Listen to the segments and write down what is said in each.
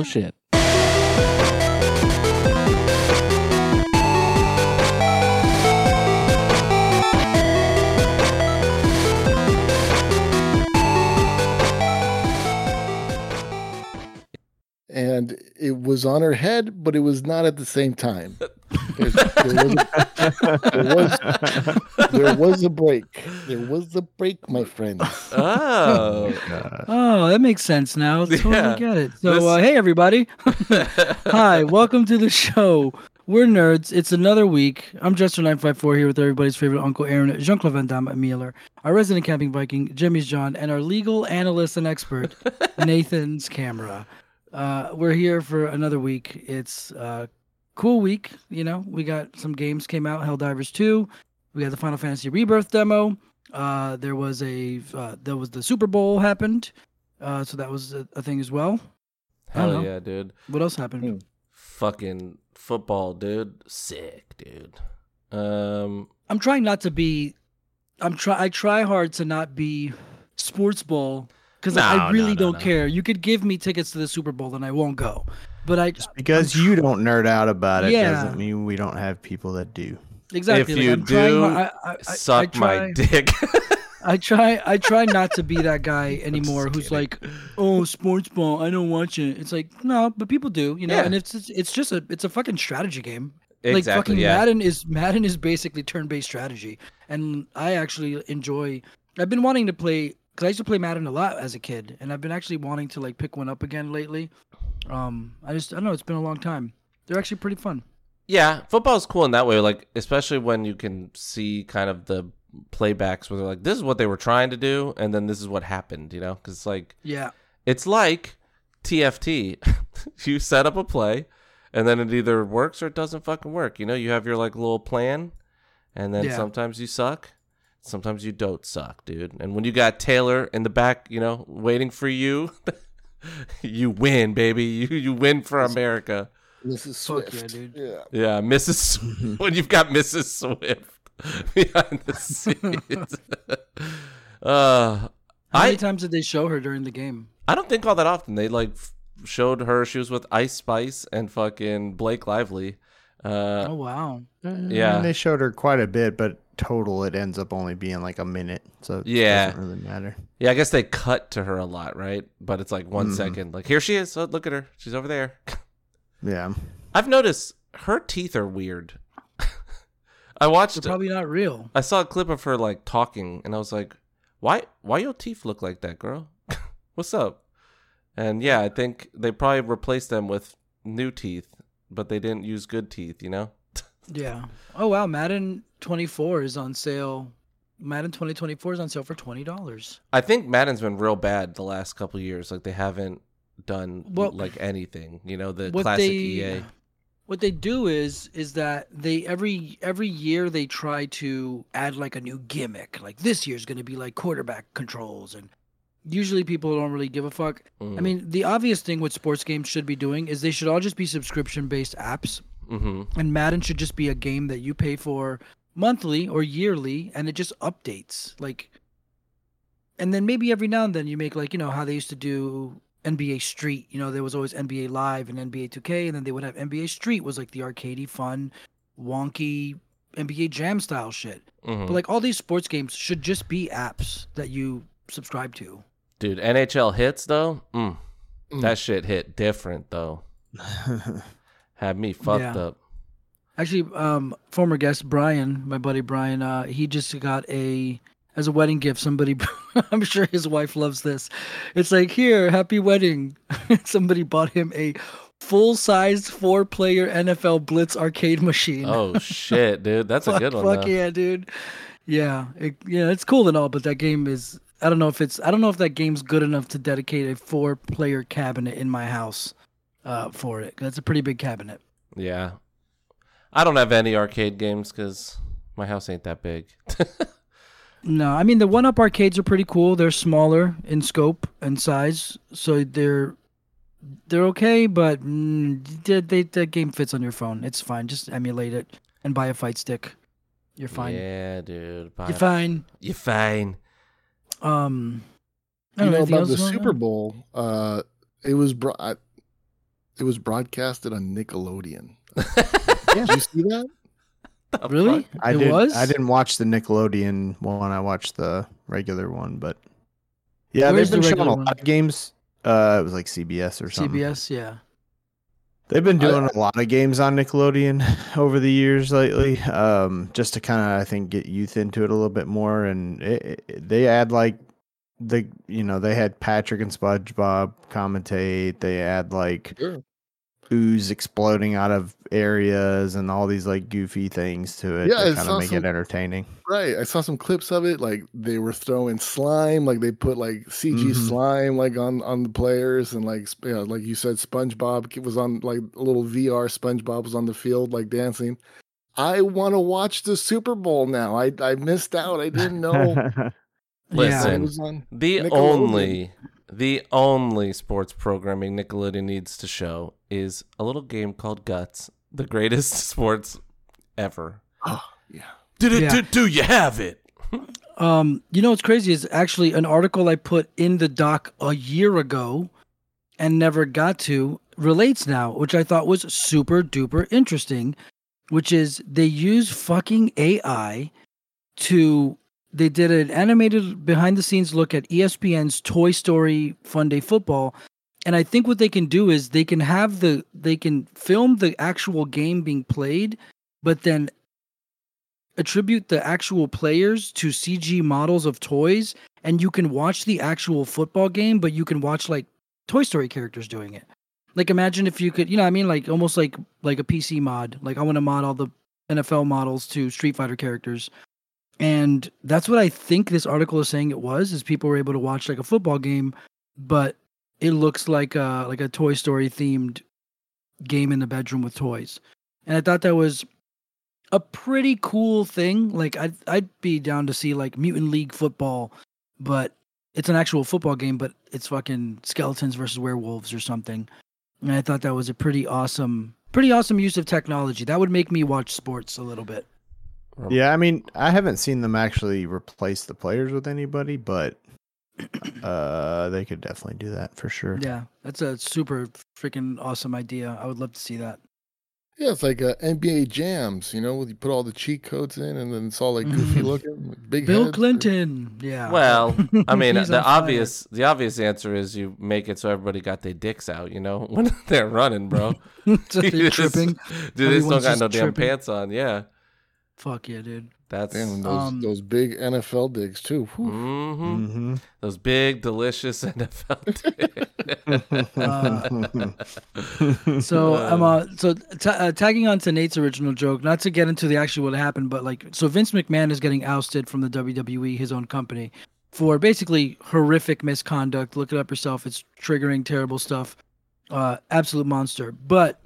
Oh, shit. And it was on her head, but it was not at the same time. There was a break. There was a break, my friend. Oh, that makes sense now. Totally get it. So, hey, everybody. Hi, welcome to the show. We're nerds. It's another week. I'm Jester954 here with everybody's favorite Uncle Aaron, Jean-Claude Van Damme Mueller, our resident camping Viking, Jimmy's John, and our legal analyst and expert, Nathan's Camera. We're here for another week. It's cool week, you know. We got some games came out, Helldivers 2. We got the Final Fantasy Rebirth demo. There was the Super Bowl happened. So that was a thing as well. Hell yeah, dude. What else happened? Fucking football, dude. Sick, dude. I'm trying not to be I try hard to not be sports ball. Because I really don't care. You could give me tickets to the Super Bowl and I won't go. But you don't nerd out about it doesn't mean we don't have people that do. Exactly. If my dick. I try not to be that guy anymore who's like, oh, sports ball, I don't watch it. It's like, no, but people do, you know. Yeah. And it's just a fucking strategy game. Exactly, like fucking Madden is basically turn-based strategy, and I actually enjoy. I've been wanting to play. Because I used to play Madden a lot as a kid, and I've been actually wanting to like pick one up again lately. I don't know. It's been a long time. They're actually pretty fun. Yeah, football is cool in that way. Like especially when you can see kind of the playbacks where they're like, this is what they were trying to do, and then this is what happened. You know, because it's like it's like TFT. You set up a play, and then it either works or it doesn't fucking work. You know, you have your like little plan, and then sometimes you suck. Sometimes you don't suck, dude. And when you got Taylor in the back, you know, waiting for you, you win, baby. You win for America. Mrs. Swift. Yeah, dude. Yeah, Mrs. When you've got Mrs. Swift behind the scenes. How many times did they show her during the game? I don't think all that often. They like showed her. She was with Ice Spice and fucking Blake Lively. Oh, wow. Yeah. And they showed her quite a bit, but total it ends up only being like a minute, so it doesn't really matter. I guess they cut to her a lot, right? But it's like one second, like here she is, oh, look at her, she's over there. I've noticed her teeth are weird. They're probably not real. I saw a clip of her like talking and I was like, why your teeth look like that, girl? What's up? And I think they probably replaced them with new teeth, but they didn't use good teeth, you know. Yeah. Oh, wow. Madden 24 is on sale. Madden 2024 is on sale for $20. I think Madden's been real bad the last couple of years. Like, they haven't done, like, anything. You know, the classic EA. What they do is that they every year they try to add, like, a new gimmick. Like, this year's going to be, like, quarterback controls. And usually people don't really give a fuck. I mean, the obvious thing what sports games should be doing is they should all just be subscription-based apps. And Madden should just be a game that you pay for monthly or yearly, and it just updates. Like, and then maybe every now and then you make, like, you know, how they used to do NBA Street. You know, there was always NBA Live and NBA 2K, and then they would have NBA Street was like the arcadey, fun, wonky NBA Jam style shit. But like all these sports games should just be apps that you subscribe to. Dude, NHL hits though. That shit hit different though. Had me fucked up. Actually, former guest Brian, my buddy Brian, he just got as a wedding gift, somebody, I'm sure his wife loves this. It's like, here, happy wedding. Somebody bought him a full-sized 4-player NFL Blitz arcade machine. Oh, shit, dude. That's a good one. Fuck though. Yeah, dude. Yeah. It's cool and all, but that game is, I don't know if that game's good enough to dedicate a 4-player cabinet in my house. For it. That's a pretty big cabinet. Yeah. I don't have any arcade games because my house ain't that big. No, I mean, the 1-Up arcades are pretty cool. They're smaller in scope and size, so they're okay, but that game fits on your phone. It's fine. Just emulate it and buy a fight stick. You're fine. Yeah, dude. You're fine. You know about the Super Bowl, it was brought... It was broadcasted on Nickelodeon. Did you see that? Really? I didn't watch the Nickelodeon one. I watched the regular one, but yeah, they've been showing a lot of games. It was like CBS or something. CBS, yeah. They've been doing a lot of games on Nickelodeon over the years lately, just to kind of, I think, get youth into it a little bit more. And they add like they had Patrick and SpongeBob commentate. They had like ooze exploding out of areas and all these like goofy things to it to kind of make it entertaining. Right. I saw some clips of it. Like they were throwing slime, like they put like CG slime like on the players, and like, you know, like you said, SpongeBob was on like a little VR. SpongeBob was on the field like dancing. I want to watch the Super Bowl now. I missed out. I didn't know. Listen, yeah, the only sports programming Nickelodeon needs to show is a little game called Guts, the greatest sports ever. Oh, yeah. Do you have it? You know what's crazy is actually an article I put in the doc a year ago and never got to relates now, which I thought was super duper interesting, which is they use fucking AI to... They did an animated behind-the-scenes look at ESPN's Toy Story Fun Day Football, and I think what they can do is they can film the actual game being played, but then attribute the actual players to CG models of toys, and you can watch the actual football game, but you can watch like Toy Story characters doing it. Like imagine if you could, you know what I mean? Like almost like a PC mod. Like I want to mod all the NFL models to Street Fighter characters. And that's what I think this article is saying it was, is people were able to watch like a football game, but it looks like a Toy Story themed game in the bedroom with toys. And I thought that was a pretty cool thing. Like I'd be down to see like Mutant League football, but it's an actual football game, but it's fucking skeletons versus werewolves or something. And I thought that was a pretty awesome use of technology. That would make me watch sports a little bit. Yeah, I mean, I haven't seen them actually replace the players with anybody, but they could definitely do that for sure. Yeah, that's a super freaking awesome idea. I would love to see that. Yeah, it's like NBA jams, you know, you put all the cheat codes in and then it's all like goofy looking. Big Bill heads. Clinton, yeah. Well, I mean, the obvious answer is you make it so everybody got their dicks out, you know, when they're running, bro. So they're tripping. Dude, they still got no damn pants on, yeah. Fuck yeah, dude. That's those big NFL digs too. Those big delicious NFL digs. So tagging on to Nate's original joke, not to get into the actual what happened, but like, so Vince McMahon is getting ousted from the WWE, his own company, for basically horrific misconduct. Look it up yourself. It's triggering, terrible stuff. Absolute monster. But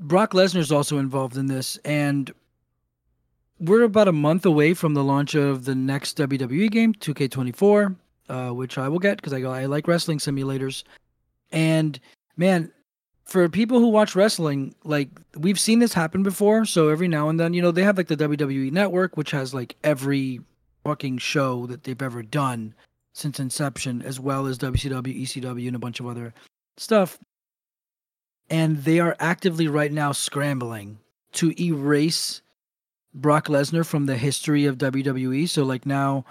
Brock Lesnar is also involved in this, and we're about a month away from the launch of the next WWE game, 2K24, which I will get because I like wrestling simulators. And, man, for people who watch wrestling, like, we've seen this happen before. So every now and then, you know, they have, like, the WWE Network, which has, like, every fucking show that they've ever done since inception, as well as WCW, ECW, and a bunch of other stuff. And they are actively right now scrambling to erase Brock Lesnar from the history of WWE. So, like, now,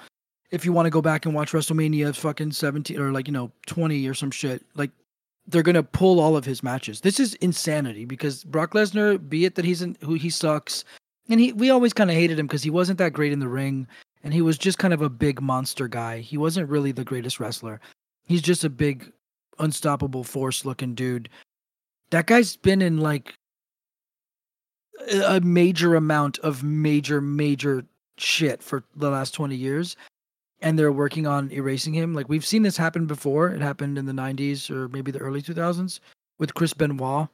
if you want to go back and watch WrestleMania fucking 17 or, like, you know, 20 or some shit, like, they're going to pull all of his matches. This is insanity because Brock Lesnar, be it that he sucks, and we always kind of hated him because he wasn't that great in the ring, and he was just kind of a big monster guy. He wasn't really the greatest wrestler. He's just a big, unstoppable force-looking dude. That guy's been in, like, a major amount of major shit for the last 20 years, and they're working on erasing him. Like, we've seen this happen before. It happened in the 90s or maybe the early 2000s with Chris Benoit,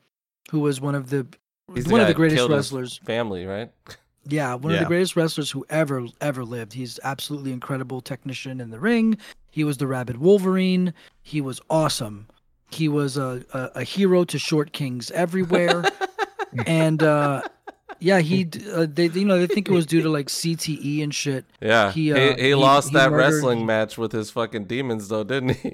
who was one of the greatest wrestlers. Family, right? Yeah, one of the greatest wrestlers who ever lived. He's absolutely incredible technician in the ring. He was the Rabid Wolverine. He was awesome. He was a hero to short kings everywhere, and they think it was due to like CTE and shit. Yeah, he lost that wrestling match with his fucking demons though, didn't he?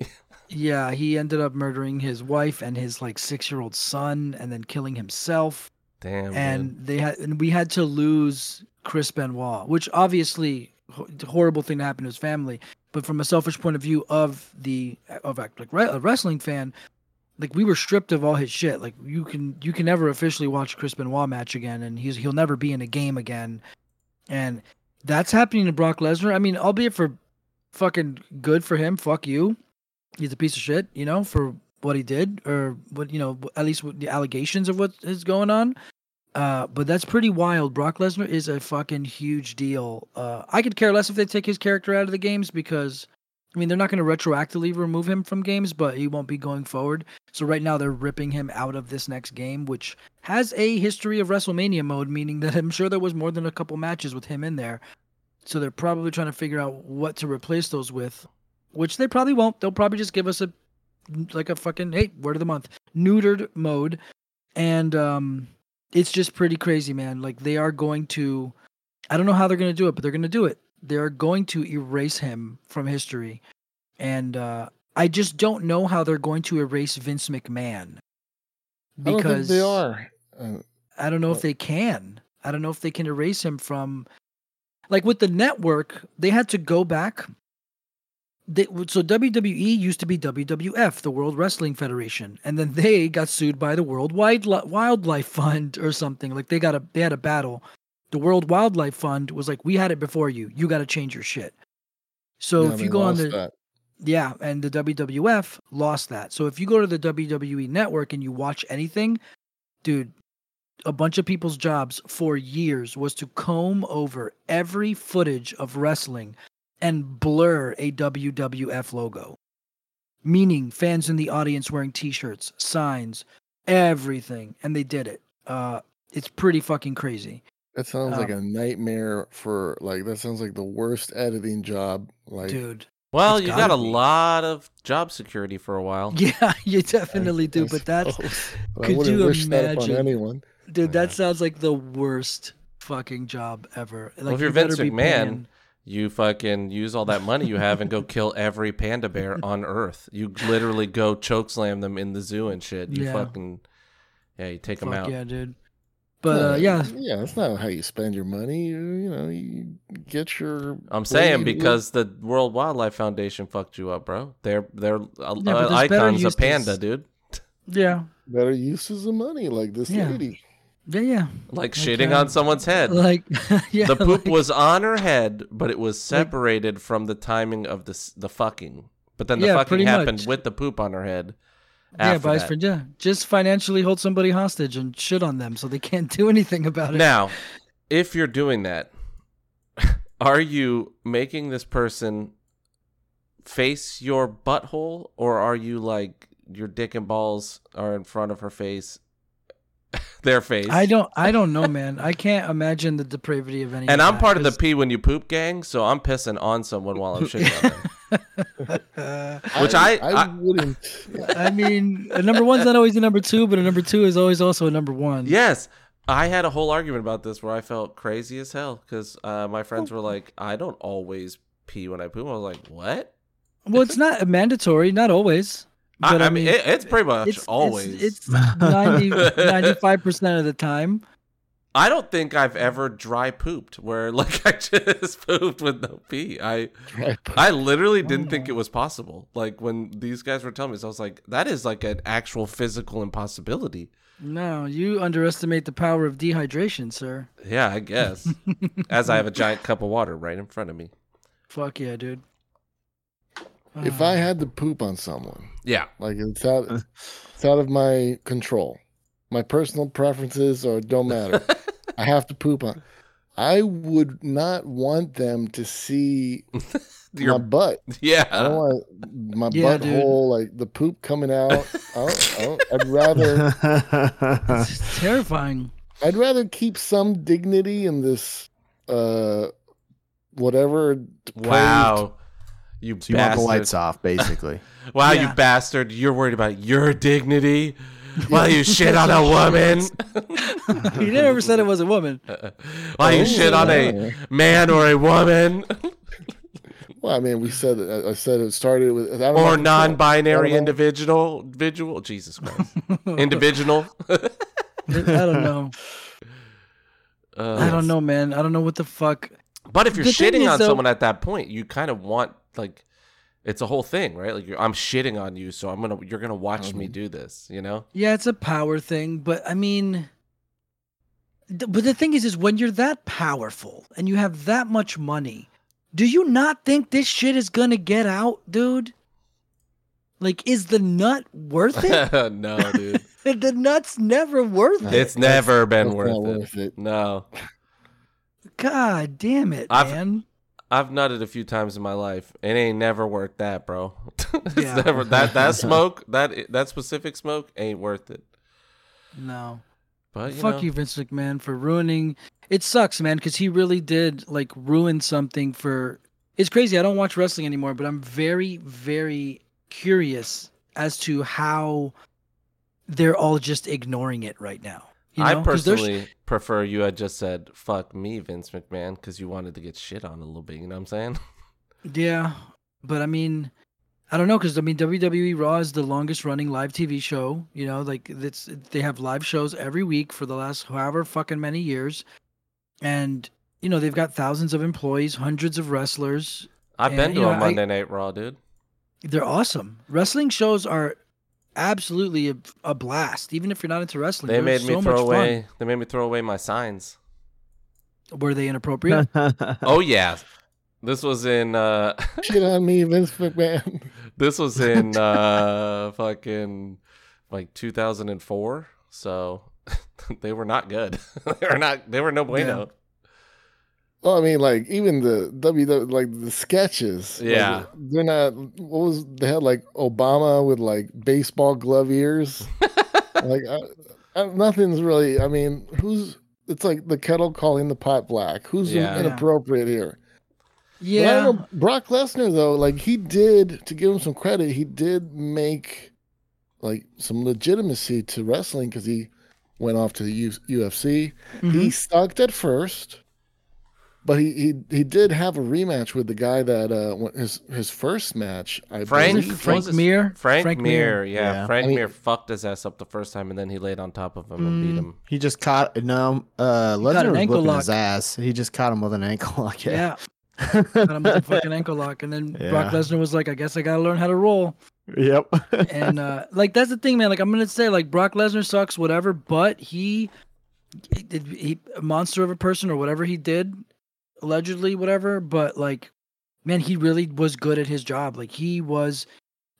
Yeah, he ended up murdering his wife and his like 6-year-old son, and then killing himself. Damn. And man. we had to lose Chris Benoit, which obviously horrible thing to happen to his family. But from a selfish point of view of a wrestling fan, like we were stripped of all his shit. Like you can never officially watch a Chris Benoit match again, and he'll never be in a game again. And that's happening to Brock Lesnar. I mean, albeit for fucking good for him. Fuck you. He's a piece of shit, you know, for what he did, or what, you know, at least with the allegations of what is going on. But that's pretty wild. Brock Lesnar is a fucking huge deal. I could care less if they take his character out of the games, because, I mean, they're not going to retroactively remove him from games, but he won't be going forward. So right now they're ripping him out of this next game, which has a history of WrestleMania mode, meaning that I'm sure there was more than a couple matches with him in there. So they're probably trying to figure out what to replace those with, which they probably won't. They'll probably just give us a fucking, hey, word of the month, neutered mode. And, it's just pretty crazy, man. Like, they are going to... I don't know how they're going to do it, but they're going to do it. They're going to erase him from history. And I just don't know how they're going to erase Vince McMahon. Because I don't think they are. I don't know if they can. I don't know if they can erase him from... Like, with the network, they had to go back... So WWE used to be WWF, the World Wrestling Federation, and then they got sued by the World Wildlife Fund or something. Like they had a battle. The World Wildlife Fund was like, we had it before you. You got to change your shit. So yeah, if you go on and the WWF lost that. So if you go to the WWE Network and you watch anything, dude, a bunch of people's jobs for years was to comb over every footage of wrestling and blur a WWF logo, meaning fans in the audience wearing t-shirts, signs, everything. And they did it. It's pretty fucking crazy. That sounds like a nightmare for like, that sounds like the worst editing job. Like, dude, well, you got a lot of job security for a while. Yeah, you definitely do. But that's, could you imagine that upon anyone? Dude, that sounds like the worst fucking job ever. Like, well, if you're Vince McMahon, you fucking use all that money you have and go kill every panda bear on Earth. You literally go chokeslam them in the zoo and shit. You you take them out. Yeah, dude. But that's not how you spend your money. You know, you get your. I'm saying because the World Wildlife Foundation fucked you up, bro. Their icon's a panda, dude. Yeah. Better uses of money, like this lady. Yeah. Like shitting on someone's head. Like, the poop was on her head, but it was separated from the timing of the fucking. But then the fucking happened with the poop on her head. Just financially hold somebody hostage and shit on them so they can't do anything about it. Now, if you're doing that, are you making this person face your butthole, or are you like your dick and balls are in front of her face? Their face. I don't know, man. I can't imagine the depravity of any. And I'm part of the pee when you poop gang, so I'm pissing on someone while I'm shitting on them. Which I wouldn't. I mean, a number one's not always a number two, but a number two is always also a number one. Yes, I had a whole argument about this where I felt crazy as hell because my friends were like, "I don't always pee when I poop." I was like, "What?" Well, it's not mandatory. Not always. But I mean, it's pretty much always. It's 95% of the time. I don't think I've ever dry pooped where like I just pooped with no pee. I literally didn't think it was possible. Like when these guys were telling me this, I was like, that is like an actual physical impossibility. No, you underestimate the power of dehydration, sir. Yeah, I guess. As I have a giant cup of water right in front of me. Fuck yeah, dude. If I had to poop on someone, like it's out of my control. My personal preferences don't matter. I have to poop on. I would not want them to see my butt. Yeah, I don't want my butthole, like the poop coming out. I'd rather. It's terrifying. I'd rather keep some dignity in this, whatever. Depraved. Wow. You want the lights off, basically. Wow, you bastard. You're worried about your dignity while you shit on a woman. You never said it was a woman. While you shit on a man or a woman. Well, I mean, we said that. I said it started with or non-binary individual. Jesus Christ, individual. I don't know. I don't know, man. I don't know what the fuck. But if you're shitting on someone at that point, you kind of want, like, it's a whole thing, right? Like, I'm shitting on you, so you're gonna watch me do this, you know? Yeah, it's a power thing, but I mean, but the thing is when you're that powerful and you have that much money, do you not think this shit is gonna get out, dude? Like, is the nut worth it? No, dude. The nut's never worth it. It's never been worth it. No. God damn it, man. I've nutted a few times in my life. It ain't never worth that, bro. Never that smoke, that specific smoke ain't worth it. No. But fuck you, Vince McMahon, for ruining. It sucks, man, because he really did like ruin something for. It's crazy. I don't watch wrestling anymore, but I'm very, very curious as to how they're all just ignoring it right now. You know? I personally prefer you had just said, fuck me, Vince McMahon, because you wanted to get shit on a little bit. You know what I'm saying? Yeah. But I mean, I don't know, because I mean, WWE Raw is the longest running live TV show. You know, like they have live shows every week for the last however fucking many years. And, you know, they've got thousands of employees, hundreds of wrestlers. I've been to a Monday Night Raw, dude. They're awesome. Wrestling shows are absolutely a blast, even if you're not into wrestling. They made me throw away my signs. Were they inappropriate? Oh yeah. This was in shit on me, Vince McMahon. This was in fucking like 2004, so they were not good. They were no bueno. Yeah. Well, I mean, like, even the the sketches. Yeah. Like, they're not, they had, like, Obama with, like, baseball glove ears. Like, nothing's really, I mean, it's like the kettle calling the pot black. Who's inappropriate here? Yeah. But I know Brock Lesnar, though, like, he did, to give him some credit, he did make, like, some legitimacy to wrestling because he went off to the UFC. Mm-hmm. He sucked at first. But he did have a rematch with the guy that his first match. Frank Mir. Frank Mir, yeah. Frank Mir fucked his ass up the first time, and then he laid on top of him and beat him. He just caught Lesnar was whipping his ass. He just caught him with an ankle lock. Yeah. Caught him with a fucking ankle lock, and then Brock Lesnar was like, "I guess I gotta learn how to roll." Yep. And like that's the thing, man. Like I'm gonna say, like Brock Lesnar sucks, whatever, but he a monster of a person or whatever he did. Allegedly, whatever, but like, man, he really was good at his job. Like, he was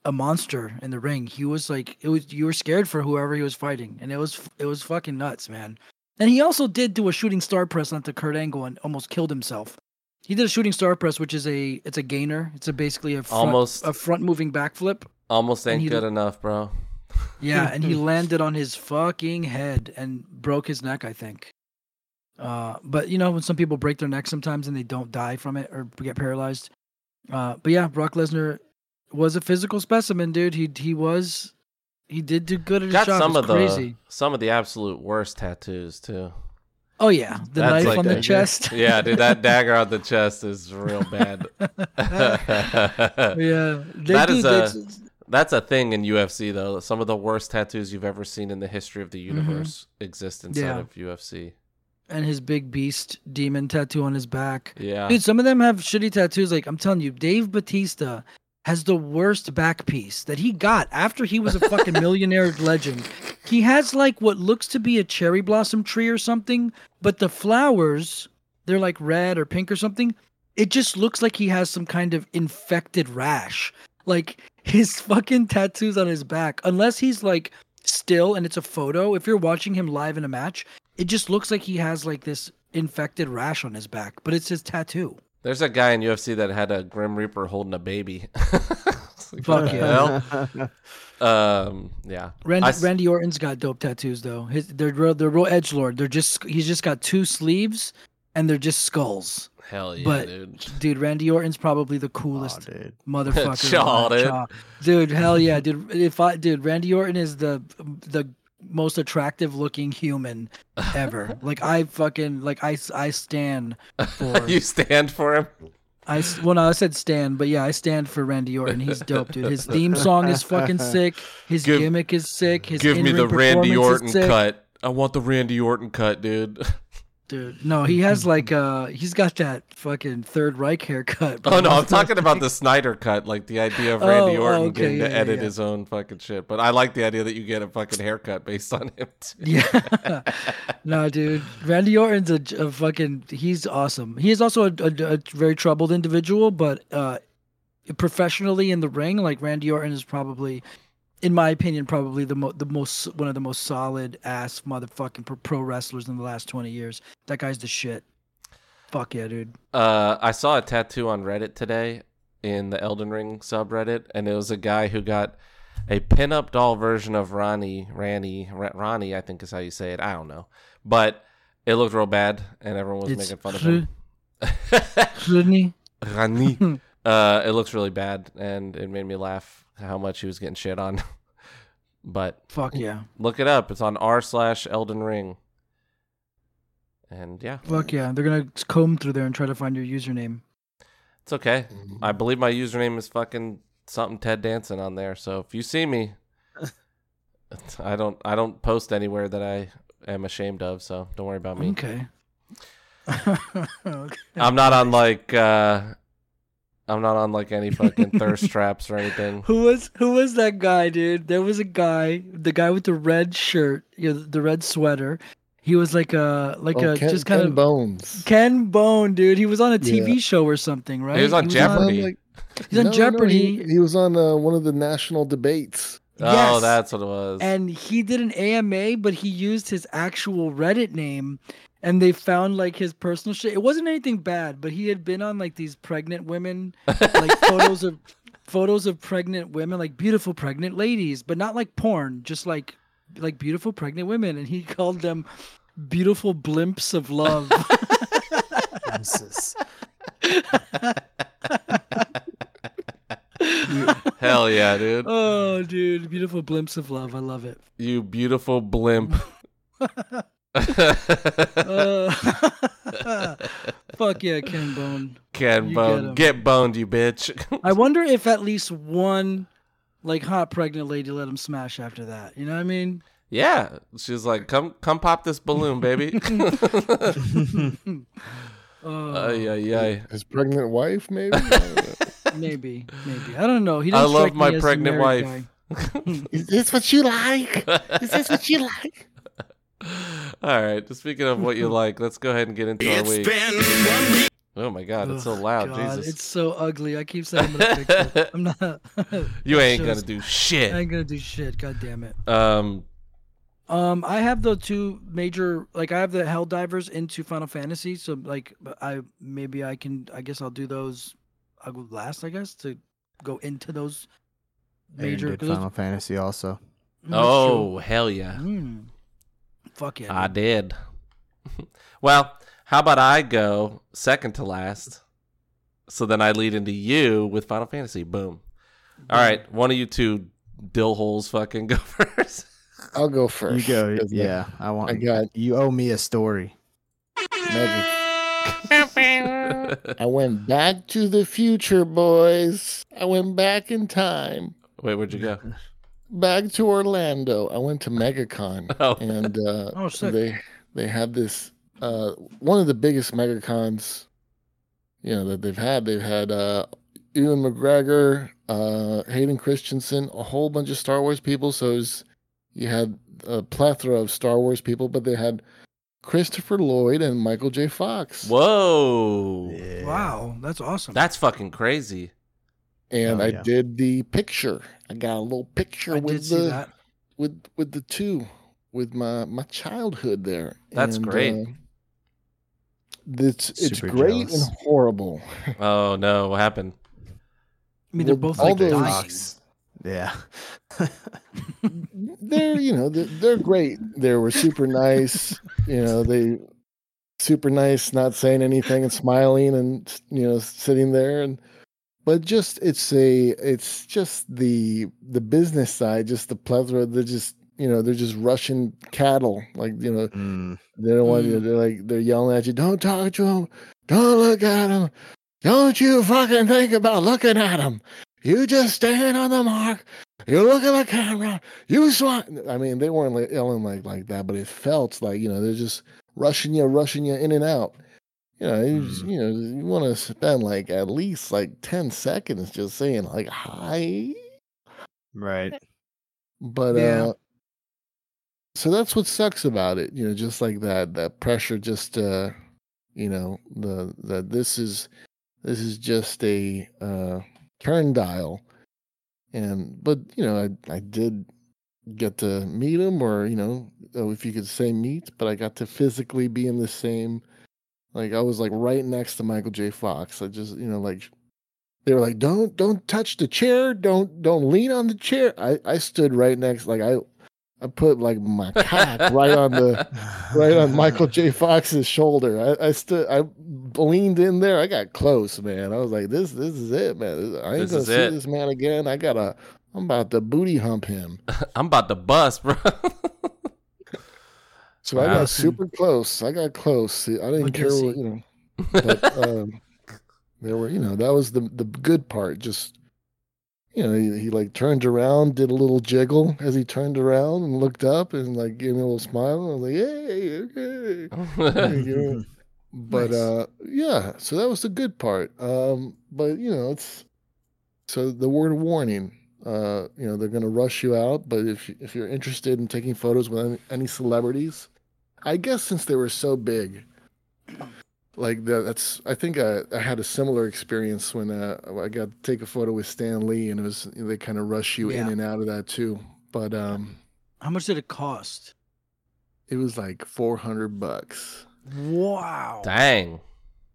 a monster in the ring. He was like, you were scared for whoever he was fighting, and it was fucking nuts, man. And he also did do a shooting star press onto Kurt Angle and almost killed himself. He did a shooting star press, which is a gainer. It's basically a front moving backflip. Almost ain't good enough, bro. Yeah, and he landed on his fucking head and broke his neck, I think. But you know, when some people break their neck sometimes and they don't die from it or get paralyzed. But yeah, Brock Lesnar was a physical specimen, dude. He did do good at his job. Some of the absolute worst tattoos too. Oh yeah, that's knife on the chest. Yeah, dude, that dagger on the chest is real bad. Yeah, that's a thing in UFC though. Some of the worst tattoos you've ever seen in the history of the universe exist inside of UFC. And his big beast demon tattoo on his back. Yeah. Dude, some of them have shitty tattoos. Like, I'm telling you, Dave Bautista has the worst back piece that he got after he was a fucking millionaire legend. He has, like, what looks to be a cherry blossom tree or something, but the flowers, they're, like, red or pink or something. It just looks like he has some kind of infected rash. Like, his fucking tattoos on his back, unless he's, like, still and it's a photo. If you're watching him live in a match, it just looks like he has like this infected rash on his back, but it's his tattoo. There's a guy in UFC that had a Grim Reaper holding a baby. Like, fuck yeah. Yeah. Randy Orton's got dope tattoos though. They're real edgelord. He's just got two sleeves and they're just skulls. Hell yeah, but, dude, Randy Orton's probably the coolest motherfucker. Dude, hell yeah, dude. Randy Orton is the most attractive looking human ever. Like I stand for him. I said Stan, but yeah, I stand for Randy Orton. He's dope, dude. His theme song is fucking sick. His gimmick is sick. His give me the Randy Orton cut. I want the Randy Orton cut, dude. Dude, no, he has like he's got that fucking Third Reich haircut. Bro. Oh no, I'm talking about the Snyder cut, like the idea of Randy Orton getting to edit his own fucking shit. But I like the idea that you get a fucking haircut based on him. Too. Yeah, no, dude, Randy Orton's a fucking, he's awesome. He is also a very troubled individual, but professionally in the ring, like Randy Orton is probably, in my opinion, probably one of the most solid ass motherfucking pro wrestlers in the last 20 years. That guy's the shit. Fuck yeah, dude. I saw a tattoo on Reddit today in the Elden Ring subreddit, and it was a guy who got a pin-up doll version of Ronnie, I think is how you say it. I don't know, but it looked real bad, and everyone was making fun of him. Rani. It looks really bad, and it made me laugh how much he was getting shit on. But fuck yeah, look it up. It's on r/Elden Ring. And yeah, fuck yeah, they're gonna comb through there and try to find your username. It's okay. I believe my username is fucking something Ted Danson on there, so if you see me, I don't post anywhere that I am ashamed of, so don't worry about me. Okay. Okay. I'm not on any fucking thirst traps or anything. Who was that guy, dude? There was a guy, the guy with the red shirt, you know, the red sweater. He was Ken Bones. Ken Bone, dude. He was on a TV show or something, right? He was on Jeopardy. Jeopardy. He was on one of the national debates. Yes. Oh, that's what it was. And he did an AMA, but he used his actual Reddit name. And they found like his personal shit. It wasn't anything bad, but he had been on like these pregnant women, like photos of pregnant women, like beautiful pregnant ladies, but not like porn, just like beautiful pregnant women. And he called them beautiful blimps of love. Hell yeah, dude. Oh, dude. Beautiful blimps of love. I love it. You beautiful blimp. Fuck yeah, Ken Bone. Ken Bone, get boned, you bitch. I wonder if at least one like hot pregnant lady let him smash after that. You know what I mean? Yeah, she's like, come pop this balloon, baby. His pregnant wife, maybe. maybe. I don't know. He doesn't strike me as a married guy. I love my pregnant wife. Is this what you like? Is this what you like? All right, speaking of what you like, let's go ahead and get into our week. Oh my god, it's so loud. God, Jesus. It's so ugly. I keep saying I'm gonna fix it. I'm not. You ain't gonna do shit. I ain't gonna do shit. God damn it. I have the two major, like I have the Helldivers into Final Fantasy, so like I'll do those. I'll go last, I guess, to go into those major. Final Fantasy also. Oh hell yeah. Mm. Fuck yeah, I did. Well, how about I go second to last, so then I lead into you with Final Fantasy. Boom. All right, one of you two dill holes fucking go first. I'll go first. You go. Yeah, you owe me a story. I went back to the future, boys. I went back in time. Wait, where'd you go? Back to Orlando. I went to MegaCon, and they had this one of the biggest MegaCons, you know, that they've had. They've had Ewan McGregor, Hayden Christensen, a whole bunch of Star Wars people. So it was, you had a plethora of Star Wars people, but they had Christopher Lloyd and Michael J. Fox. Whoa! Yeah. Wow, that's awesome. That's fucking crazy. And I did the picture. I got a little picture with the two, with my childhood there. That's great. It's great jealous. And horrible. Oh no, what happened? I mean, they're both all like dogs. Yeah. they're great. They were super nice. You know, they super nice, not saying anything and smiling and sitting there and. But just it's just the business side, just the plethora. They're just they're just rushing cattle, like they don't want you. They're yelling at you, don't talk to them, don't look at them, Don't you fucking think about looking at him. You just stand on the mark. You look at the camera. You swat. I mean, they weren't like yelling like that, but it felt like, you know, they're just rushing you in and out. You know, you want to spend like at least like 10 seconds just saying like hi. Right. But yeah. So that's what sucks about it, you know, just like that pressure, just you know, that this is just a turndial. But you know, I did get to meet him, or you know, if you could say meet, but I got to physically be in the same, like I was like right next to Michael J. Fox. I just, you know, like they were like, don't touch the chair, don't lean on the chair. I stood right next, like I put like my cock right on Michael J. Fox's shoulder. I leaned in there. I got close, man. I was like, this is it, man. I ain't gonna see this man again. I'm about to booty hump him. I'm about to bust, bro. So wow. I got super close. I didn't care what, you know. But there were, you know, that was the good part. Just, you know, he like turned around, did a little jiggle as he turned around and looked up and like gave me a little smile. I was like, hey, okay. You know? But nice. Yeah, so that was the good part. But you know, it's so the word warning. You know, they're gonna rush you out, but if you're interested in taking photos with any celebrities, I guess since they were so big, like that's. I think I had a similar experience when I got to take a photo with Stan Lee, and it was, you know, they kind of rush you in and out of that too. But how much did it cost? It was like $400. Wow! Dang.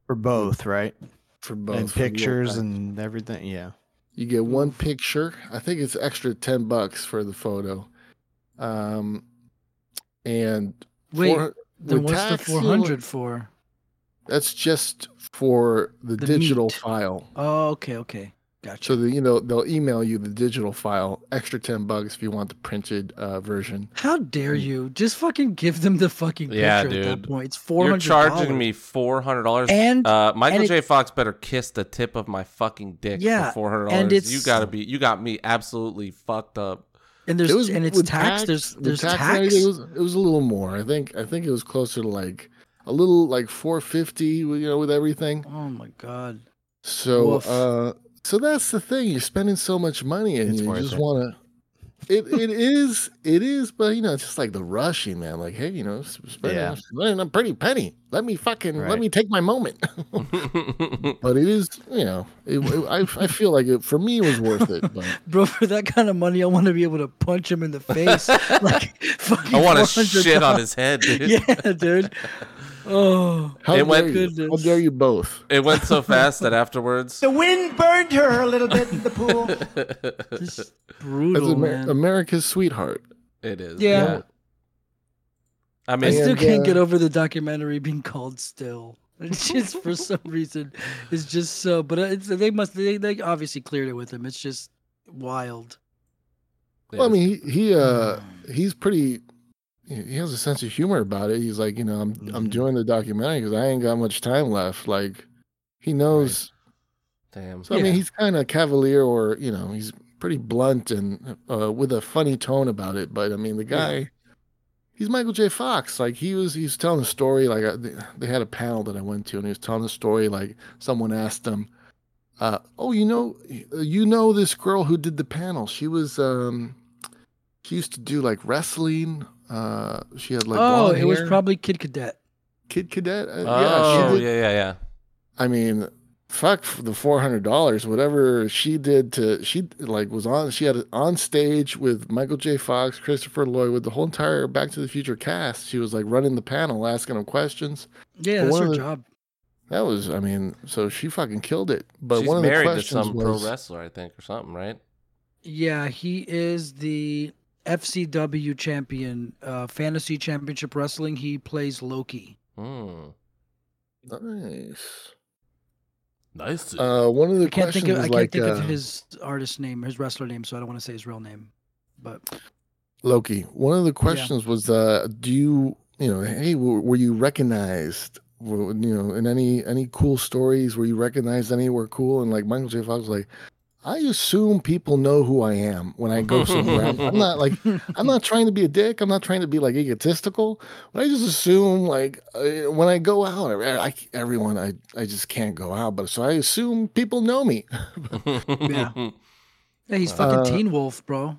For both, right? For both, and pictures and everything. Yeah. You get one picture. I think it's extra $10 for the photo. Then what's the 400 for? That's just for the digital file. Oh, okay, gotcha. So you know, they'll email you the digital file. Extra $10 if you want the printed version. How dare you? Just fucking give them the fucking picture at that point. It's $400. You're charging me $400, and Michael J. Fox better kiss the tip of my fucking dick for $400. And you got me absolutely fucked up. And it's tax. There's tax. It was a little more. I think it was closer to like a little like $450. You know, with everything. Oh my god. So. Oof. So that's the thing. You're spending so much money, and you just want to. It is, but you know, it's just like the rushing, man. Like, hey, you know, spending a pretty penny. Let me take my moment. But it is, you know, I feel like it for me it was worth it. But. Bro, for that kind of money, I want to be able to punch him in the face. Like, fucking I want to shit on his head, dude. Yeah, dude. Oh, how dare you both? It went so fast that afterwards the wind burned her a little bit in the pool. Just brutal, man. America's sweetheart. It is. Yeah. I mean, I still can't get over the documentary being called Still. It's just for some reason, it's just so. But they obviously cleared it with him. It's just wild. Well, I mean, he's pretty. He has a sense of humor about it. He's like, you know, I'm doing the documentary because I ain't got much time left. Like, he knows. Right. Damn. So I mean, he's kind of cavalier, or you know, he's pretty blunt and with a funny tone about it. But I mean, the guy, he's Michael J. Fox. Like he's telling a story. Like they had a panel that I went to, and he was telling a story. Like someone asked him, "Oh, you know this girl who did the panel? She was she used to do like wrestling." She had like blonde hair. Was probably Kid Cadet. Yeah. I mean, fuck the $400. Whatever she did she had it on stage with Michael J. Fox, Christopher Lloyd, with the whole entire Back to the Future cast. She was like running the panel, asking them questions. Yeah, that's her job. That was, I mean, so she fucking killed it. But she's one of the questions married to some pro wrestler, I think, or something, right? Yeah, he is the FCW champion, fantasy championship wrestling. He plays Loki. Oh, nice. One of the questions was like, I can't think of his artist name, his wrestler name, so I don't want to say his real name. But Loki. One of the questions was, do you know? Hey, were you recognized and any cool stories where you recognize any were cool. And like Michael J. Fox, like, I assume people know who I am when I go somewhere. I'm not trying to be a dick. I'm not trying to be like egotistical. But I just assume like when I go out, I just can't go out. But so I assume people know me. Yeah, he's fucking Teen Wolf, bro.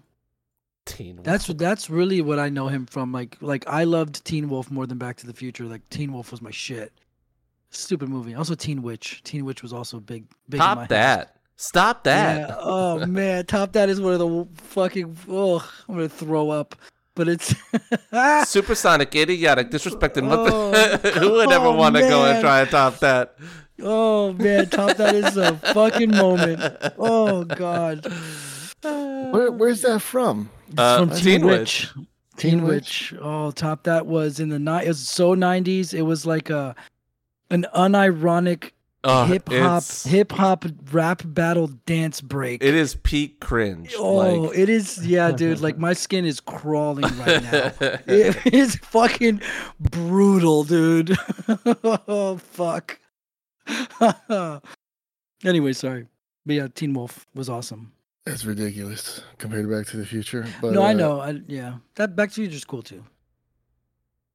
Teen Wolf. That's really what I know him from. Like I loved Teen Wolf more than Back to the Future. Like Teen Wolf was my shit. Stupid movie. Also Teen Witch. Teen Witch was also big. Top in my that. House. Stop that. Yeah. Oh, man. Top That is one of the fucking... Oh, I'm going to throw up. But it's... Supersonic, idiotic, disrespected. Oh, who would ever want to go and try and top that? Oh, man. Top That is a fucking moment. Oh, God. Where's that from? It's from Teen Witch. Teen Witch. Oh, Top That was in the... It was so 90s. It was like an unironic... hip hop rap battle dance break. It is peak cringe. Oh, like. It is. Yeah, dude. Like my skin is crawling right now. It is fucking brutal, dude. Oh fuck. Anyway, sorry. But yeah, Teen Wolf was awesome. That's ridiculous compared to Back to the Future. But, no, I know. That Back to the Future is cool too.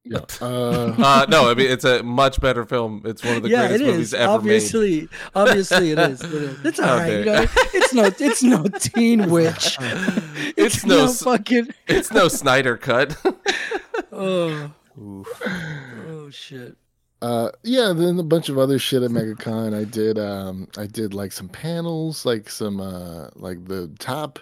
Yeah. No, I mean it's a much better film. It's one of the greatest movies ever made. Obviously, it is. It's all right. Guys. It's no Teen Witch. It's no fucking. It's no Snyder cut. Oh. Oof. Oh shit. Then a bunch of other shit at MegaCon. I did like some panels, like some like the top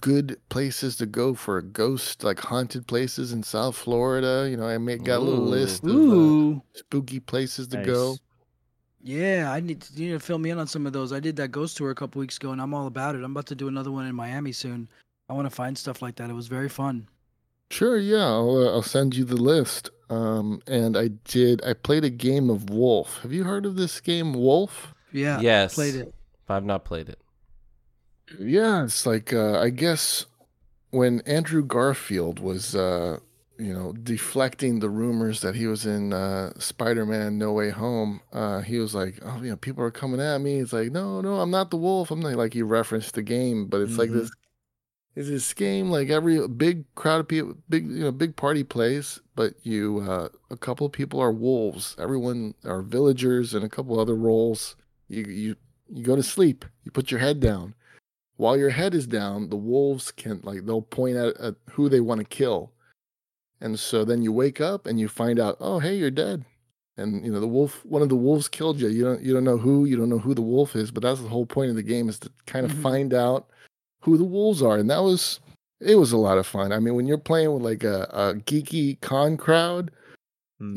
good places to go for a ghost, like haunted places in South Florida. You know, I got a little list of spooky places to go. Yeah, you need to fill me in on some of those. I did that ghost tour a couple weeks ago, and I'm all about it. I'm about to do another one in Miami soon. I want to find stuff like that. It was very fun. Sure, yeah, I'll send you the list. And I played a game of Wolf. Have you heard of this game, Wolf? Yeah, yes. Played it. I've not played it. Yeah, it's like I guess when Andrew Garfield was, deflecting the rumors that he was in Spider-Man No Way Home, he was like, "Oh, you know, people are coming at me." It's like, "No, I'm not the wolf." I'm not, like he referenced the game, but it's like this. It's this game like every big crowd of people, big party plays, but you a couple of people are wolves. Everyone are villagers and a couple other roles. You go to sleep. You put your head down. While your head is down, the wolves can they'll point at who they want to kill, and so then you wake up and you find out, oh hey, you're dead, and the wolf, one of the wolves killed you. You don't know who the wolf is, but that's the whole point of the game is to kind of find out who the wolves are, and it was a lot of fun. I mean, when you're playing with like a geeky con crowd.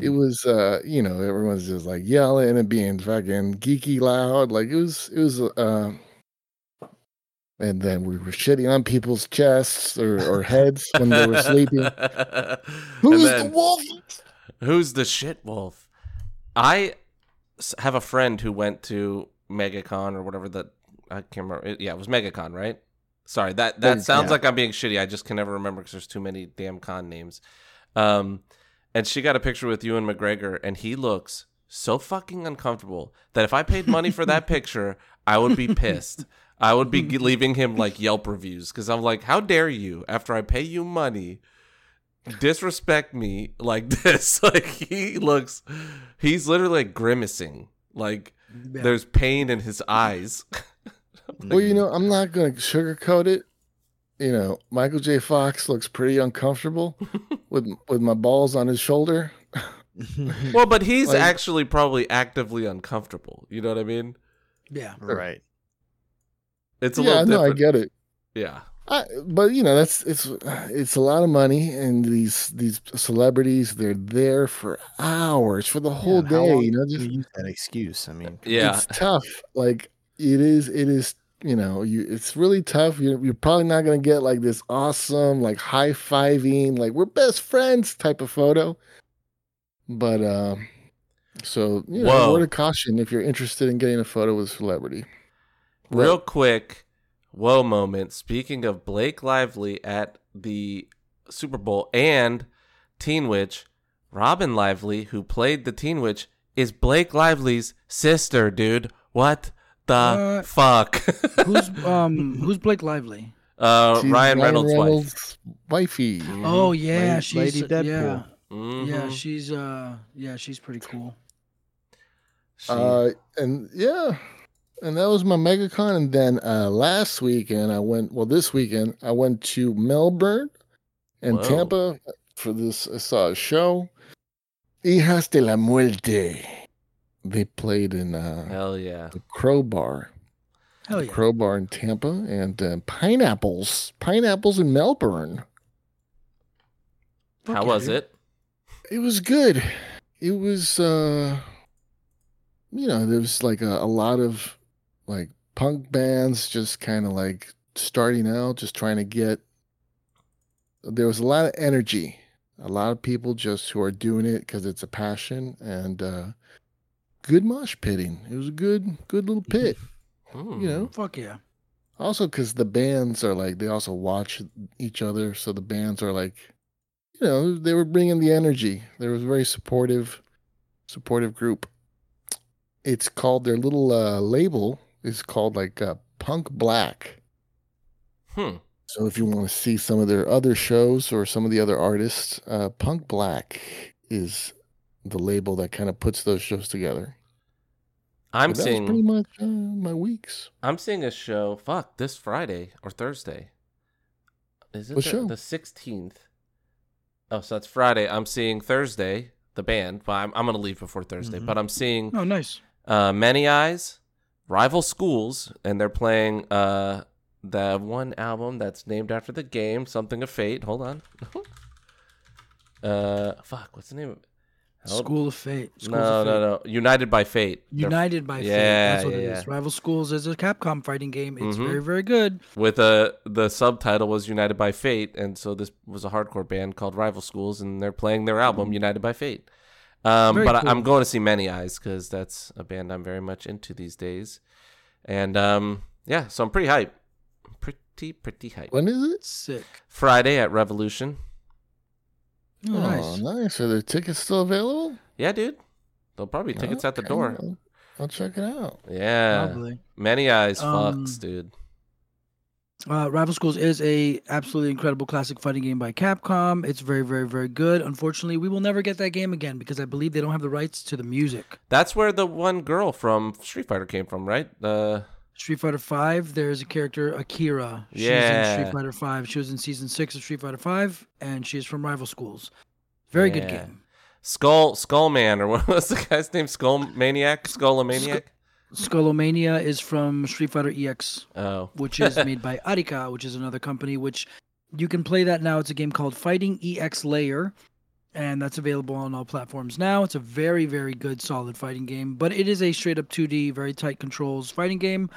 It was, everyone's just like yelling and being fucking geeky loud. Like it was, and then we were shitting on people's chests or heads when they were sleeping. Who's the wolf? Who's the shit wolf? I have a friend who went to MegaCon or whatever that I can't remember. It was MegaCon, right? Sorry, that sounds like I'm being shitty. I just can never remember because there's too many damn con names. And she got a picture with Ewan McGregor, and he looks so fucking uncomfortable that if I paid money for that picture, I would be pissed. I would be leaving him like Yelp reviews because I'm like, how dare you, after I pay you money, disrespect me like this? Like he's literally like grimacing. Like there's pain in his eyes. Well, I'm not going to sugarcoat it. Michael J. Fox looks pretty uncomfortable with my balls on his shoulder. Well, but he's actually probably actively uncomfortable. You know what I mean? Yeah. Right. It's a little different. Yeah, no, I get it. Yeah. It's a lot of money, and these celebrities, they're there for hours, for the whole day. Just use that excuse. I mean, it's tough. Like it is. It's really tough. You're probably not going to get like this awesome, like high-fiving, like we're best friends type of photo. But word of caution if you're interested in getting a photo with a celebrity. Right. Real quick, whoa moment. Speaking of Blake Lively at the Super Bowl and Teen Witch, Robin Lively, who played the Teen Witch, is Blake Lively's sister, dude. What the fuck? Who's Blake Lively? Ryan Reynolds' wifey. Oh yeah, she's Lady Deadpool. Yeah, mm-hmm. She's pretty cool. And that was my MegaCon. And then this weekend I went to Melbourne and Tampa for this. I saw a show, Hijas de la Muerte. They played in the Crowbar. Hell yeah. Crowbar in Tampa and Pineapples in Melbourne. How was it? It was good. It was, there was like a lot of like punk bands just kind of like starting out, just trying to get. There was a lot of energy, a lot of people just who are doing it because it's a passion and good mosh pitting. It was a good little pit. You know, fuck yeah. Also, because the bands are like, they also watch each other, so the bands are like, you know, they were bringing the energy. There was a very supportive group. It's called, their little label is called like Punk Black. So if you want to see some of their other shows or some of the other artists, Punk Black is the label that kind of puts those shows together. That was pretty much my weeks. I'm seeing a show. Fuck, this Friday or Thursday. Is it the 16th? Oh, so that's Friday. I'm seeing Thursday, the band. But I'm going to leave before Thursday. Mm-hmm. But I'm seeing. Oh, nice. Many Eyes, Rival Schools, and they're playing the one album that's named after the game, Something of Fate. Hold on. Fuck, what's the name of it? School of Fate. No. United by Fate. That's what it is. Rival Schools is a Capcom fighting game. It's very, very good. With the subtitle was United by Fate, and so this was a hardcore band called Rival Schools, and they're playing their album United by Fate. But I'm going to see Many Eyes because that's a band I'm very much into these days, and so I'm pretty hyped. Pretty hyped. When is it? Sick. Friday at Revolution. Oh, nice. Are the tickets still available? Yeah, dude. They'll probably tickets at the door. I'll check it out. Yeah. Probably. Many Eyes fucks, dude. Rival Schools is a absolutely incredible classic fighting game by Capcom. It's very, very, very good. Unfortunately, we will never get that game again because I believe they don't have the rights to the music. That's where the one girl from Street Fighter came from, right? Street Fighter 5, there's a character, Akira. She's in Street Fighter 5. She was in Season 6 of Street Fighter 5, and she's from Rival Schools. Very good game. Skullman, or what was the guy's name? Skullomaniac? Skullomania is from Street Fighter EX, which is made by Arika, which is another company, which you can play that now. It's a game called Fighting EX Layer, and that's available on all platforms now. It's a very, very good, solid fighting game, but it is a straight-up 2D, very tight controls fighting game.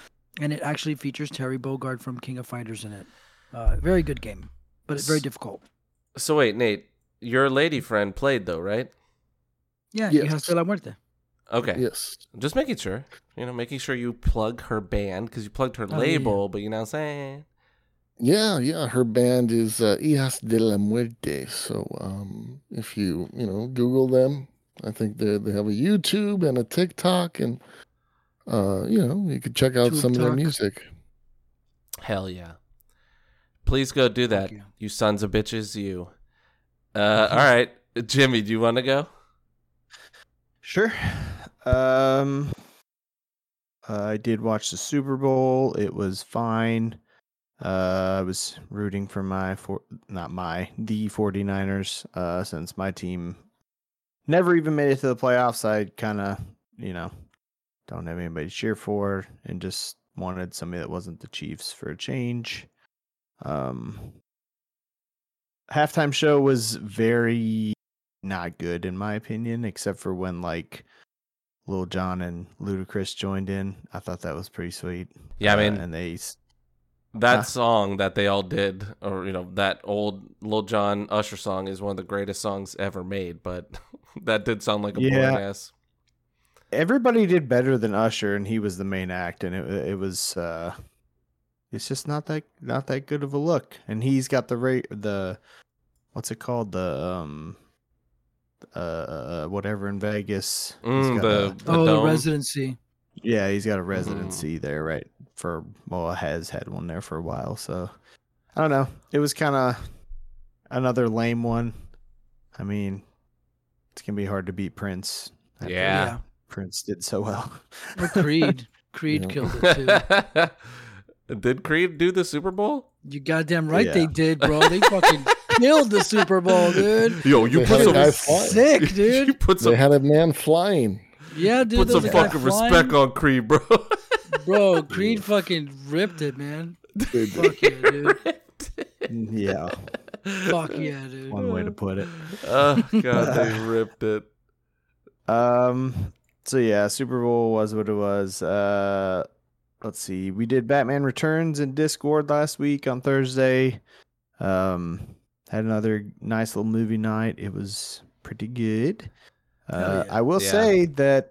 And it actually features Terry Bogard from King of Fighters in it. Very good game, but it's very difficult. So wait, Nate, your lady friend played though, right? Yeah, Hijas de la Muerte. Okay. Yes. Just making sure. You know, making sure you plug her band, because you plugged her label, but you know what I'm saying? Yeah. Her band is Hijas de la Muerte. So if you Google them, I think they have a YouTube and a TikTok and... you could check out some of their music. Hell yeah. Please go do that, you sons of bitches, you. All right, Jimmy, do you want to go? Sure. I did watch the Super Bowl. It was fine. I was rooting for the 49ers since my team never even made it to the playoffs. I kind of, don't have anybody to cheer for, and just wanted somebody that wasn't the Chiefs for a change. Halftime show was very not good, in my opinion, except for when, like, Lil Jon and Ludacris joined in. I thought that was pretty sweet. Yeah, I mean... And they... That song that they all did, or, that old Lil Jon Usher song is one of the greatest songs ever made, but that did sound like a boring ass. Everybody did better than Usher, and he was the main act, and it was it's just not that good of a look. And he's got the what's it called, whatever in Vegas. The residency. Yeah, he's got a residency there, right? Has had one there for a while. So I don't know. It was kind of another lame one. I mean, it's gonna be hard to beat Prince. Yeah, Prince did so well. Or Creed. Creed killed it too. Did Creed do the Super Bowl? You goddamn right they did, bro. They fucking killed the Super Bowl, dude. Yo, you put some sick, dude. You put some. They had a man flying. Yeah, dude. Put some fucking respect on Creed, bro. Bro, Creed fucking ripped it, man. Dude, fuck yeah, dude. Yeah. Fuck yeah, dude. One way to put it. Oh god, they ripped it. So yeah, Super Bowl was what it was. Let's see. We did Batman Returns in Discord last week on Thursday. Had another nice little movie night. It was pretty good. I will say that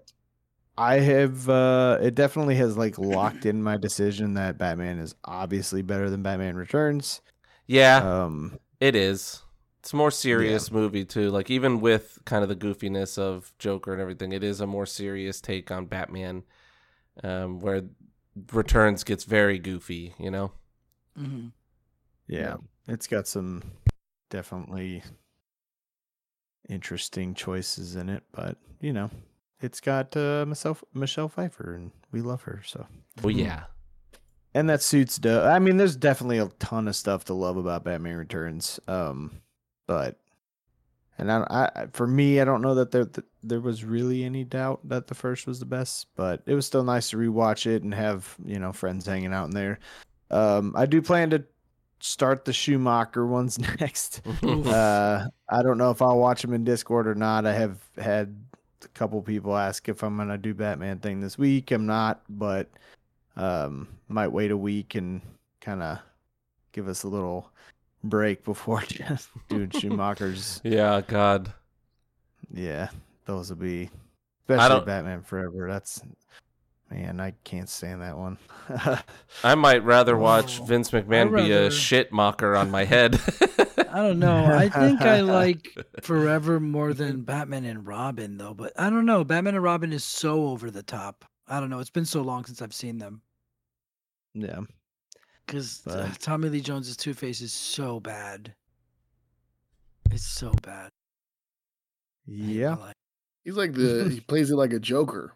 I have. It definitely has like locked in my decision that Batman is obviously better than Batman Returns. Yeah, it is. It's a more serious movie too. Like even with kind of the goofiness of Joker and everything, it is a more serious take on Batman. Where Returns gets very goofy, you know. Mm-hmm. Yeah, it's got some definitely interesting choices in it, but you know, it's got Michelle Pfeiffer, and we love her so. Well, yeah, and that suits. I mean, there's definitely a ton of stuff to love about Batman Returns, but and I for me, I don't know that there was really any doubt that the first was the best, but it was still nice to rewatch it and have, you know, friends hanging out in there. I do plan to start the Schumacher ones next. I don't know if I'll watch them in Discord or not. I have had a couple people ask if I'm going to do Batman thing this week. I'm not, but might wait a week and kind of give us a little break before just doing Schumacher's. Yeah, god. Yeah. Those will be, especially Batman Forever. I can't stand that one. I might rather watch Vince McMahon be a shit mocker on my head. I don't know. I think I like Forever more than Batman and Robin, though. But I don't know. Batman and Robin is so over the top. I don't know. It's been so long since I've seen them. Yeah. Because Tommy Lee Jones's Two-Face is so bad. It's so bad. Yeah. He's like he plays it like a Joker.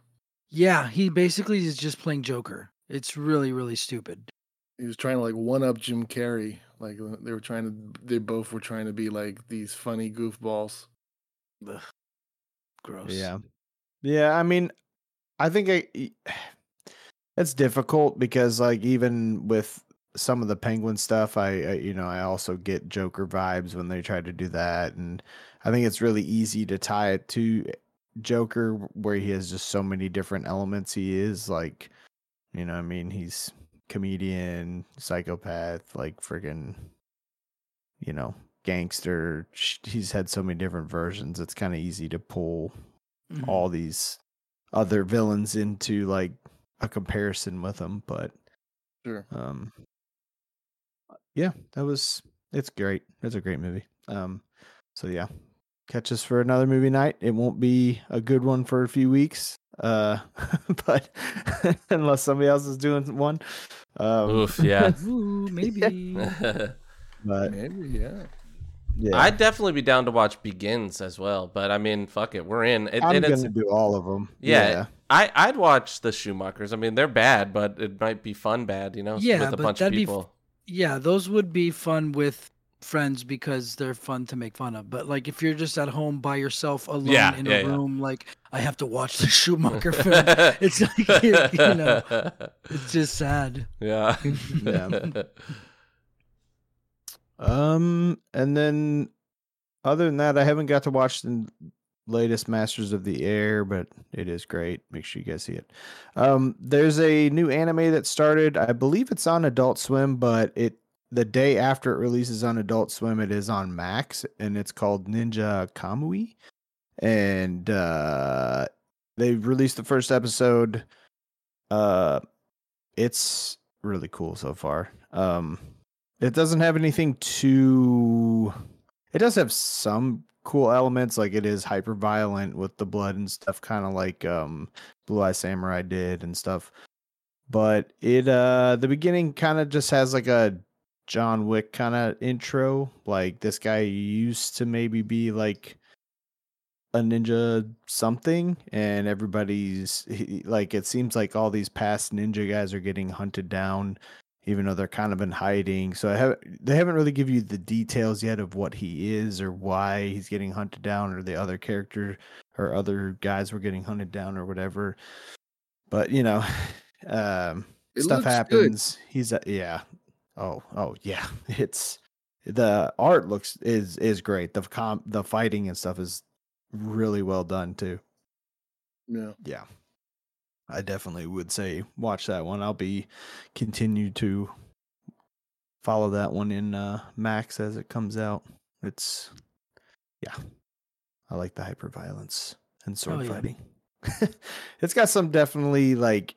Yeah, he basically is just playing Joker. It's really, really stupid. He was trying to like one up Jim Carrey. Like they both were trying to be like these funny goofballs. Ugh. Gross. Yeah. Yeah, I mean, I think it's difficult because like even with some of the Penguin stuff, I also get Joker vibes when they try to do that, and I think it's really easy to tie it to Joker, where he has just so many different elements. He is like, you know, I mean, he's comedian, psychopath, like friggin', you know, gangster. He's had so many different versions. It's kind of easy to pull all these other villains into like a comparison with him, but sure. Yeah, it's great. It's a great movie. So yeah, catch us for another movie night. It won't be a good one for a few weeks, but unless somebody else is doing one. Oof, yeah. Ooh, maybe. But maybe, yeah. I'd definitely be down to watch Begins as well, but I mean, fuck it, we're in. I'm going to do all of them. Yeah. I'd watch the Schumachers. I mean, they're bad, but it might be fun bad, you know, with a bunch of people. Yeah, those would be fun with friends because they're fun to make fun of. But like if you're just at home by yourself alone in a room, like I have to watch the Schumacher film. It's like, you know, it's just sad. Yeah. Yeah. And then other than that, I haven't got to watch the latest Masters of the Air, but it is great. Make sure you guys see it. There's a new anime that started. I believe it's on Adult Swim, but the day after it releases on Adult Swim, it is on Max, and it's called Ninja Kamui. And they released the first episode. It's really cool so far. It doesn't have anything too It does have some cool elements, like it is hyper violent with the blood and stuff, kind of like Blue Eye Samurai did and stuff. But it the beginning kind of just has like a John Wick kind of intro, like this guy used to maybe be like a ninja something, and it seems like all these past ninja guys are getting hunted down, even though they're kind of in hiding. So they haven't really given you the details yet of what he is or why he's getting hunted down, or the other character or other guys were getting hunted down or whatever. But you know, stuff happens. Good. He's yeah. Oh yeah. It's the art is great. The fighting and stuff is really well done too. Yeah. Yeah. I definitely would say watch that one. I'll be continue to follow that one in Max as it comes out. It's yeah. I like the hyper violence and sword fighting. Yeah. It's got some definitely like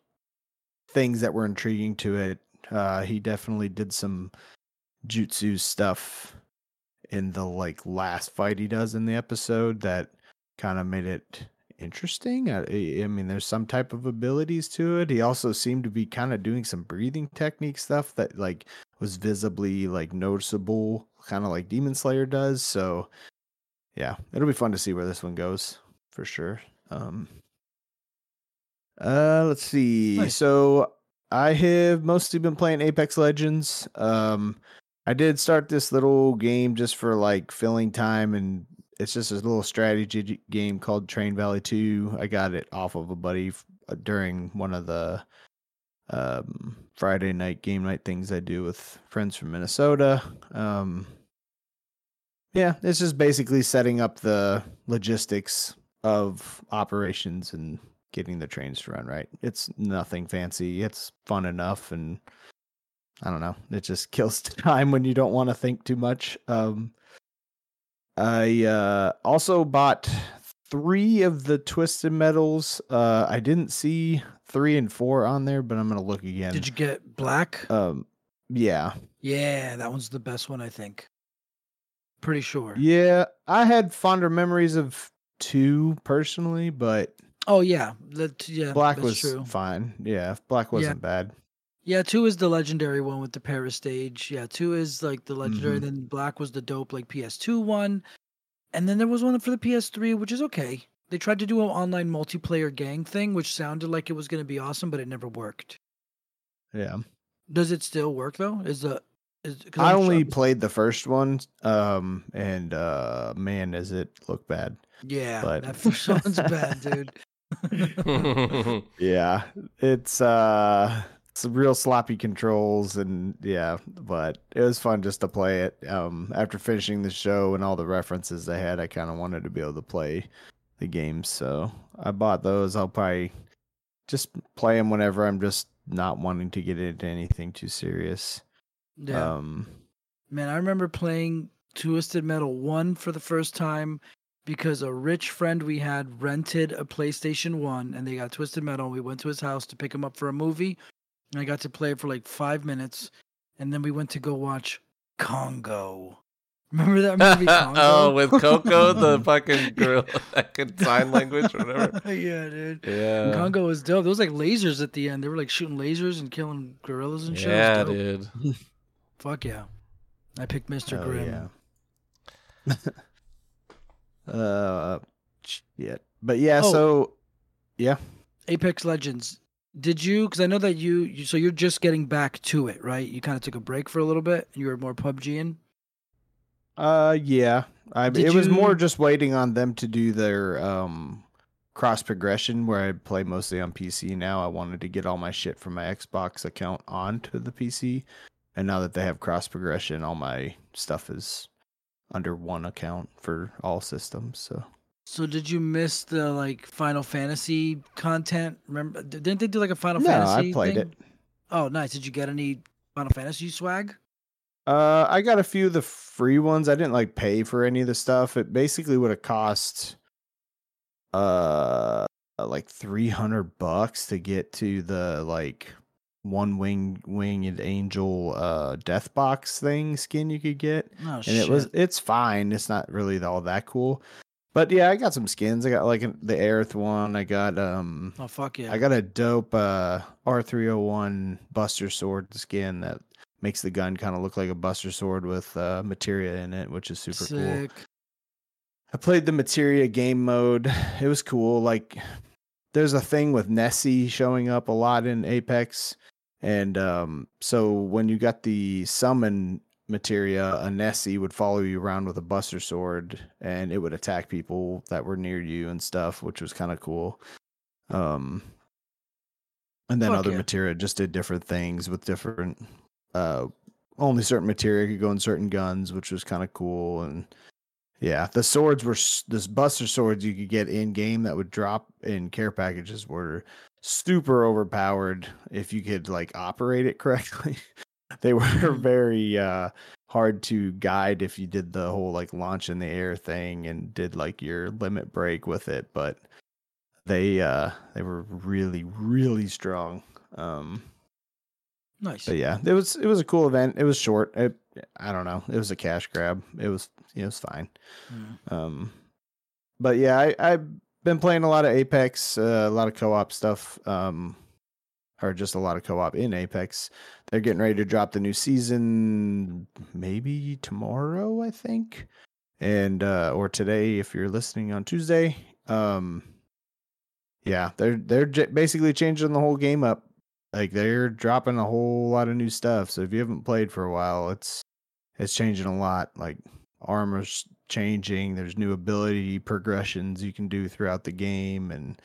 things that were intriguing to it. He definitely did some jutsu stuff in the like last fight he does in the episode that kind of made it interesting. I mean, there's some type of abilities to it. He also seemed to be kind of doing some breathing technique stuff that like was visibly like noticeable, kind of like Demon Slayer does. So yeah, it'll be fun to see where this one goes for sure. Let's see. Nice. So I have mostly been playing Apex Legends. I did start this little game just for like filling time, and it's just a little strategy game called Train Valley 2. I got it off of a buddy during one of the Friday night game night things I do with friends from Minnesota. Yeah, it's just basically setting up the logistics of operations and getting the trains to run right. It's nothing fancy. It's fun enough, and I don't know. It just kills time when you don't want to think too much. I also bought 3 of the Twisted Metals. I didn't see 3 and 4 on there, but I'm going to look again. Did you get black? Yeah. Yeah, that one's the best one, I think. Pretty sure. Yeah, I had fonder memories of 2 personally, but... Oh, yeah. Black was true. Fine. Yeah, black wasn't bad. Yeah, 2 is the legendary one with the Paris stage. Yeah, 2 is like the legendary. Mm-hmm. Then black was the dope like PS2 one. And then there was one for the PS3, which is okay. They tried to do an online multiplayer gang thing, which sounded like it was going to be awesome, but it never worked. Yeah. Does it still work, though? I only played the first one, man, does it look bad. Yeah, but... that first one's bad, dude. Yeah, it's real sloppy controls, and yeah, but it was fun just to play it. After finishing the show and all the references I had, I kind of wanted to be able to play the games, so I bought those. I'll probably just play them whenever I'm just not wanting to get into anything too serious. Yeah. Man, I remember playing Twisted Metal 1 for the first time because a rich friend we had rented a PlayStation 1 and they got Twisted Metal. We went to his house to pick him up for a movie, and I got to play it for like 5 minutes, and then we went to go watch Congo. Remember that movie Congo? Oh, with Coco, the fucking girl that could sign language or whatever. Yeah, dude. Yeah. And Congo was dope. There was like lasers at the end. They were like shooting lasers and killing gorillas and shit. Yeah, dude. Fuck yeah. I picked Mr. Grimm. Yeah. Yeah. But yeah, so yeah. Apex Legends. Did you, because I know that you so you're just getting back to it, right? You kind of took a break for a little bit and you were more PUBG-ing? Yeah. It was more just waiting on them to do their cross progression, where I play mostly on PC now. I wanted to get all my shit from my Xbox account onto the PC. And now that they have cross progression, all my stuff is under one account for all systems. So did you miss the like Final Fantasy content? Remember, didn't they do like a Final Fantasy? No, I played it. Oh, nice. Did you get any Final Fantasy swag? I got a few of the free ones. I didn't like pay for any of the stuff. It basically would have cost like $300 to get to the like one winged angel death box thing skin you could get. Oh, and shit. It's fine. It's not really all that cool. But yeah, I got some skins. I got like the Aerith one. I got oh fuck yeah! I got a dope R301 Buster Sword skin that makes the gun kind of look like a Buster Sword with materia in it, which is super sick. Cool. I played the materia game mode. It was cool. Like there's a thing with Nessie showing up a lot in Apex, and so when you got the summon materia, a Nessie would follow you around with a Buster Sword, and it would attack people that were near you and stuff, which was kind of cool. And then other materia just did different things with different only certain materia could go in certain guns, which was kind of cool. And yeah, the swords were this Buster Swords you could get in game that would drop in care packages were super overpowered if you could like operate it correctly. They were very hard to guide if you did the whole like launch in the air thing and did like your limit break with it, but they were really, really strong. Nice. But yeah, it was a cool event. It was short. I don't know. It was a cash grab. It was fine. Mm. But yeah, I've been playing a lot of Apex, a lot of co-op stuff. Or just a lot of co-op in Apex. They're getting ready to drop the new season maybe tomorrow, I think. And or today if you're listening on Tuesday. Yeah, they're basically changing the whole game up. Like they're dropping a whole lot of new stuff. So if you haven't played for a while, it's changing a lot. Like armor's changing, there's new ability progressions you can do throughout the game, and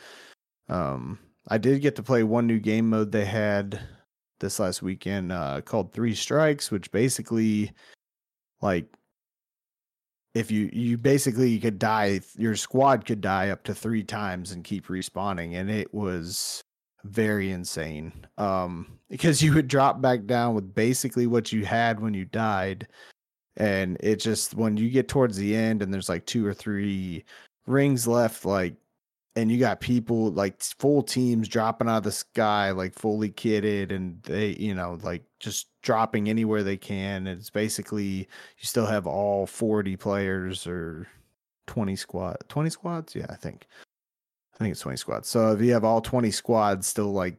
I did get to play one new game mode they had this last weekend called Three Strikes, which basically, like, if you basically could die, your squad could die up to 3 times and keep respawning, and it was very insane because you would drop back down with basically what you had when you died, and it just when you get towards the end and there's like 2 or 3 rings left, like. And you got people like full teams dropping out of the sky, like fully kitted, and they, you know, like just dropping anywhere they can. It's basically you still have all 40 players or 20 squads. Yeah, I think it's 20 squads. So if you have all 20 squads still like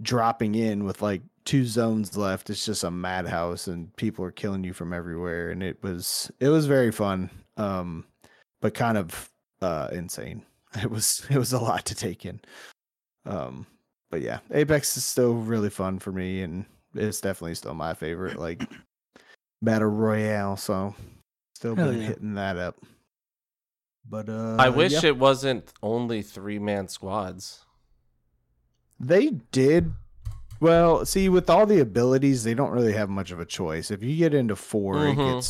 dropping in with like 2 zones left, it's just a madhouse, and people are killing you from everywhere. And it was very fun, but kind of insane. It was a lot to take in. But yeah, Apex is still really fun for me, and it's definitely still my favorite, like battle royale. So still been hitting that up. But I wish it wasn't only 3-man squads. They did. Well, see, with all the abilities, they don't really have much of a choice. If you get into 4,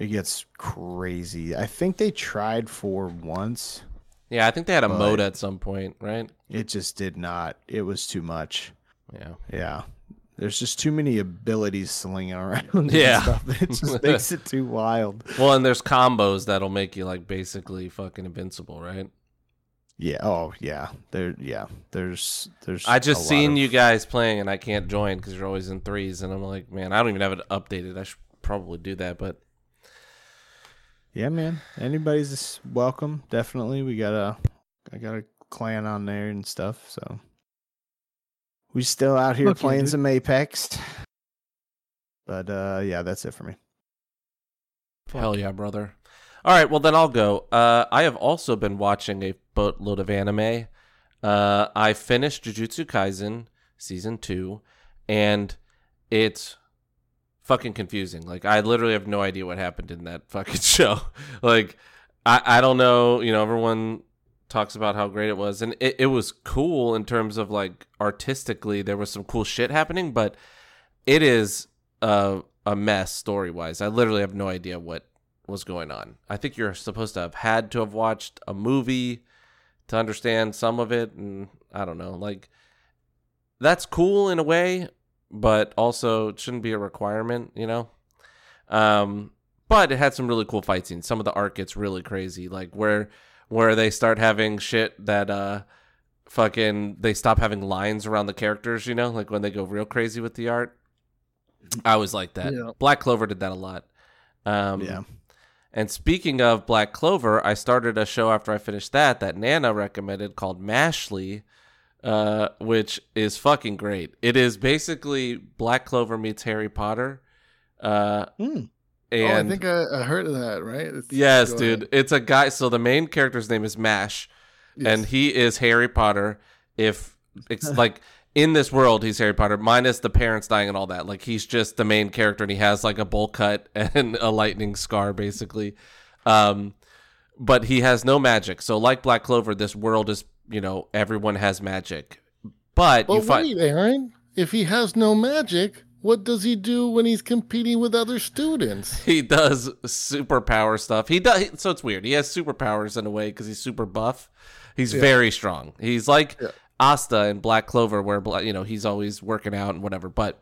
it gets crazy. I think they tried 4 once. Yeah, I think they had a mode at some point, right? It just did not. It was too much. Yeah. There's just too many abilities slinging around. Yeah. Stuff. It just makes it too wild. Well, and there's combos that'll make you like basically fucking invincible, right? Yeah. Oh, yeah. There's. I just seen you guys playing, and I can't join because you're always in 3s, and I'm like, man, I don't even have it updated. I should probably do that, but. Yeah, man. Anybody's welcome. Definitely, I got a clan on there and stuff. So we still out here playing some Apex. But yeah, that's it for me. Hell yeah, brother! All right, well then I'll go. I have also been watching a boatload of anime. I finished Jujutsu Kaisen season 2, and it's fucking confusing. Like I literally have no idea what happened in that fucking show. Like I don't know, you know, everyone talks about how great it was, and it was cool in terms of like artistically there was some cool shit happening, but it is a mess story wise. I literally have no idea what was going on. I think you're supposed to have watched a movie to understand some of it, and I don't know, like that's cool in a way, but also it shouldn't be a requirement, you know? But it had some really cool fight scenes. Some of the art gets really crazy, like where they start having shit that fucking they stop having lines around the characters, you know, like when they go real crazy with the art. I always like that. Yeah. Black Clover did that a lot. Yeah. And speaking of Black Clover, I started a show after I finished that Nana recommended called Mashley, which is fucking great. It is basically Black Clover meets Harry Potter. And I think I heard of that, right? Yes, dude. Ahead. It's a guy. So the main character's name is Mash, and he is Harry Potter. If it's like in this world, he's Harry Potter, minus the parents dying and all that. Like, he's just the main character, and he has like a bowl cut and a lightning scar, basically. But he has no magic. So, like Black Clover, this world is, you know, everyone has magic. But you find, wait, Aaron, if he has no magic, what does he do when he's competing with other students? He does superpower stuff. He does, so it's weird. He has superpowers in a way because he's super buff. He's very strong. He's like Asta in Black Clover, where, you know, he's always working out and whatever. But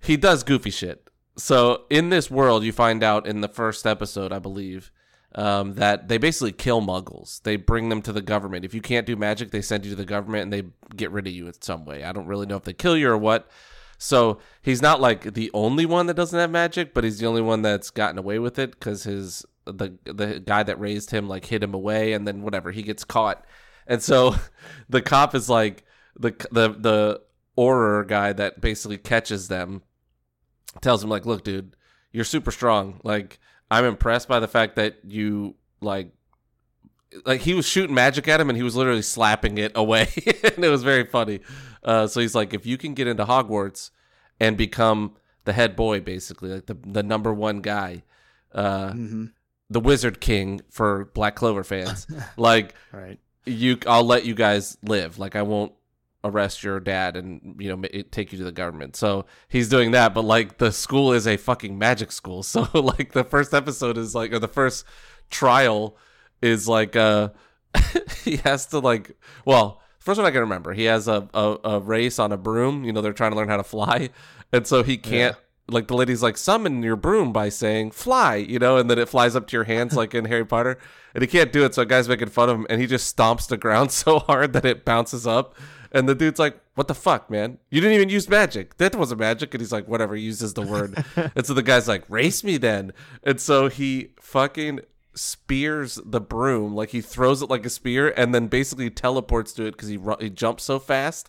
he does goofy shit. So in this world, you find out in the first episode, I believe, that they basically kill muggles. They bring them to the government. If you can't do magic, they send you to the government and they get rid of you in some way. I don't really know if they kill you or what. So he's not like the only one that doesn't have magic, but he's the only one that's gotten away with it because the guy that raised him like hid him away, and then whatever, he gets caught. And so the cop is like the Auror guy that basically catches them, tells him like, look, dude, you're super strong. Like, I'm impressed by the fact that you like he was shooting magic at him and he was literally slapping it away. And it was very funny. So he's like, if you can get into Hogwarts and become the head boy, basically, like the number one guy, the Wizard King for Black Clover fans, like, I'll let you guys live. Like, I won't arrest your dad and, you know, take you to the government. So he's doing that, but like the school is a fucking magic school. So like the first episode is like, or the first trial is like, he has to like, well, first one I can remember, he has a race on a broom. You know, they're trying to learn how to fly. And so he can't, like, the lady's like, summon your broom by saying fly, you know, and then it flies up to your hands like in Harry Potter. And he can't do it. So a guy's making fun of him and he just stomps the ground so hard that it bounces up. And the dude's like, what the fuck, man? You didn't even use magic. That wasn't magic. And he's like, whatever, he uses the word. And so the guy's like, race me then. And so he fucking spears the broom, like he throws it like a spear and then basically teleports to it because he jumps so fast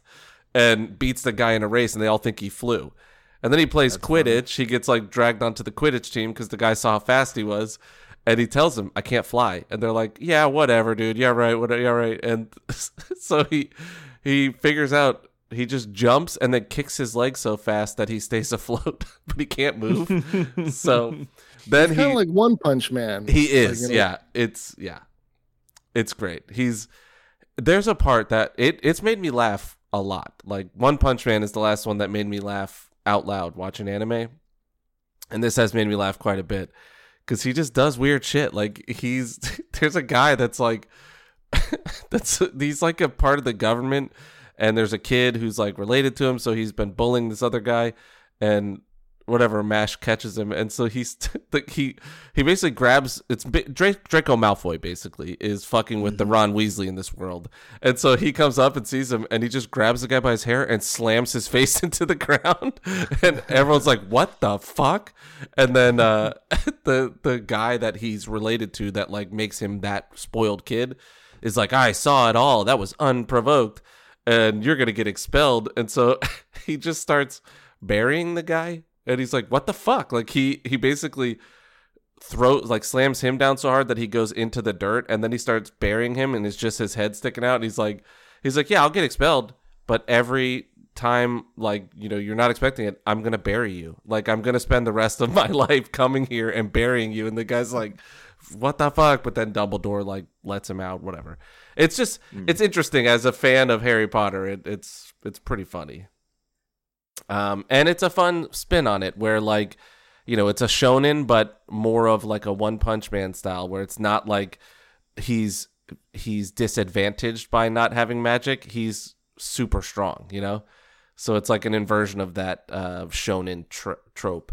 and beats the guy in a race and they all think he flew. And then he plays Quidditch. Funny. He gets like dragged onto the Quidditch team because the guy saw how fast he was and he tells him, I can't fly. And they're like, yeah, whatever, dude. Yeah, right. Whatever, yeah, right. And so he figures out, he just jumps and then kicks his leg so fast that he stays afloat, but he can't move. So then he's kind of like One Punch Man. He is, like, yeah. It's great. There's a part that it's made me laugh a lot. Like, One Punch Man is the last one that made me laugh out loud watching anime, and this has made me laugh quite a bit because he just does weird shit. Like, there's a guy that's like he's like a part of the government. And there's a kid who's like related to him, so he's been bullying this other guy, and whatever, Mash catches him, and so he basically grabs Draco Malfoy basically is fucking with the Ron Weasley in this world, and so he comes up and sees him, and he just grabs the guy by his hair and slams his face into the ground, and everyone's like, what the fuck? And then the guy that he's related to that like makes him that spoiled kid is like, I saw it all. That was unprovoked. And you're going to get expelled. And so he just starts burying the guy. And he's like, what the fuck? Like, he basically slams him down so hard that he goes into the dirt. And then he starts burying him. And it's just his head sticking out. And he's like, yeah, I'll get expelled. But every time, like, you know, you're not expecting it, I'm going to bury you. Like, I'm going to spend the rest of my life coming here and burying you. And the guy's like, what the fuck? But then Dumbledore like lets him out, whatever. It's just it's interesting as a fan of Harry Potter. It's pretty funny, and it's a fun spin on it where, like, you know, it's a shonen but more of like a One Punch Man style where it's not like he's disadvantaged by not having magic. He's super strong, you know, so it's like an inversion of that shonen trope.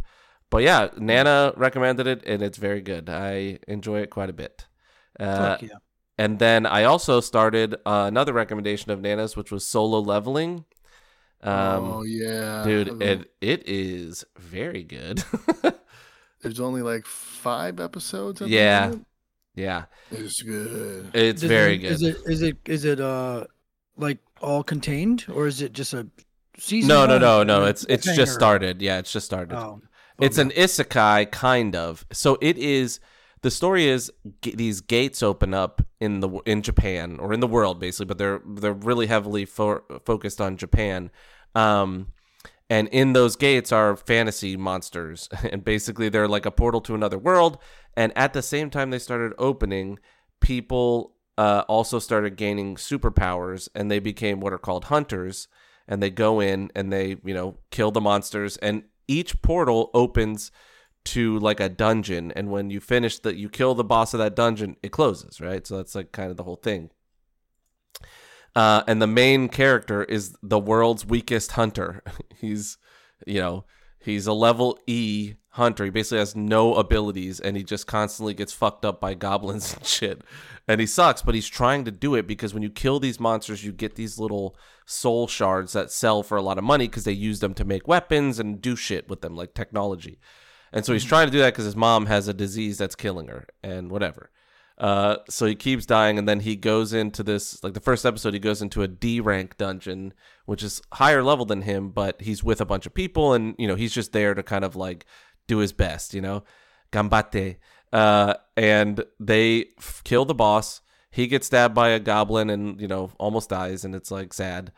But yeah, Nana recommended it, and it's very good. I enjoy it quite a bit. And then I also started another recommendation of Nana's, which was Solo Leveling. Oh, yeah. Dude, it is very good. There's only like 5 episodes. Yeah. Yeah. It's good. It's very good. Is it like all contained, or is it just a season? No. It's just started. Yeah, it's just started. Oh, okay. It's an isekai kind of. So it is. The story is these gates open up in Japan, or in the world basically, but they're really heavily focused on Japan. And in those gates are fantasy monsters, and basically they're like a portal to another world. And at the same time they started opening, people also started gaining superpowers, and they became what are called hunters. And they go in and they, kill the monsters, and each portal opens to like a dungeon, and when you finish that, you kill the boss of that dungeon, it closes, right? So that's like kind of the whole thing. And the main character is the world's weakest hunter. He's a level E hunter. He basically has no abilities, and he just constantly gets fucked up by goblins and shit. And he sucks, but he's trying to do it, because when you kill these monsters, you get these little soul shards that sell for a lot of money, because they use them to make weapons and do shit with them, like technology. And so he's trying to do that because his mom has a disease that's killing her and whatever. So he keeps dying, and then he goes into this, like the first episode, he goes into a D rank dungeon, which is higher level than him, but he's with a bunch of people, and, he's just there to kind of like do his best, Gambate. And they kill the boss. He gets stabbed by a goblin and, almost dies, and it's like sad.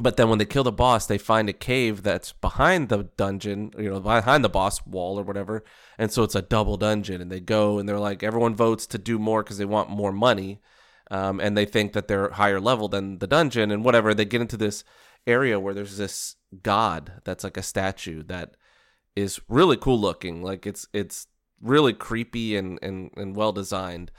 But then when they kill the boss, they find a cave that's behind the dungeon, behind the boss wall or whatever. And so it's a double dungeon, and they go and they're like, everyone votes to do more because they want more money. And they think that they're higher level than the dungeon and whatever. They get into this area where there's this god that's like a statue that is really cool looking. Like it's really creepy and well designed,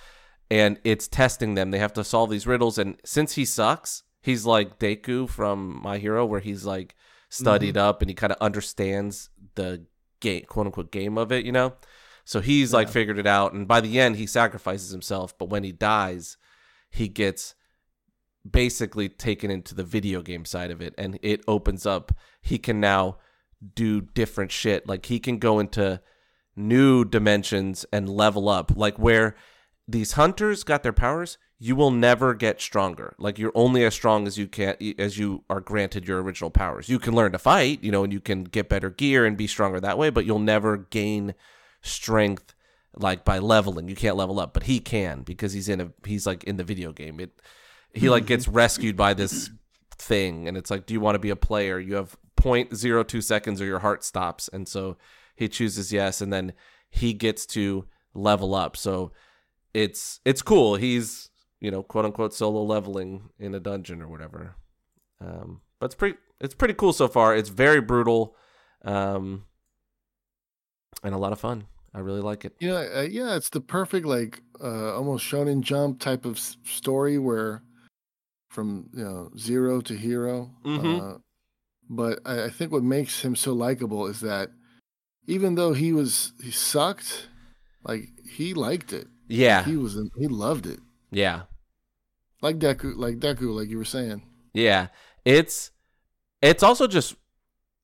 and it's testing them. They have to solve these riddles. And since he sucks, he's like Deku from My Hero, where he's like studied up and he kind of understands the game, quote unquote, game of it, So he's like figured it out. And by the end, he sacrifices himself. But when he dies, he gets basically taken into the video game side of it. And it opens up. He can now do different shit. Like he can go into new dimensions and level up, like where these hunters got their powers. You will never get stronger. Like you're only as strong as you are granted your original powers. You can learn to fight, and you can get better gear and be stronger that way, but you'll never gain strength like by leveling. You can't level up, but he can, because he's like in the video game. He like gets rescued by this thing, and it's like, do you want to be a player? You have 0.02 seconds or your heart stops. And so he chooses yes, and then he gets to level up. So it's cool. He's quote unquote solo leveling in a dungeon or whatever. But it's pretty cool so far. It's very brutal, and a lot of fun. I really like it. It's the perfect almost Shonen Jump type of story where from zero to hero. Mm-hmm. But I think what makes him so likable is that even though he sucked, like he liked it. Yeah, he loved it. Yeah. Like Deku, like you were saying. Yeah. It's also just,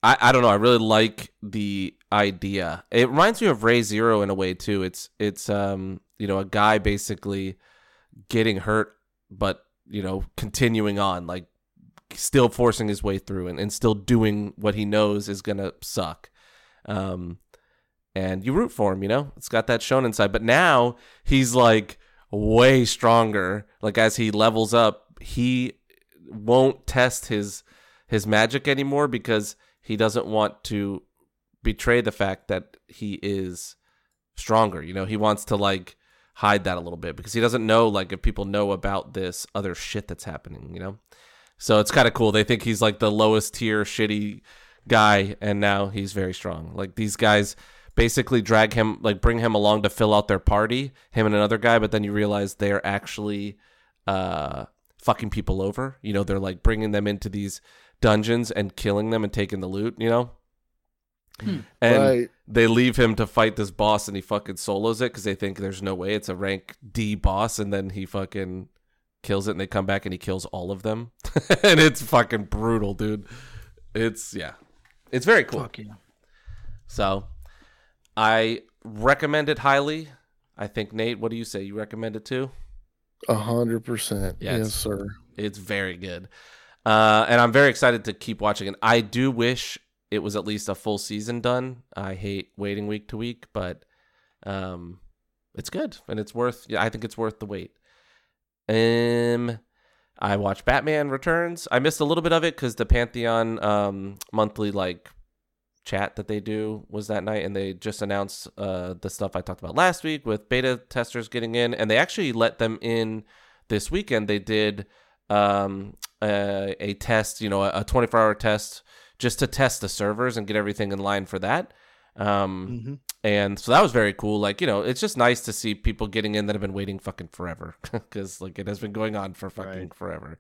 I don't know, I really like the idea. It reminds me of Ray Zero in a way too. It's a guy basically getting hurt, but continuing on, like still forcing his way through and still doing what he knows is gonna suck. And you root for him, It's got that shonen side. But now he's like way stronger. Like as he levels up, he won't test his magic anymore, because he doesn't want to betray the fact that he is stronger. He wants to like hide that a little bit, because he doesn't know like if people know about this other shit that's happening, So it's kind of cool. They think he's like the lowest tier shitty guy, and now he's very strong. Like these guys basically drag him, like bring him along to fill out their party, him and another guy, but then you realize they're actually fucking people over. They're like bringing them into these dungeons and killing them and taking the loot, And they leave him to fight this boss, and he fucking solos it because they think there's no way. It's a rank D boss, and then he fucking kills it, and they come back and he kills all of them. And it's fucking brutal, dude. It's, yeah. It's very cool. Fuck yeah. So I recommend it highly. I think, Nate, what do you say? You recommend it too? 100%. Yes, sir. It's very good. And I'm very excited to keep watching it. I do wish it was at least a full season done. I hate waiting week to week, but it's good. And it's worth, I think it's worth the wait. I watched Batman Returns. I missed a little bit of it because the Pantheon monthly like chat that they do was that night, and they just announced the stuff I talked about last week with beta testers getting in, and they actually let them in this weekend. They did a test, a 24-hour test just to test the servers and get everything in line for that. And so that was very cool. It's just nice to see people getting in that have been waiting fucking forever because it has been going on for fucking forever.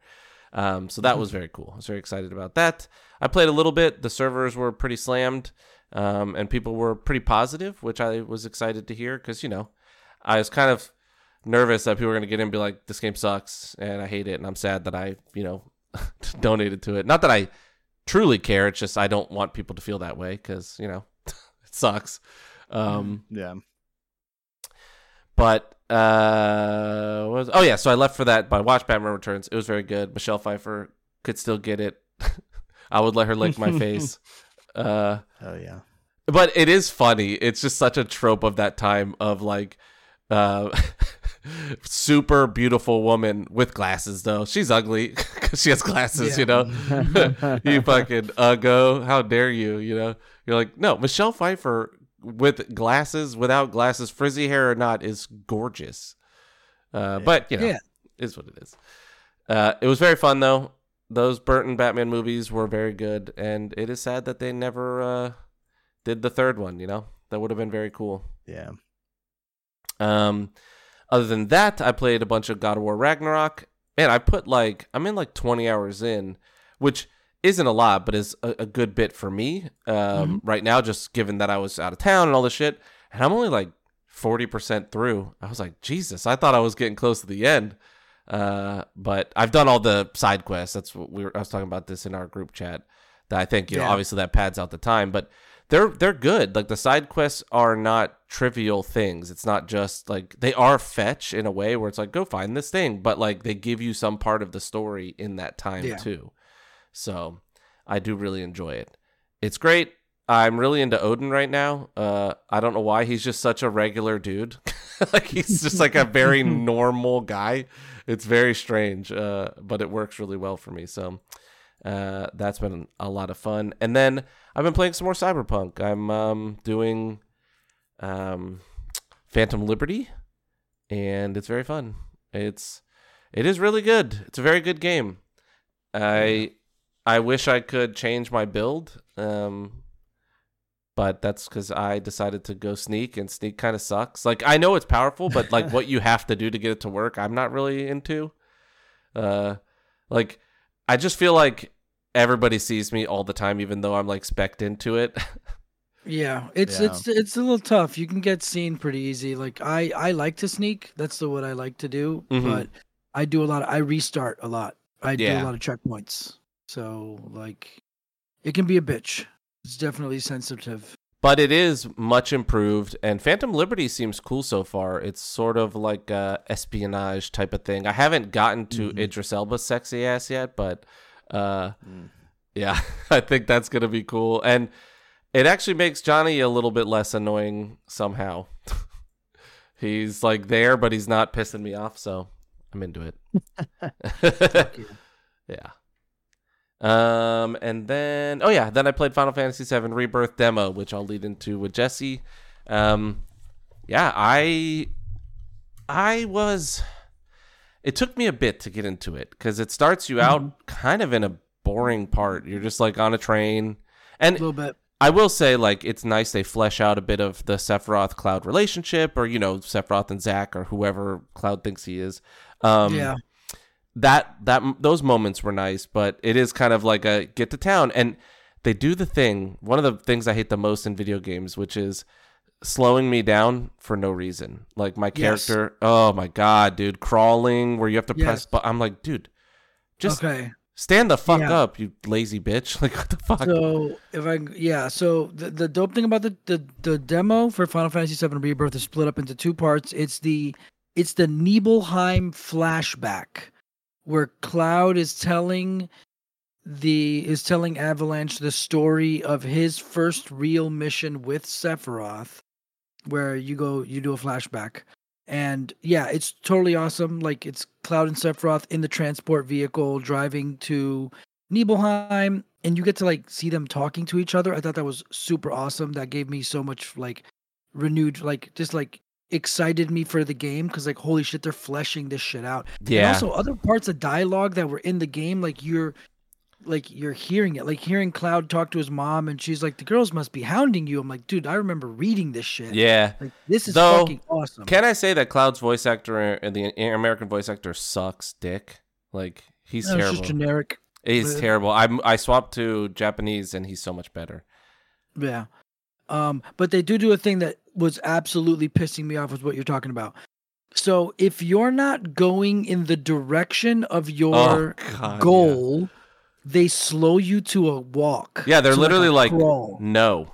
So that was very cool. I was very excited about that. I played a little bit. The servers were pretty slammed, and people were pretty positive, which I was excited to hear because, I was kind of nervous that people were going to get in and be like, this game sucks and I hate it. And I'm sad that I, donated to it. Not that I truly care. It's just I don't want people to feel that way because, it sucks. But so I left for that by Watch Batman Returns. It was very good. Michelle Pfeiffer could still get it. I would let her lick my face. Oh yeah. But it is funny. It's just such a trope of that time of super beautiful woman with glasses though. She's ugly because she has glasses, You fucking uggo. How dare you, You're like, no, Michelle Pfeiffer with glasses, without glasses, frizzy hair or not, is gorgeous. But is what it is. It was very fun though. Those Burton Batman movies were very good, and it is sad that they never did the third one. That would have been very cool. Yeah. Other than that, I played a bunch of God of War Ragnarok. Man, I'm in 20 hours in, which isn't a lot, but is a good bit for me right now, just given that I was out of town and all this shit. And I'm only 40% through. I was like, Jesus, I thought I was getting close to the end. But I've done all the side quests. That's what I was talking about this in our group chat. That I think, obviously that pads out the time, but they're good. The side quests are not trivial things. It's not just they are fetch in a way where it's go find this thing, but they give you some part of the story in that time too. So I do really enjoy it. It's great. I'm really into Odin right now. I don't know why. He's just such a regular dude. He's just a very normal guy. It's very strange, but it works really well for me. So that's been a lot of fun. And then I've been playing some more Cyberpunk. I'm doing Phantom Liberty, and it's very fun. It is really good. It's a very good game. I wish I could change my build, but that's because I decided to go sneak, and sneak kind of sucks. I know it's powerful, but what you have to do to get it to work, I'm not really into. I just feel like everybody sees me all the time, even though I'm specced into it. Yeah, it's a little tough. You can get seen pretty easy. I like to sneak. That's what I like to do. Mm-hmm. But I do I restart a lot. I do a lot of checkpoints. So it can be a bitch. It's definitely sensitive. But it is much improved, and Phantom Liberty seems cool so far. It's sort of like a espionage type of thing. I haven't gotten to Idris Elba's sexy ass yet, but I think that's going to be cool. And it actually makes Johnny a little bit less annoying somehow. He's there, but he's not pissing me off, so I'm into it. Yeah. And then then I played Final Fantasy VII Rebirth demo, which I'll lead into with Jesse. It took me a bit to get into it because it starts you out kind of in a boring part. You're just on a train, and a little bit. I will say it's nice they flesh out a bit of the Sephiroth Cloud relationship, or Sephiroth and Zack, or whoever Cloud thinks he is. Those moments were nice, but it is kind of a get to town, and they do the thing, one of the things I hate the most in video games, which is slowing me down for no reason. Like my character, oh my God, dude, crawling where you have to press buttons. I'm like, dude, just stand the fuck up, you lazy bitch. Like, what the fuck? So, if I, so the dope thing about the demo for Final Fantasy VII Rebirth is split up into two parts. It's the Nibelheim flashback where Cloud is telling Avalanche the story of his first real mission with Sephiroth, where you do a flashback. And yeah, it's totally awesome. Like, it's Cloud and Sephiroth in the transport vehicle driving to Nibelheim, and you get to like see them talking to each other. I thought that was super awesome. That gave me so much like renewed, like just like excited me for the game, because like holy shit, they're fleshing this shit out. Yeah. And also other parts of dialogue that were in the game, like you're hearing it, like hearing Cloud talk to his mom, and she's like, the girls must be hounding you. I'm like, dude, I remember reading this shit. Yeah. Like, this is fucking awesome. Can I say that Cloud's voice actor and the American voice actor sucks dick? Like, he's terrible. It's just generic. He's terrible. I swapped to Japanese and he's so much better. Yeah. But they do a thing that was absolutely pissing me off, was what you're talking about. So if you're not going in the direction of your goal... Yeah. They slow you to a walk. Yeah, they're literally like, no.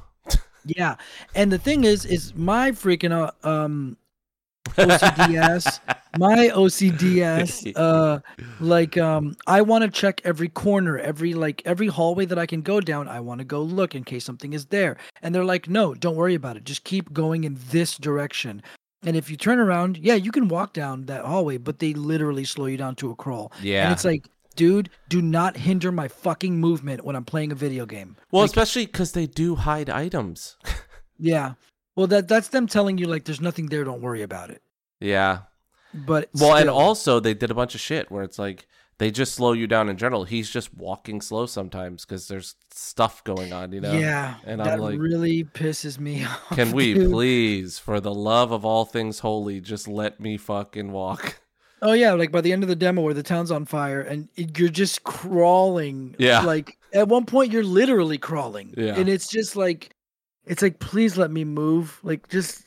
Yeah, and the thing is my freaking OCDs, I want to check every corner, every hallway that I can go down. I want to go look in case something is there. And they're like, no, don't worry about it. Just keep going in this direction. And if you turn around, yeah, you can walk down that hallway, but they literally slow you down to a crawl. Yeah, and it's like, dude, do not hinder my fucking movement when I'm playing a video game. Well, like, especially because they do hide items. Yeah. Well, that's them telling you, like, there's nothing there. Don't worry about it. Yeah. But and also they did a bunch of shit where it's like they just slow you down in general. He's just walking slow sometimes because there's stuff going on, you know? Yeah. And that I'm like, really pisses me off. Can we please, for the love of all things holy, just let me fucking walk? Oh yeah, like by the end of the demo where the town's on fire and you're just crawling. Yeah. Like at one point you're literally crawling. Yeah. And it's just like, please let me move. Like just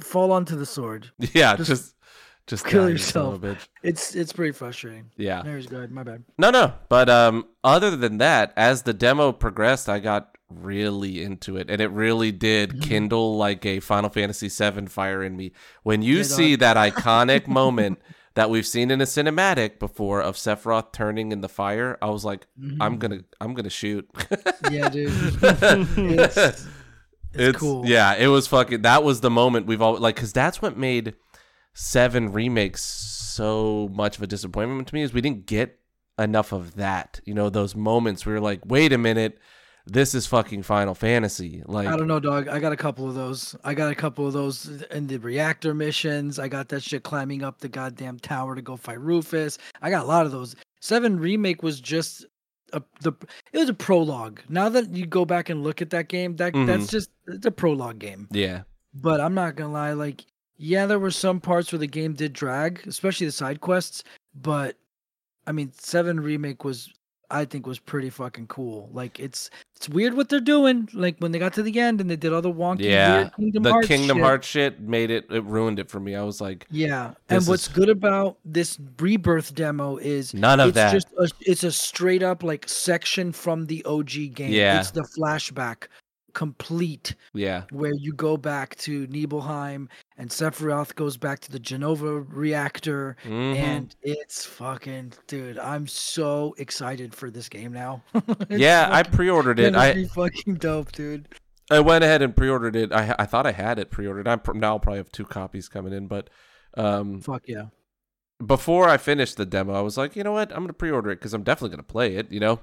fall onto the sword. Yeah. Just kill yourself. It's pretty frustrating. Yeah. There's good. My bad. No. But other than that, as the demo progressed, I got really into it, and it really did kindle like a Final Fantasy VII fire in me when you see that iconic moment that we've seen in a cinematic before of Sephiroth turning in the fire. I was like, I'm gonna shoot. Yeah, dude. It's cool. Yeah, it was fucking. That was the moment we've all like, because that's what made 7 remakes so much of a disappointment to me, is we didn't get enough of that. You know, those moments we were like, wait a minute. This is fucking Final Fantasy. Like, I don't know, dog. I got a couple of those. In the reactor missions. I got that shit climbing up the goddamn tower to go fight Rufus. I got a lot of those. 7 remake was just it was a prologue. Now that you go back and look at that game, that's just the prologue game. Yeah. But I'm not gonna lie, like, yeah, there were some parts where the game did drag, especially the side quests. But I mean, 7 remake was, I think, was pretty fucking cool. Like, it's weird what they're doing. Like, when they got to the end and they did all the wonky weird Kingdom Hearts shit made it. It ruined it for me. I was like, yeah. And what's good about this Rebirth demo is none of that. It's a straight up like section from the OG game. Yeah. It's the flashback complete. Yeah. Where you go back to Nibelheim and Sephiroth goes back to the Genova reactor, and it's fucking, dude, I'm so excited for this game now. Yeah, I pre-ordered it. It's fucking dope, dude. I went ahead and pre-ordered it. I thought I had it pre-ordered. Now I'll probably have 2 copies coming in, but fuck yeah. Before I finished the demo, I was like, you know what? I'm going to pre-order it because I'm definitely going to play it, you know?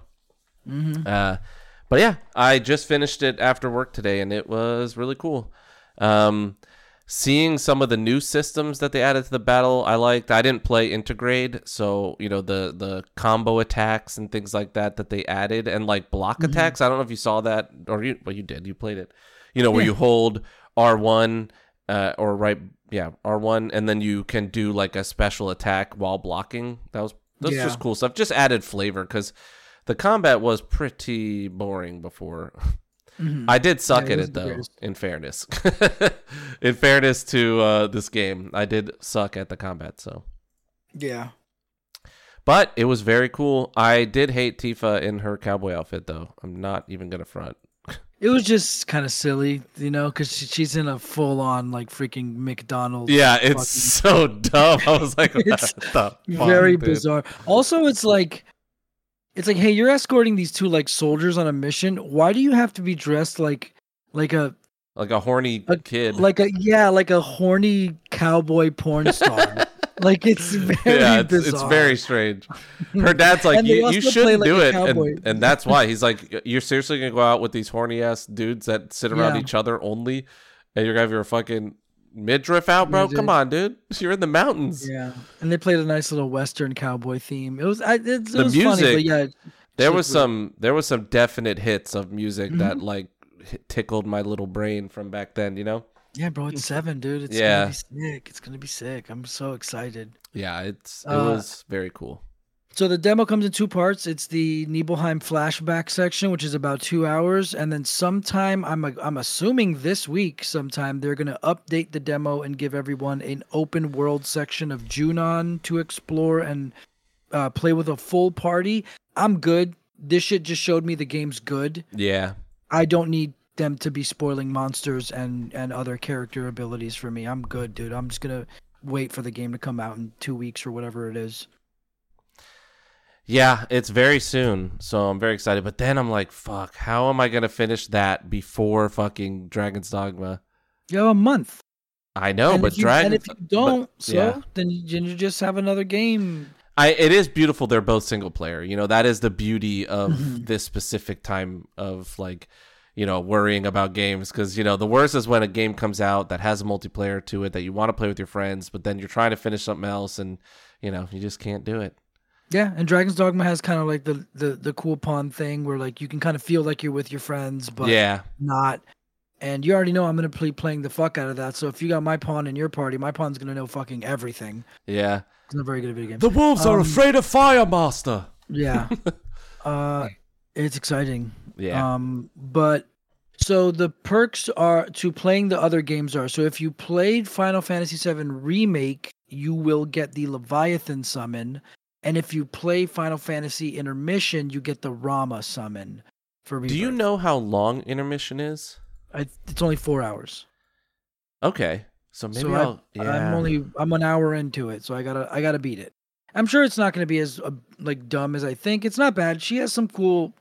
Mm-hmm. But yeah, I just finished it after work today, and it was really cool. Seeing some of the new systems that they added to the battle, I liked. I didn't play Integrate, so, you know, the combo attacks and things like that they added, and like block attacks. I don't know if you saw that, or you did. You played it. You know, where you hold R1 R1, and then you can do like a special attack while blocking. That's just cool stuff. Just added flavor, because The combat was pretty boring before. Mm-hmm. I did suck at it, though, in fairness. In fairness to this game, I did suck at the combat, so. Yeah. But it was very cool. I did hate Tifa in her cowboy outfit, though. I'm not even going to front. It was just kind of silly, you know, because she's in a full-on, like, freaking McDonald's. Yeah, it's so dumb. I was like, it's fuck, very dude. Bizarre. Also, it's like, hey, you're escorting these two, like, soldiers on a mission. Why do you have to be dressed like a horny kid? Like a horny cowboy porn star. Like, it's very bizarre. It's very strange. Her dad's like, you shouldn't do it. And that's why. He's like, you're seriously going to go out with these horny-ass dudes that sit around each other only? And you're going to have your fucking midriff out, bro? Come on, dude. You're in the mountains. Yeah. And they played a nice little Western cowboy theme. It was music, funny, but yeah. There was some definite hits of music that, like, tickled my little brain from back then, you know? Yeah, bro, it's 7, dude. It's gonna be sick. I'm so excited. Yeah, it was very cool. So the demo comes in two parts. It's the Nibelheim flashback section, which is about 2 hours, and then sometime I'm assuming this week sometime they're gonna update the demo and give everyone an open world section of Junon to explore and play with a full party. I'm good. This shit just showed me the game's good. Yeah, I don't need them to be spoiling monsters and other character abilities for me. I'm good, dude. I'm just gonna wait for the game to come out in 2 weeks or whatever it is. Yeah, it's very soon, so I'm very excited. But then I'm like, fuck, how am I gonna finish that before fucking Dragon's Dogma? You have a month. I know, and but Dragon. And if you don't, then you just have another game. It is beautiful. They're both single player. You know, that is the beauty of this specific time of, like, you know, worrying about games, because, you know, the worst is when a game comes out that has a multiplayer to it that you want to play with your friends, but then you're trying to finish something else and, you know, you just can't do it. Yeah, and Dragon's Dogma has kind of like the cool pawn thing where, like, you can kind of feel like you're with your friends, but not. And you already know I'm going to be playing the fuck out of that, so if you got my pawn in your party, my pawn's going to know fucking everything. Yeah. It's not very good video game. The wolves are afraid of fire, master. Yeah. It's exciting. Yeah. But so the perks are to playing the other games are, so if you played Final Fantasy VII Remake, you will get the Leviathan summon. And if you play Final Fantasy Intermission, you get the Rama summon for Rebirth. Do you know how long Intermission is? It's only 4 hours. Okay. So maybe I'm an hour into it, so I gotta beat it. I'm sure it's not going to be as like dumb as I think. It's not bad. She has some cool.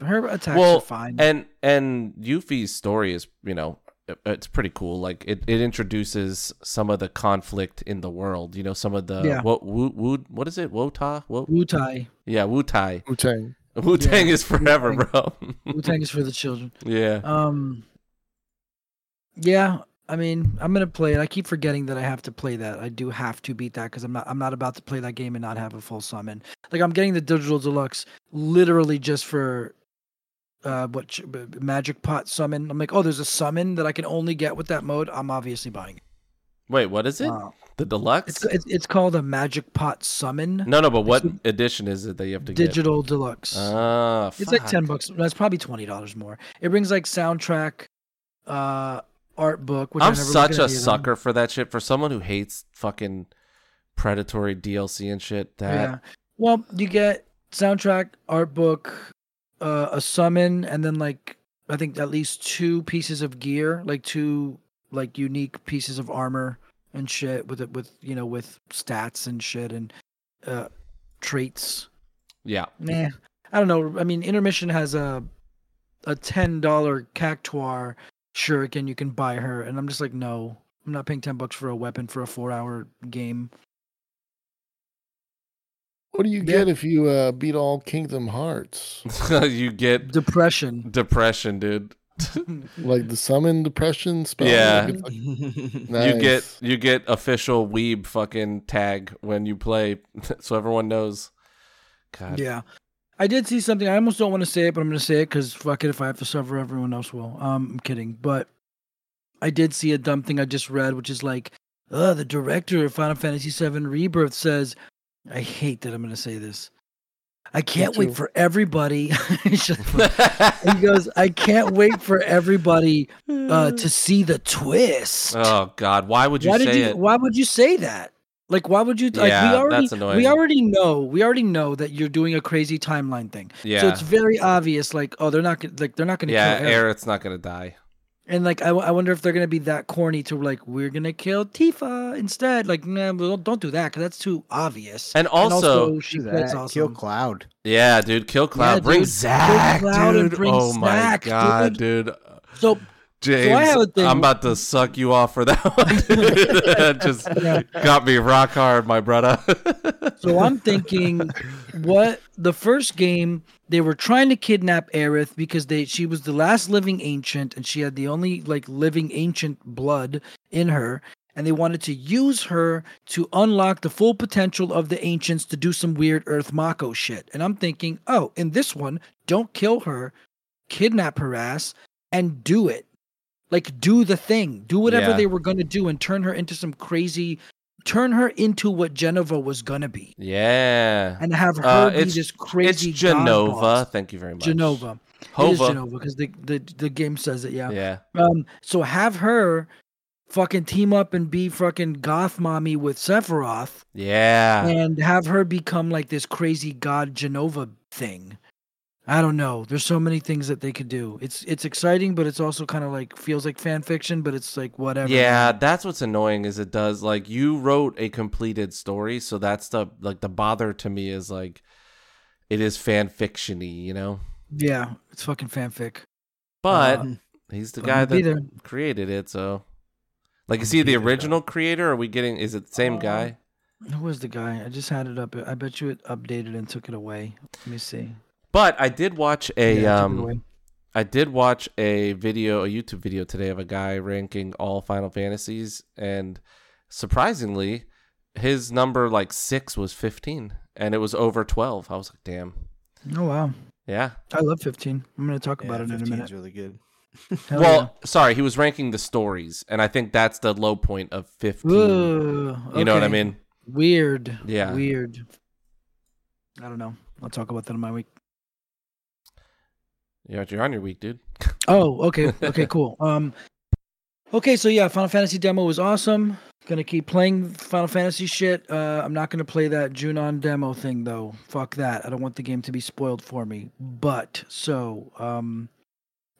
Her attacks are fine. And Yuffie's story is, you know, it's pretty cool. Like, it introduces some of the conflict in the world. You know, some of the what is it? Wota? Wutai. Yeah, Wutai. Wu-Tang. Wu-Tang is forever, Wu-Tang. Bro. Wu-Tang is for the children. Yeah. Yeah. I mean, I'm gonna play it. I keep forgetting that I have to play that. I do have to beat that because I'm not about to play that game and not have a full summon. Like, I'm getting the digital deluxe literally just for Magic Pot summon. I'm like, oh, there's a summon that I can only get with that mode. I'm obviously buying it. Wait, what is it? The deluxe? It's called a Magic Pot summon. No, but what edition is it that you have to get? Digital deluxe. Ah, fuck. It's like $10. That's probably $20 more. It brings like soundtrack. Art book, which I'm such a sucker for that shit. For someone who hates fucking predatory DLC and shit, well, you get soundtrack, art book, a summon, and then, like, I think at least two pieces of gear, like two like unique pieces of armor and shit with you know, with stats and shit and traits. Yeah. Nah, I don't know. I mean, Intermission has a $10 Cactuar Shuriken, you can buy her, and I'm just like, no, I'm not paying $10 for a weapon for a 4-hour game. What do you get if you beat all Kingdom Hearts? You get depression, dude. Like the summon depression spell. Yeah, nice. You get official weeb fucking tag when you play, so everyone knows. God. Yeah. I did see something. I almost don't want to say it, but I'm going to say it because fuck it. If I have to suffer, everyone else will. I'm kidding. But I did see a dumb thing I just read, which is like, the director of Final Fantasy VII Rebirth says, I hate that I'm going to say this. I can't wait for everybody. He goes, I can't wait for everybody to see the twist. Oh God, why would you say it? Why would you say that? Like, why would you? That's annoying. We already know that you're doing a crazy timeline thing. Yeah. So it's very obvious. Like, oh, they're not gonna. Yeah, kill Aerith's not gonna die. And like, I wonder if they're gonna be that corny to like, we're gonna kill Tifa instead. Like, nah, don't do that because that's too obvious. And also that's awesome. Kill Cloud. Yeah, dude, kill Cloud. Yeah, bring Zack, dude. Oh my God, dude. So. James, I'm about to suck you off for that one. That just got me rock hard, my brother. So I'm thinking, what the first game they were trying to kidnap Aerith because she was the last living ancient and she had the only like living ancient blood in her, and they wanted to use her to unlock the full potential of the ancients to do some weird Earth Mako shit. And I'm thinking, oh, in this one, don't kill her, kidnap her ass, and do it. Like, do the thing. Do whatever they were going to do and turn her into what Genova was going to be. Yeah. And have her be this crazy It's Genova. Boss. Thank you very much. Genova. Hova. It is Genova because the game says it, yeah. So have her fucking team up and be fucking goth mommy with Sephiroth. Yeah. And have her become like this crazy god Genova thing. I don't know. There's so many things that they could do. It's exciting, but it's also kind of like feels like fan fiction, but it's like whatever. Yeah, that's what's annoying is it does like you wrote a completed story, so that's the bother to me is like it is fan fiction-y, you know? Yeah, it's fucking fanfic. But he's the guy that created it, so like is he the original creator or are we getting is it the same guy? Who was the guy? I just had it up. I bet you it updated and took it away. Let me see. But I did watch a YouTube video today of a guy ranking all Final Fantasies, and surprisingly, his number like 6 was 15, and it was over 12. I was like, damn. Oh wow. Yeah. I love 15. I'm gonna talk about it in a minute. 15's really good. Sorry, he was ranking the stories, and I think that's the low point of 15. Ooh, okay. You know what I mean? Weird. Yeah. Weird. I don't know. I'll talk about that in my week. Yeah, you're on your week, dude. Oh, okay. Okay, cool. Okay, so yeah, Final Fantasy demo was awesome. Gonna keep playing Final Fantasy shit. I'm not gonna play that Junon demo thing though. Fuck that. I don't want the game to be spoiled for me. But so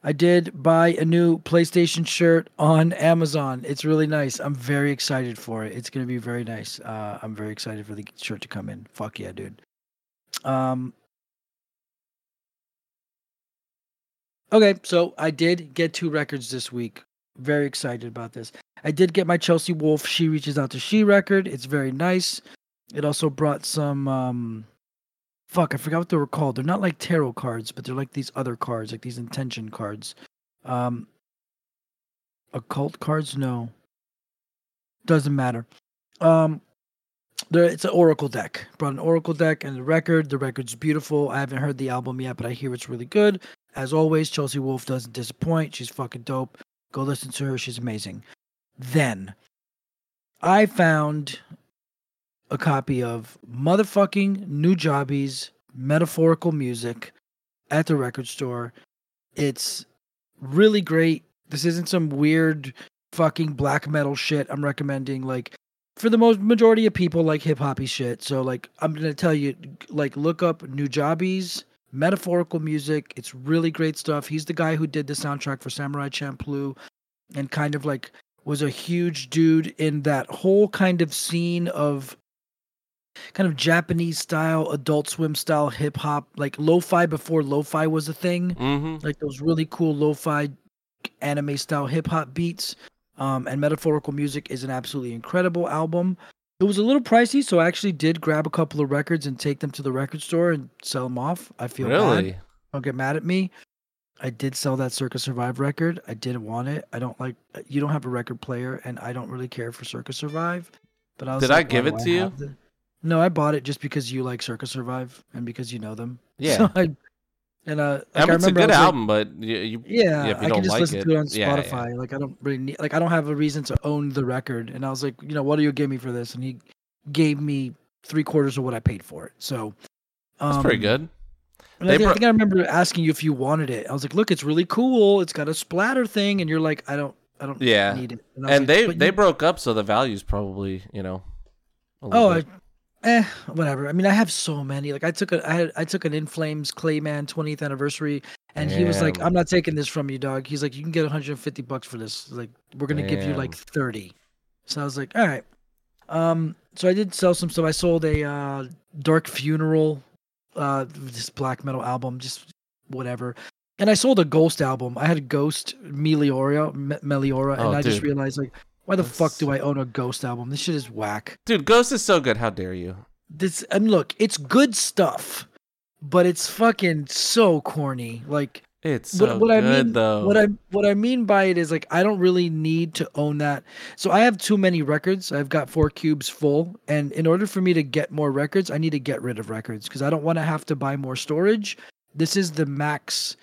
I did buy a new PlayStation shirt on Amazon. It's really nice. I'm very excited for it. It's gonna be very nice. I'm very excited for the shirt to come in. Fuck yeah, dude. Okay, so I did get 2 records this week. Very excited about this. I did get my Chelsea Wolf She Reaches Out to She record. It's very nice. It also brought some... I forgot what they were called. They're not like tarot cards, but they're like these other cards, like these intention cards. Occult cards? No. Doesn't matter. It's an Oracle deck. Brought an Oracle deck and a record. The record's beautiful. I haven't heard the album yet, but I hear it's really good. As always, Chelsea Wolfe doesn't disappoint. She's fucking dope. Go listen to her. She's amazing. Then, I found a copy of motherfucking Nujabes Metaphorical Music at the record store. It's really great. This isn't some weird fucking black metal shit I'm recommending. Like, for the majority of people, like hip-hoppy shit. So, like, I'm going to tell you, like, look up Nujabes Metaphorical Music. It's really great stuff. He's the guy who did the soundtrack for Samurai Champloo and kind of like was a huge dude in that whole kind of scene of kind of Japanese style, Adult Swim style hip hop, like lo-fi before lo-fi was a thing. Mm-hmm. Like those really cool lo-fi anime style hip hop beats. And Metaphorical Music is an absolutely incredible album. It was a little pricey, so I actually did grab a couple of records and take them to the record store and sell them off. I feel bad. Don't get mad at me. I did sell that Circa Survive record. I did want it. You don't have a record player, and I don't really care for Circa Survive. But I was Did I give it to you? No, I bought it just because you like Circa Survive and because you know them. Yeah. So it's a good album, but I can just listen to it on Spotify. Yeah, yeah. Like I don't really need, like I don't have a reason to own the record. And I was like, you know, what do you give me for this? And he gave me 3/4 of what I paid for it. So That's pretty good. I think I remember asking you if you wanted it. I was like, "Look, it's really cool. It's got a splatter thing," and you're like, "I don't need it." And they broke up, so the value's probably whatever. I mean, I have so many. Like, I took an In Flames Clayman 20th anniversary, and he was like, "I'm not taking this from you, dog." He's like, "You can get $150 for this. Like, we're gonna give you like 30." So I was like, "All right." So I did sell some stuff. I sold a Dark Funeral. This black metal album, just whatever. And I sold a Ghost album. I had Ghost Meliora, and I just realized, like, why the fuck do I own a Ghost album? This shit is whack. Dude, Ghost is so good. How dare you? And look, it's good stuff, but it's fucking so corny. Like, it's so good, though. What I mean by it is, like, I don't really need to own that. So I have too many records. I've got 4 cubes full. And in order for me to get more records, I need to get rid of records because I don't want to have to buy more storage. This is the max.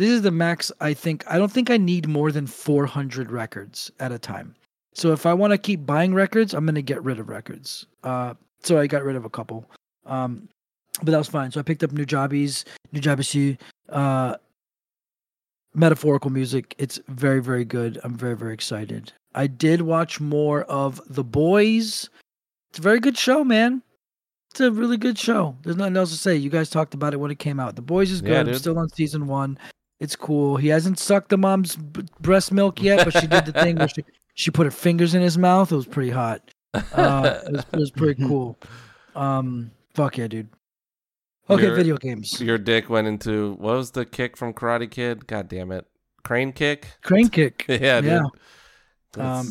I think. I don't think I need more than 400 records at a time. So if I want to keep buying records, I'm going to get rid of records. So I got rid of a couple. But that was fine. So I picked up Nujabes, metaphorical music. It's very, very good. I'm very, very excited. I did watch more of The Boys. It's a very good show, man. It's a really good show. There's nothing else to say. You guys talked about it when it came out. The Boys is good. Yeah, I'm still on season 1. It's cool. He hasn't sucked the mom's breast milk yet, but she did the thing where she put her fingers in his mouth. It was pretty hot. It was pretty cool. Fuck yeah, dude. Okay, video games. Your dick went into, what was the kick from Karate Kid? God damn it. Crane kick? Crane kick. Yeah, dude.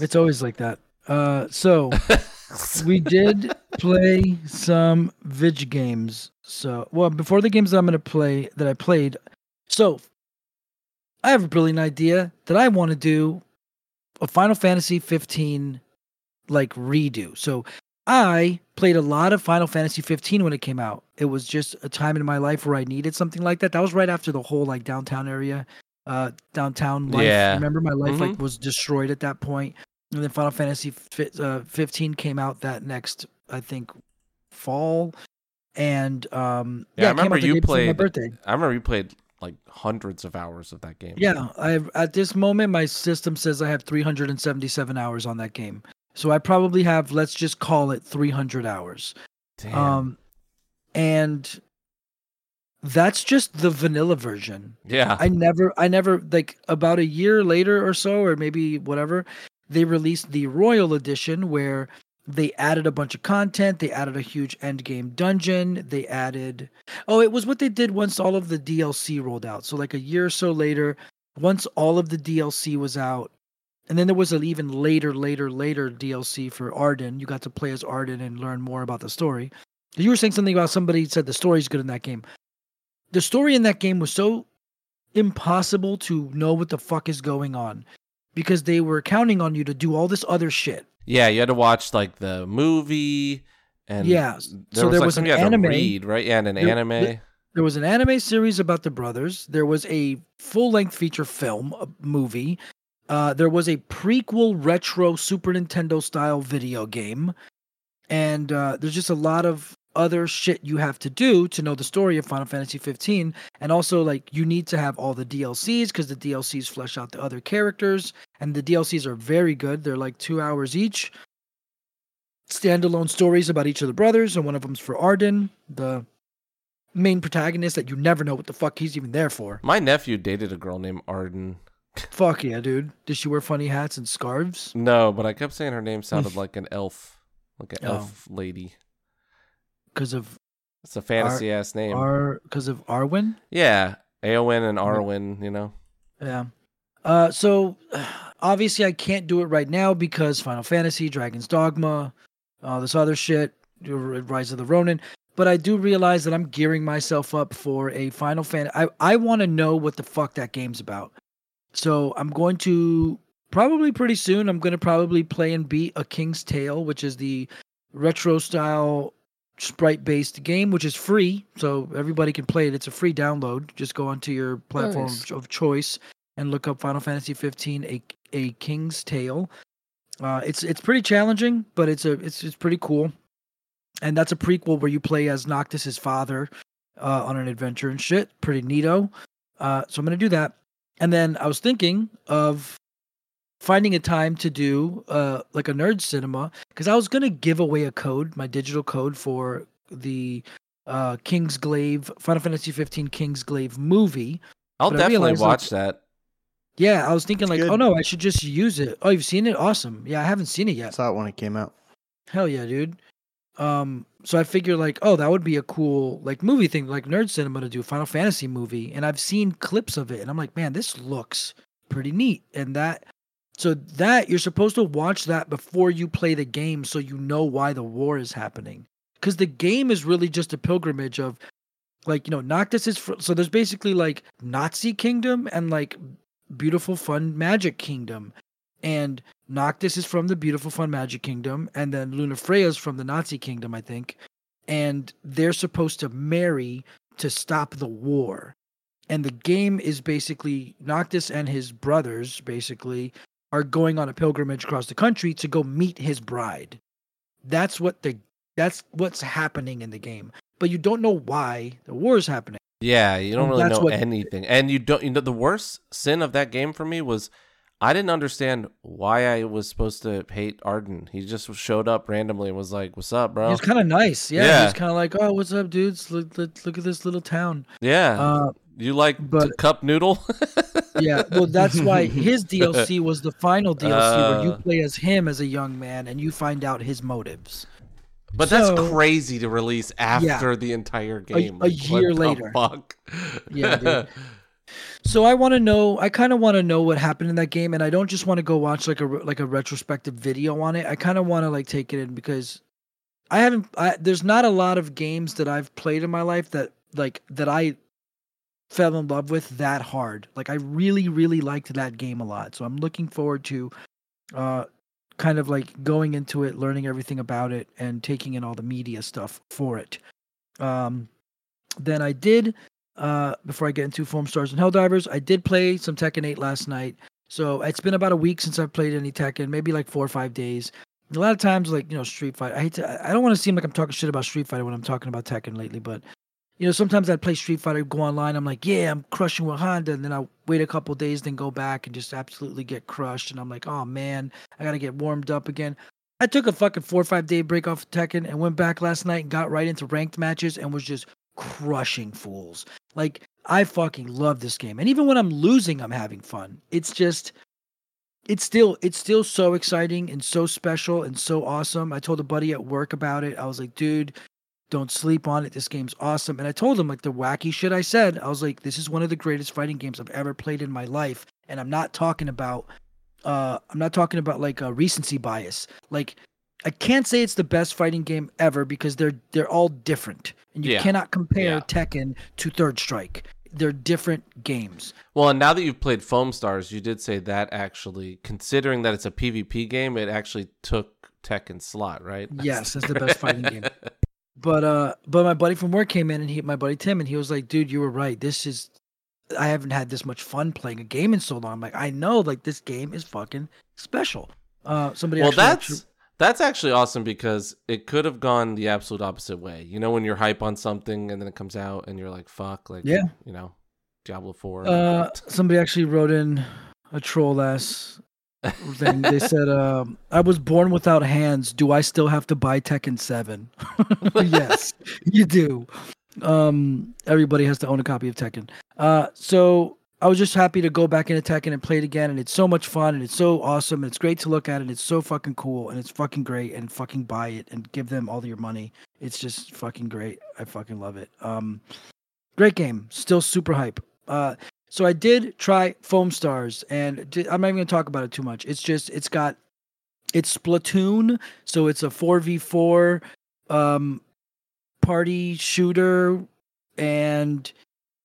It's always like that. So we did play some Vidge games. So, well, before the games that I'm going to play, that I played. So I have a brilliant idea that I want to do a Final Fantasy 15 like redo. So I played a lot of Final Fantasy 15 when it came out. It was just a time in my life where I needed something like that. That was right after the whole like downtown life. Yeah. Remember, my life like was destroyed at that point. And then Final Fantasy 15 came out that next, I think, fall. And I remember you played my birthday. I remember you played like hundreds of hours of that game. Yeah, at this moment my system says I have 377 hours on that game. So I probably have, let's just call it 300 hours. Damn. And that's just the vanilla version. Yeah. I never like, about a year later or so, or maybe whatever, they released the Royal Edition where they added a bunch of content. They added a huge end game dungeon. They added, it was what they did once all of the DLC rolled out. So like a year or so later, once all of the DLC was out. And then there was an even later DLC for Arden. You got to play as Arden and learn more about the story. You were saying something about somebody said the story's good in that game. The story in that game was so impossible to know what the fuck is going on because they were counting on you to do all this other shit. Yeah, you had to watch like the movie and there was an anime, read, right? Yeah, and an anime. There was an anime series about the brothers. There was a full-length feature film, a movie. There was a prequel retro Super Nintendo style video game. And there's just a lot of other shit you have to do to know the story of Final Fantasy 15. And also, like, you need to have all the DLCs because the DLCs flesh out the other characters. And the DLCs are very good. They're like 2 hours each. Standalone stories about each of the brothers. And one of them's for Arden, the main protagonist that you never know what the fuck he's even there for. My nephew dated a girl named Arden. Fuck yeah, dude. Did she wear funny hats and scarves? No, but I kept saying her name sounded like an elf. Like an elf lady. Because of... It's a fantasy-ass name. Because of Arwen? Yeah. Aowen and Arwen, you know? Yeah. So, obviously I can't do it right now because Final Fantasy, Dragon's Dogma, all this other shit, Rise of the Ronin. But I do realize that I'm gearing myself up for a Final Fantasy. I want to know what the fuck that game's about. So I'm going to probably play and beat A King's Tale, which is the retro-style sprite-based game, which is free. So everybody can play it. It's a free download. Just go onto your platform of choice and look up Final Fantasy 15, A King's Tale. It's pretty challenging, but it's pretty cool. And that's a prequel where you play as Noctis's father on an adventure and shit. Pretty neato. So I'm going to do that. And then I was thinking of finding a time to do like a nerd cinema, because I was going to give away a code, my digital code for the Kingsglaive, Final Fantasy 15 Kingsglaive movie. I'll definitely watch that. Yeah, I was thinking it's like, good. Oh no, I should just use it. Oh, you've seen it? Awesome. Yeah, I haven't seen it yet. I saw it when it came out. Hell yeah, dude. So I figured like, oh, that would be a cool like movie thing, like nerd cinema to do, Final Fantasy movie. And I've seen clips of it and I'm like, man, this looks pretty neat. And that you're supposed to watch that before you play the game, so you know why the war is happening. Because the game is really just a pilgrimage of like, you know, Noctis is so there's basically like Nazi Kingdom and like Beautiful Fun Magic Kingdom. And Noctis is from the Beautiful Fun Magic Kingdom, and then Lunafreya is from the Nazi Kingdom, I think. And they're supposed to marry to stop the war. And the game is basically Noctis and his brothers basically are going on a pilgrimage across the country to go meet his bride. That's what's happening in the game. But you don't know why the war is happening. Yeah, you don't really know anything. And you know the worst sin of that game for me was I didn't understand why I was supposed to hate Arden. He just showed up randomly and was like, "What's up, bro?" He was kind of nice. Yeah, he was kind of like, "Oh, what's up, dudes? Look at this little town." Yeah, you like cup noodle? Yeah, well, that's why his DLC was the final DLC where you play as him as a young man and you find out his motives. But that's crazy to release after the entire game. A year later. Fuck. Yeah, dude. So I kind of want to know what happened in that game, and I don't just want to go watch like a retrospective video on it. I kind of want to like take it in, because there's not a lot of games that I've played in my life that I fell in love with that hard. Like I really, really liked that game a lot. So I'm looking forward to kind of like going into it, learning everything about it, and taking in all the media stuff for it. Then I did. Before I get into Foam Stars and Helldivers, I did play some Tekken 8 last night. So it's been about a week since I've played any Tekken, maybe like 4 or 5 days. And a lot of times, like, you know, Street Fighter. I don't want to seem like I'm talking shit about Street Fighter when I'm talking about Tekken lately, but you know, sometimes I'd play Street Fighter, go online, I'm like, yeah, I'm crushing with Honda, and then I wait a couple days, then go back and just absolutely get crushed, and I'm like, oh man, I gotta get warmed up again. I took a fucking 4 or 5 day break off of Tekken and went back last night and got right into ranked matches and was just crushing fools. Like, I fucking love this game, and even when I'm losing, I'm having fun. It's just, it's still so exciting and so special and so awesome. I told a buddy at work about it. I was like, dude, don't sleep on it. This game's awesome. And I told him like the wacky shit I said. I was like, this is one of the greatest fighting games I've ever played in my life, and I'm not talking about like a recency bias. Like, I can't say it's the best fighting game ever because they're all different. And you cannot compare Tekken to Third Strike. They're different games. Well, and now that you've played Foam Stars, you did say that actually, considering that it's a PvP game, it actually took Tekken's slot, right? Yes, that's the best fighting game. But my buddy from work came in, and my buddy Tim, and he was like, dude, you were right. I haven't had this much fun playing a game in so long. I'm like, I know, like, this game is fucking special. That's actually awesome, because it could have gone the absolute opposite way. You know, when you're hype on something and then it comes out and you're like, fuck, like, you know, Diablo 4. Somebody actually wrote in a troll ass thing. They said, I was born without hands. Do I still have to buy Tekken 7? Yes, you do. Everybody has to own a copy of Tekken. So I was just happy to go back into Tekken and play it again, and it's so much fun, and it's so awesome, and it's great to look at, and it's so fucking cool, and it's fucking great, and fucking buy it, and give them all your money. It's just fucking great. I fucking love it. Great game. Still super hype. So I did try Foam Stars, and I'm not even going to talk about it too much. It's just, it's Splatoon, so it's a 4v4 party shooter, and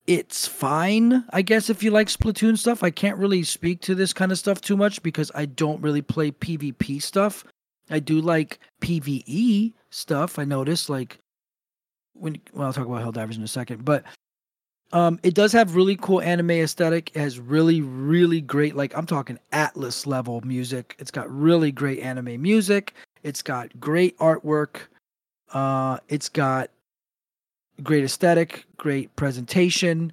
it's fine, I guess, if you like Splatoon stuff. I can't really speak to this kind of stuff too much because I don't really play PvP stuff. I do like PvE stuff, I noticed, like I'll talk about Helldivers in a second. But it does have really cool anime aesthetic. It has really, really great, like, I'm talking Atlas level music. It's got really great anime music. It's got great artwork. It's got great aesthetic, great presentation.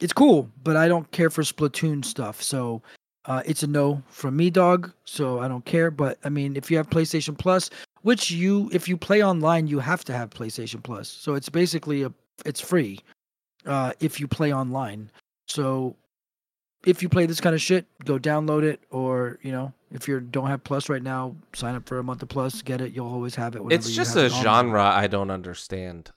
It's cool, but I don't care for Splatoon stuff. So it's a no from me, dog. So I don't care. But I mean, if you have PlayStation Plus, which if you play online, you have to have PlayStation Plus. So it's basically it's free if you play online. So if you play this kind of shit, go download it, or if you don't have Plus right now, sign up for a month of Plus, get it. You'll always have it. It's just a genre I don't understand.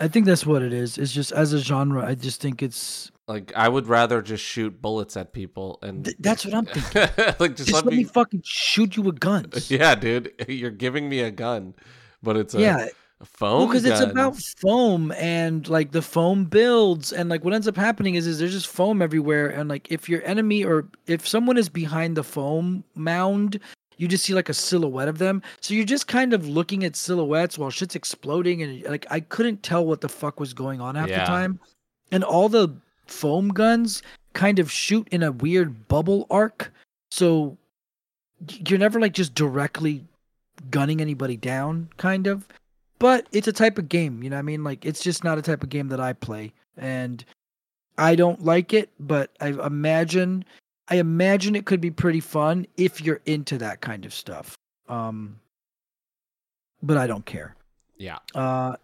I think that's what it is. It's just as a genre, I just think it's like I would rather just shoot bullets at people, and that's what I'm thinking. Like just let me fucking shoot you with guns. Yeah, dude, you're giving me a gun, but it's a foam. Because it's about foam, and like the foam builds, and like what ends up happening is there's just foam everywhere, and like if your enemy or if someone is behind the foam mound, you just see like a silhouette of them. So you're just kind of looking at silhouettes while shit's exploding. And like, I couldn't tell what the fuck was going on half the time. And all the foam guns kind of shoot in a weird bubble arc. So you're never like just directly gunning anybody down, kind of. But it's a type of game, you know what I mean? Like, it's just not a type of game that I play. And I don't like it, but I imagine it could be pretty fun if you're into that kind of stuff. But I don't care. Yeah.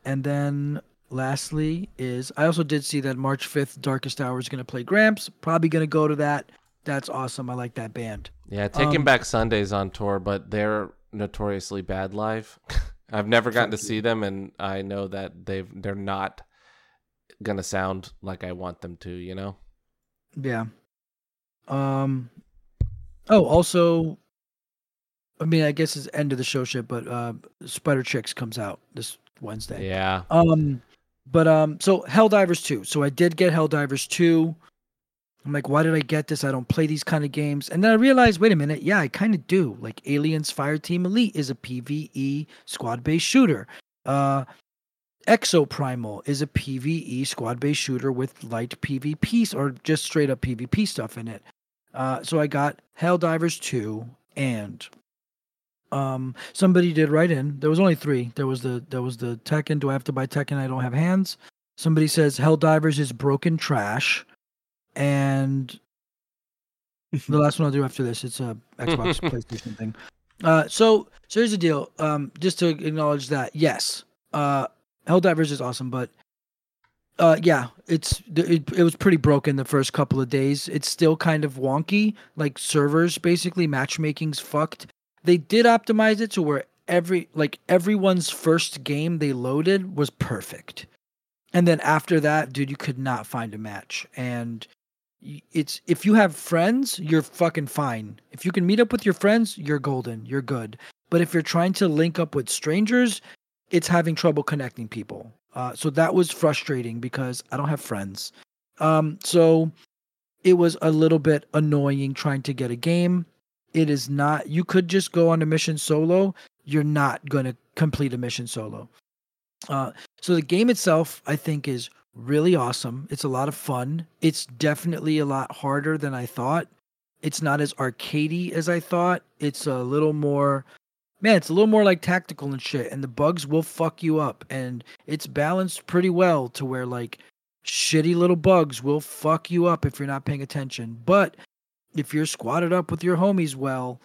And then lastly is, I also did see that March 5th, Darkest Hour is going to play Gramps. Probably going to go to that. That's awesome. I like that band. Yeah, Taking Back Sunday's on tour, but they're notoriously bad live. I've never gotten to see them, and I know that they're not going to sound like I want them to, Yeah. Also, I mean, I guess it's end of the show shit, but Spider Chicks comes out this Wednesday. Yeah. So Helldivers 2. So I did get Helldivers 2. I'm like, why did I get this? I don't play these kind of games. And then I realized, wait a minute, yeah, I kind of do. Like Aliens Fireteam Elite is a PvE squad-based shooter. Exoprimal is a PvE squad-based shooter with light PvP or just straight-up PvP stuff in it. So I got Helldivers 2, and somebody did write in. There was only three. There was the Tekken. Do I have to buy Tekken? I don't have hands. Somebody says Helldivers is broken trash, and the last one I'll do after this. It's a Xbox PlayStation thing. So here's the deal. Just to acknowledge that, yes. Helldivers is awesome, but it was pretty broken the first couple of days. It's still kind of wonky, like servers basically, matchmaking's fucked. They did optimize it to where everyone's first game they loaded was perfect, and then after that, dude, you could not find a match. And it's if you have friends, you're fucking fine. If you can meet up with your friends, you're golden, you're good. But if you're trying to link up with strangers, it's having trouble connecting people. So that was frustrating because I don't have friends. So it was a little bit annoying trying to get a game. It is not, you could just go on a mission solo. You're not going to complete a mission solo. So the game itself, I think, is really awesome. It's a lot of fun. It's definitely a lot harder than I thought. It's not as arcadey as I thought. It's a little more... Man, it's a little more like tactical and shit, and the bugs will fuck you up, and it's balanced pretty well to where like shitty little bugs will fuck you up if you're not paying attention. But if you're squatted up with your homies, well,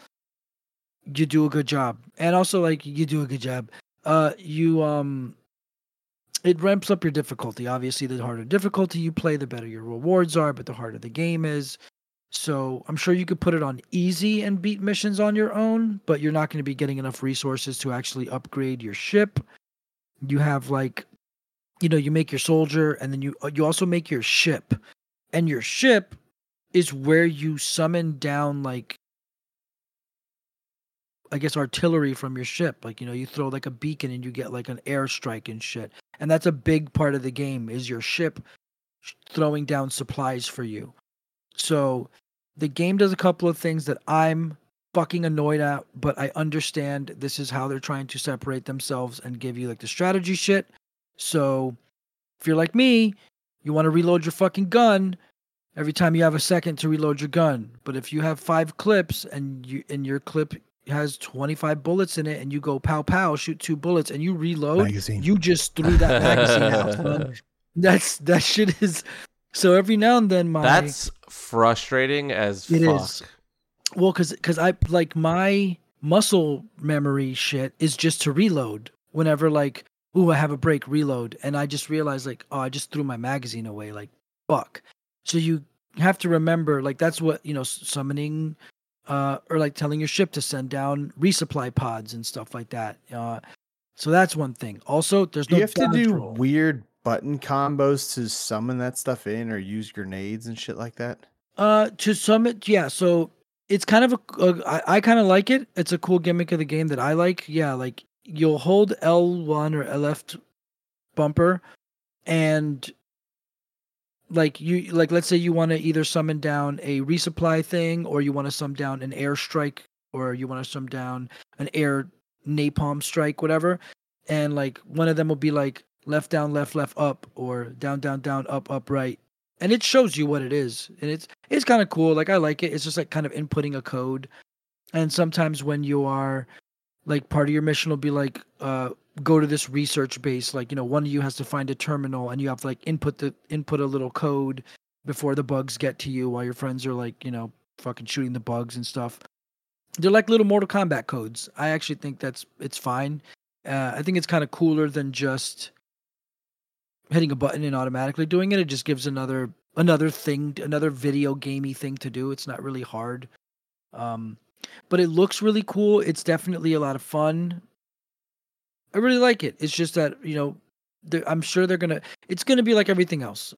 you do a good job. And also like you do a good job. It ramps up your difficulty. Obviously, the harder difficulty you play, the better your rewards are, but the harder the game is. So I'm sure you could put it on easy and beat missions on your own, but you're not going to be getting enough resources to actually upgrade your ship. You have you make your soldier, and then you also make your ship. And your ship is where you summon down artillery from your ship. You throw a beacon and you get an airstrike and shit. And that's a big part of the game is your ship throwing down supplies for you. So the game does a couple of things that I'm fucking annoyed at, but I understand this is how they're trying to separate themselves and give you the strategy shit. So if you're like me, you want to reload your fucking gun every time you have a second to reload your gun. But if you have 5 clips and your clip has 25 bullets in it, and you go pow pow, shoot 2 bullets, and you reload. Magazine. You just threw that magazine out. That shit is so. Every now and then, that's frustrating as fuck. It is. Well, because I like my muscle memory shit is just to reload whenever like, ooh, I have a break, reload, and I just realized like, oh, I just threw my magazine away. Like, fuck. So you have to remember, like, that's what, you know, summoning. Or like telling your ship to send down resupply pods and stuff like that. So that's one thing. Also, there's no. You have to do weird button combos to summon that stuff in, or use grenades and shit like that. To summon, yeah. So it's kind of I kind of like it. It's a cool gimmick of the game that I like. Yeah, like you'll hold L1 or left bumper, and like you, like let's say you want to either summon down a resupply thing, or you want to summon down an air strike, or you want to summon down an air napalm strike, whatever. And like one of them will be like left down, left up, or down down up right, and it shows you what it is, and it's kind of cool. Like I like it. It's just like kind of inputting a code. And sometimes when you are like part of your mission will be like go to this research base, like, you know, one of you has to find a terminal, and you have to like input a little code before the bugs get to you, while your friends are like, you know, fucking shooting the bugs and stuff. They're like little Mortal Kombat codes. I actually think it's fine. I think it's kind of cooler than just hitting a button and automatically doing it. It just gives another thing, another video gamey thing to do. It's not really hard. But it looks really cool. It's definitely a lot of fun. I really like it. It's just that, you know, I'm sure it's going to be like everything else.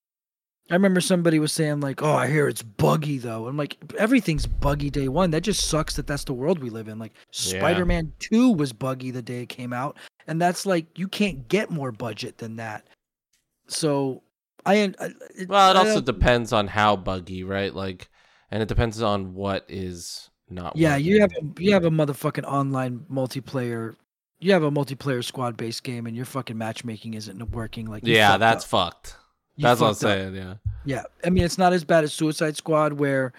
I remember somebody was saying like, oh, I hear it's buggy though. I'm like, everything's buggy day one. That just sucks that that's the world we live in. Like Spider-Man 2 was buggy the day it came out. And that's like, you can't get more budget than that. So it also depends on how buggy, right? Like, and it depends on what is not. Yeah. Working. You have a motherfucking online multiplayer. You have a multiplayer squad-based game, and your fucking matchmaking isn't working. Like, that's fucked. That's what I'm saying. Yeah. Yeah. I mean, it's not as bad as Suicide Squad, where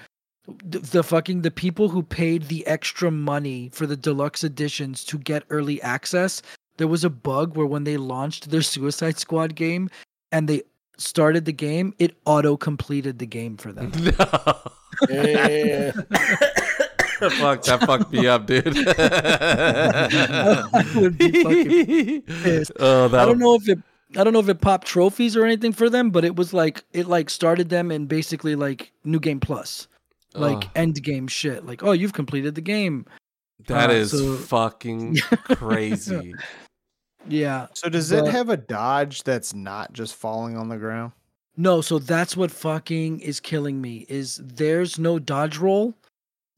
the people who paid the extra money for the deluxe editions to get early access, there was a bug where when they launched their Suicide Squad game and they started the game, it auto-completed the game for them. No. Yeah. Fuck, that fucked me up, dude. I would be fucking pissed. I don't know if it popped trophies or anything for them, but it was like it started them in basically like New Game Plus, like end game shit. Like, oh, you've completed the game. That is fucking crazy. Yeah. So does it have a dodge that's not just falling on the ground? No. So that's what fucking is killing me. Is there's no dodge roll.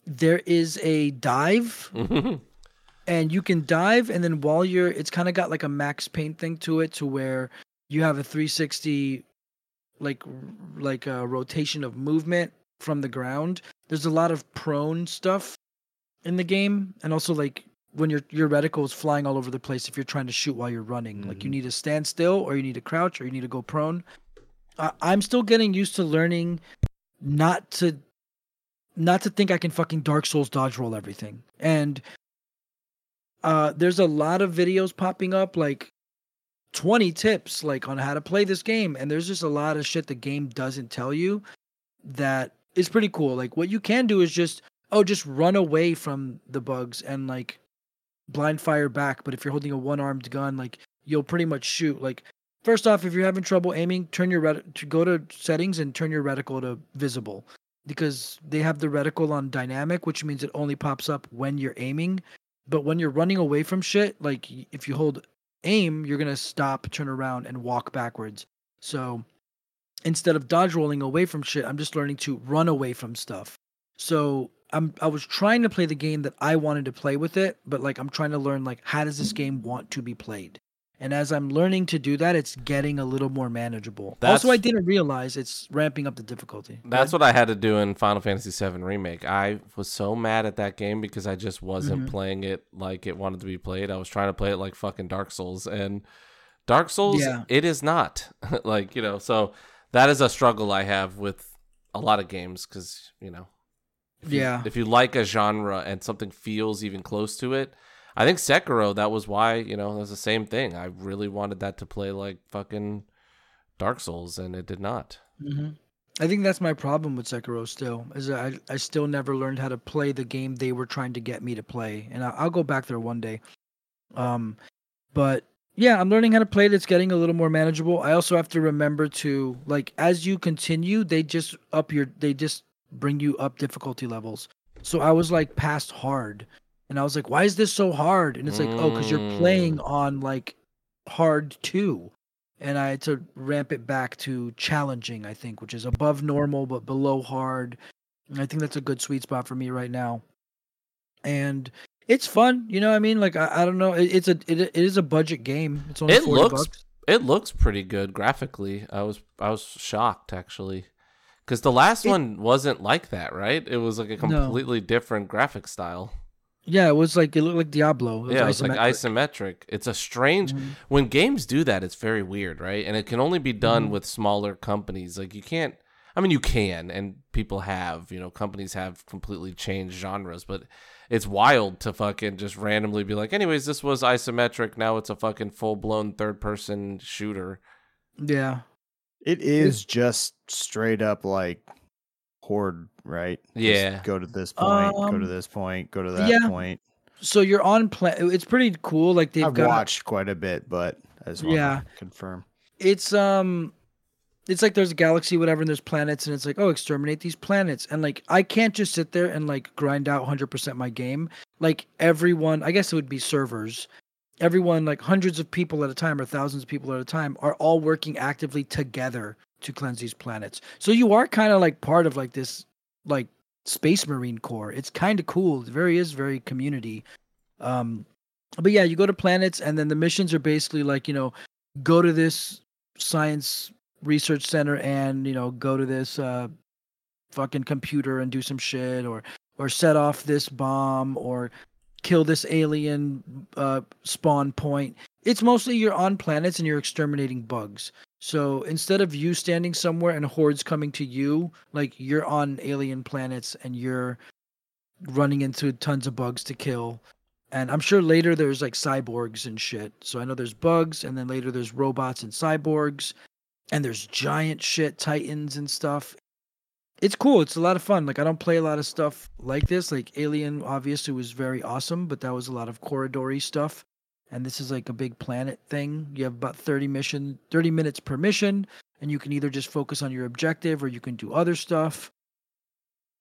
There is a dive, and you can dive, and then while it's kind of got like a Max Payne thing to it, to where you have a 360, like a rotation of movement from the ground. There's a lot of prone stuff in the game, and also like when your reticle is flying all over the place if you're trying to shoot while you're running. Mm-hmm. Like you need to stand still, or you need to crouch, or you need to go prone. I'm still getting used to learning not to think I can fucking Dark Souls dodge roll everything. And there's a lot of videos popping up, like 20 tips, like on how to play this game. And there's just a lot of shit the game doesn't tell you that is pretty cool. Like what you can do is just run away from the bugs and like blind fire back. But if you're holding a one-armed gun, like you'll pretty much shoot. Like first off, if you're having trouble aiming, go to settings and turn your reticle to visible, because they have the reticle on dynamic, which means it only pops up when you're aiming. But when you're running away from shit, like if you hold aim, you're going to stop, turn around, and walk backwards. So instead of dodge rolling away from shit, I'm just learning to run away from stuff. So I was trying to play the game that I wanted to play with it, but like I'm trying to learn like, how does this game want to be played? And as I'm learning to do that, it's getting a little more manageable. Also, I didn't realize it's ramping up the difficulty. That's what I had to do in Final Fantasy VII Remake. I was so mad at that game because I just wasn't playing it like it wanted to be played. I was trying to play it like fucking Dark Souls. And Dark Souls, It is not. Like, you know, so that is a struggle I have with a lot of games because, you know, If you like a genre and something feels even close to it. I think Sekiro, that was why, it was the same thing. I really wanted that to play like fucking Dark Souls, and it did not. Mm-hmm. I think that's my problem with Sekiro still, is that I still never learned how to play the game they were trying to get me to play. And I'll go back there one day. But yeah, I'm learning how to play it. It's getting a little more manageable. I also have to remember to, like, as you continue, they just bring you up difficulty levels. So I was like past hard. And I was like, why is this so hard? And it's like, oh, because you're playing on like hard 2. And I had to ramp it back to challenging, I think, which is above normal but below hard. And I think that's a good sweet spot for me right now. And it's fun. You know what I mean? Like, I don't know. It is a budget game. It's only $40. It looks pretty good graphically. I was shocked, actually. Because the last one wasn't like that, right? It was like a completely different graphic style. Yeah, it looked like Diablo. It was like isometric. It's a strange... Mm-hmm. When games do that, it's very weird, right? And it can only be done with smaller companies. Like, you can't... I mean, you can, and people have. Companies have completely changed genres, but it's wild to fucking just randomly be like, anyways, this was isometric, now it's a fucking full-blown third-person shooter. Yeah. It is just straight up, like... Horde, right? Yeah. Just go to this point, go to this point, go to that point. So you're on it's pretty cool. Like I've watched quite a bit, but I just want to confirm. It's like there's a galaxy, whatever, and there's planets, and it's like, oh, exterminate these planets. And like I can't just sit there and like grind out 100% my game. Like everyone, I guess it would be servers. Everyone, like hundreds of people at a time or thousands of people at a time, are all working actively together to cleanse these planets. So you are kind of like part of like this like space marine corps. It's kind of cool. It is very community. But yeah, you go to planets, and then the missions are basically like, go to this science research center and, go to this fucking computer and do some shit, or set off this bomb, or kill this alien spawn point. It's mostly you're on planets and you're exterminating bugs. So instead of you standing somewhere and hordes coming to you, like you're on alien planets and you're running into tons of bugs to kill. And I'm sure later there's like cyborgs and shit. So I know there's bugs, and then later there's robots and cyborgs, and there's giant shit, titans and stuff. It's cool. It's a lot of fun. Like I don't play a lot of stuff like this. Like Alien, obviously, was very awesome, but that was a lot of corridory stuff. And this is like a big planet thing. You have about 30 minutes per mission, and you can either just focus on your objective or you can do other stuff.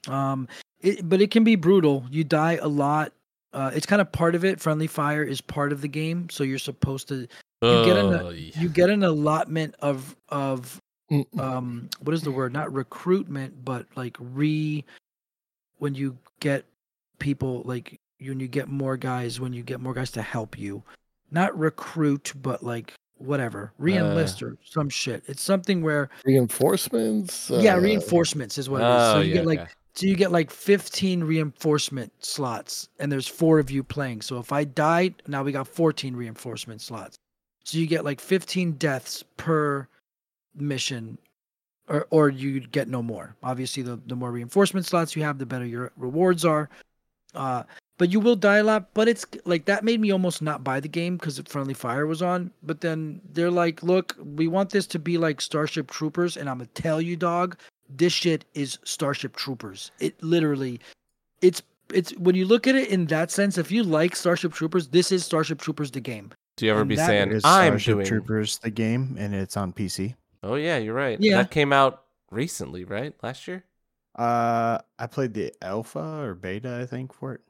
But it can be brutal. You die a lot. It's kind of part of it. Friendly fire is part of the game, so you're supposed to you get an allotment of what is the word? Not recruitment, but like when you get people like. When you get more guys, to help you. Not recruit, but like whatever. Re-enlist or some shit. It's something where... Reinforcements? Reinforcements is what it is. So you get like 15 reinforcement slots, and there's 4 of you playing. So if I died, now we got 14 reinforcement slots. So you get like 15 deaths per mission, or you get no more. Obviously, the more reinforcement slots you have, the better your rewards are. But you will die a lot, but it's like that made me almost not buy the game because friendly fire was on. But then they're like, look, we want this to be like Starship Troopers, and I'm going to tell you, dog, this shit is Starship Troopers. It literally, it's when you look at it in that sense, if you like Starship Troopers, this is Starship Troopers the game. Do you ever be saying, I'm doing Starship Troopers the game, and it's on PC? Oh, yeah, you're right. Yeah. That came out recently, right? Last year? I played the alpha or beta, I think, for it.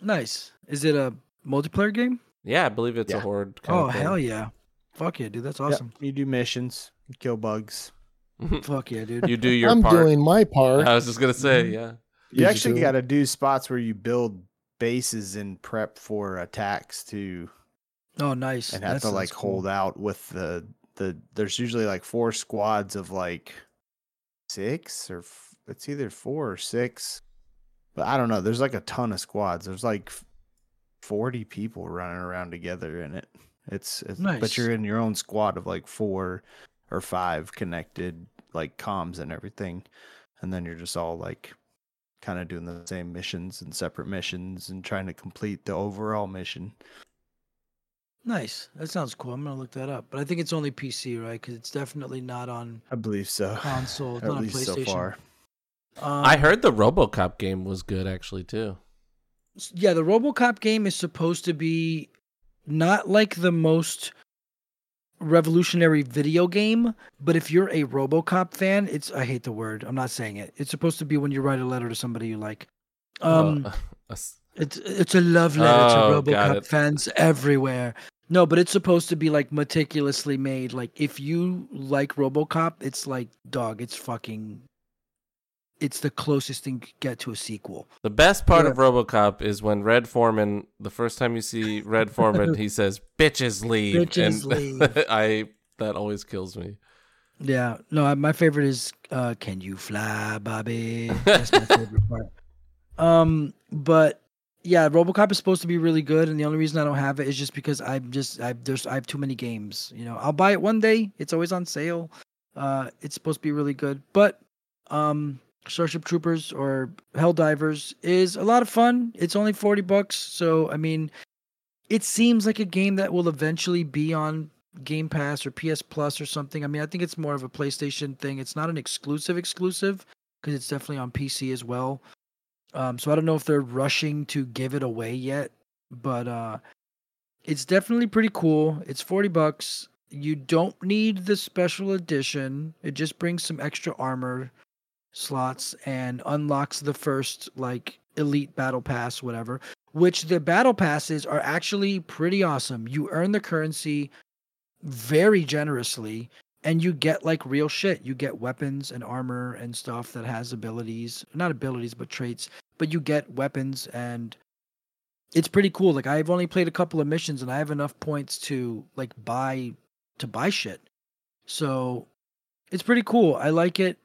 Nice. Is it a multiplayer game? Yeah, I believe it's a horde kind of thing. Hell yeah. Fuck yeah, dude. That's awesome. Yep. You do missions, you kill bugs. Fuck yeah, dude. You do your part. I'm doing my part. I was just going to say, You actually got to do spots where you build bases and prep for attacks too. Oh, nice. And have to like hold out with there's usually like 4 squads of like 6 or it's either 4 or 6. But I don't know. There's like a ton of squads. There's like 40 people running around together in it. It's nice. But you're in your own squad of like 4 or 5 connected, like comms and everything. And then you're just all like kind of doing the same missions and separate missions and trying to complete the overall mission. Nice. That sounds cool. I'm going to look that up. But I think it's only PC, right? Because it's definitely not on... I believe so. Console. It's not on PlayStation. At least so far. I heard the RoboCop game was good, actually, too. Yeah, the RoboCop game is supposed to be not like the most revolutionary video game, but if you're a RoboCop fan, it's... I hate the word. I'm not saying it. It's supposed to be when you write a letter to somebody you like. It's a love letter to RoboCop fans everywhere. No, but it's supposed to be like meticulously made. Like if you like RoboCop, it's like, dog, it's fucking... It's the closest thing you get to a sequel. The best part of RoboCop is when Red Foreman, the first time you see Red Foreman, he says, "Bitches leave." Bitches leave. That always kills me. Yeah. No, my favorite is, "Can you fly, Bobby?" That's my favorite part. But yeah, RoboCop is supposed to be really good, and the only reason I don't have it is just because I have too many games. You know, I'll buy it one day. It's always on sale. It's supposed to be really good, but Starship Troopers or Helldivers is a lot of fun. It's only $40, so I mean, it seems like a game that will eventually be on Game Pass or PS Plus or something. I mean, I think it's more of a PlayStation thing. It's not an exclusive because it's definitely on PC as well. So I don't know if they're rushing to give it away yet, but it's definitely pretty cool. It's $40. You don't need the special edition. It just brings some extra armor slots and unlocks the first like elite battle pass, whatever, which the battle passes are actually pretty awesome. You earn the currency very generously and you get like real shit. You get weapons and armor and stuff that has traits, but you get weapons and it's pretty cool. Like I've only played a couple of missions and I have enough points to like buy shit. So it's pretty cool. I like it.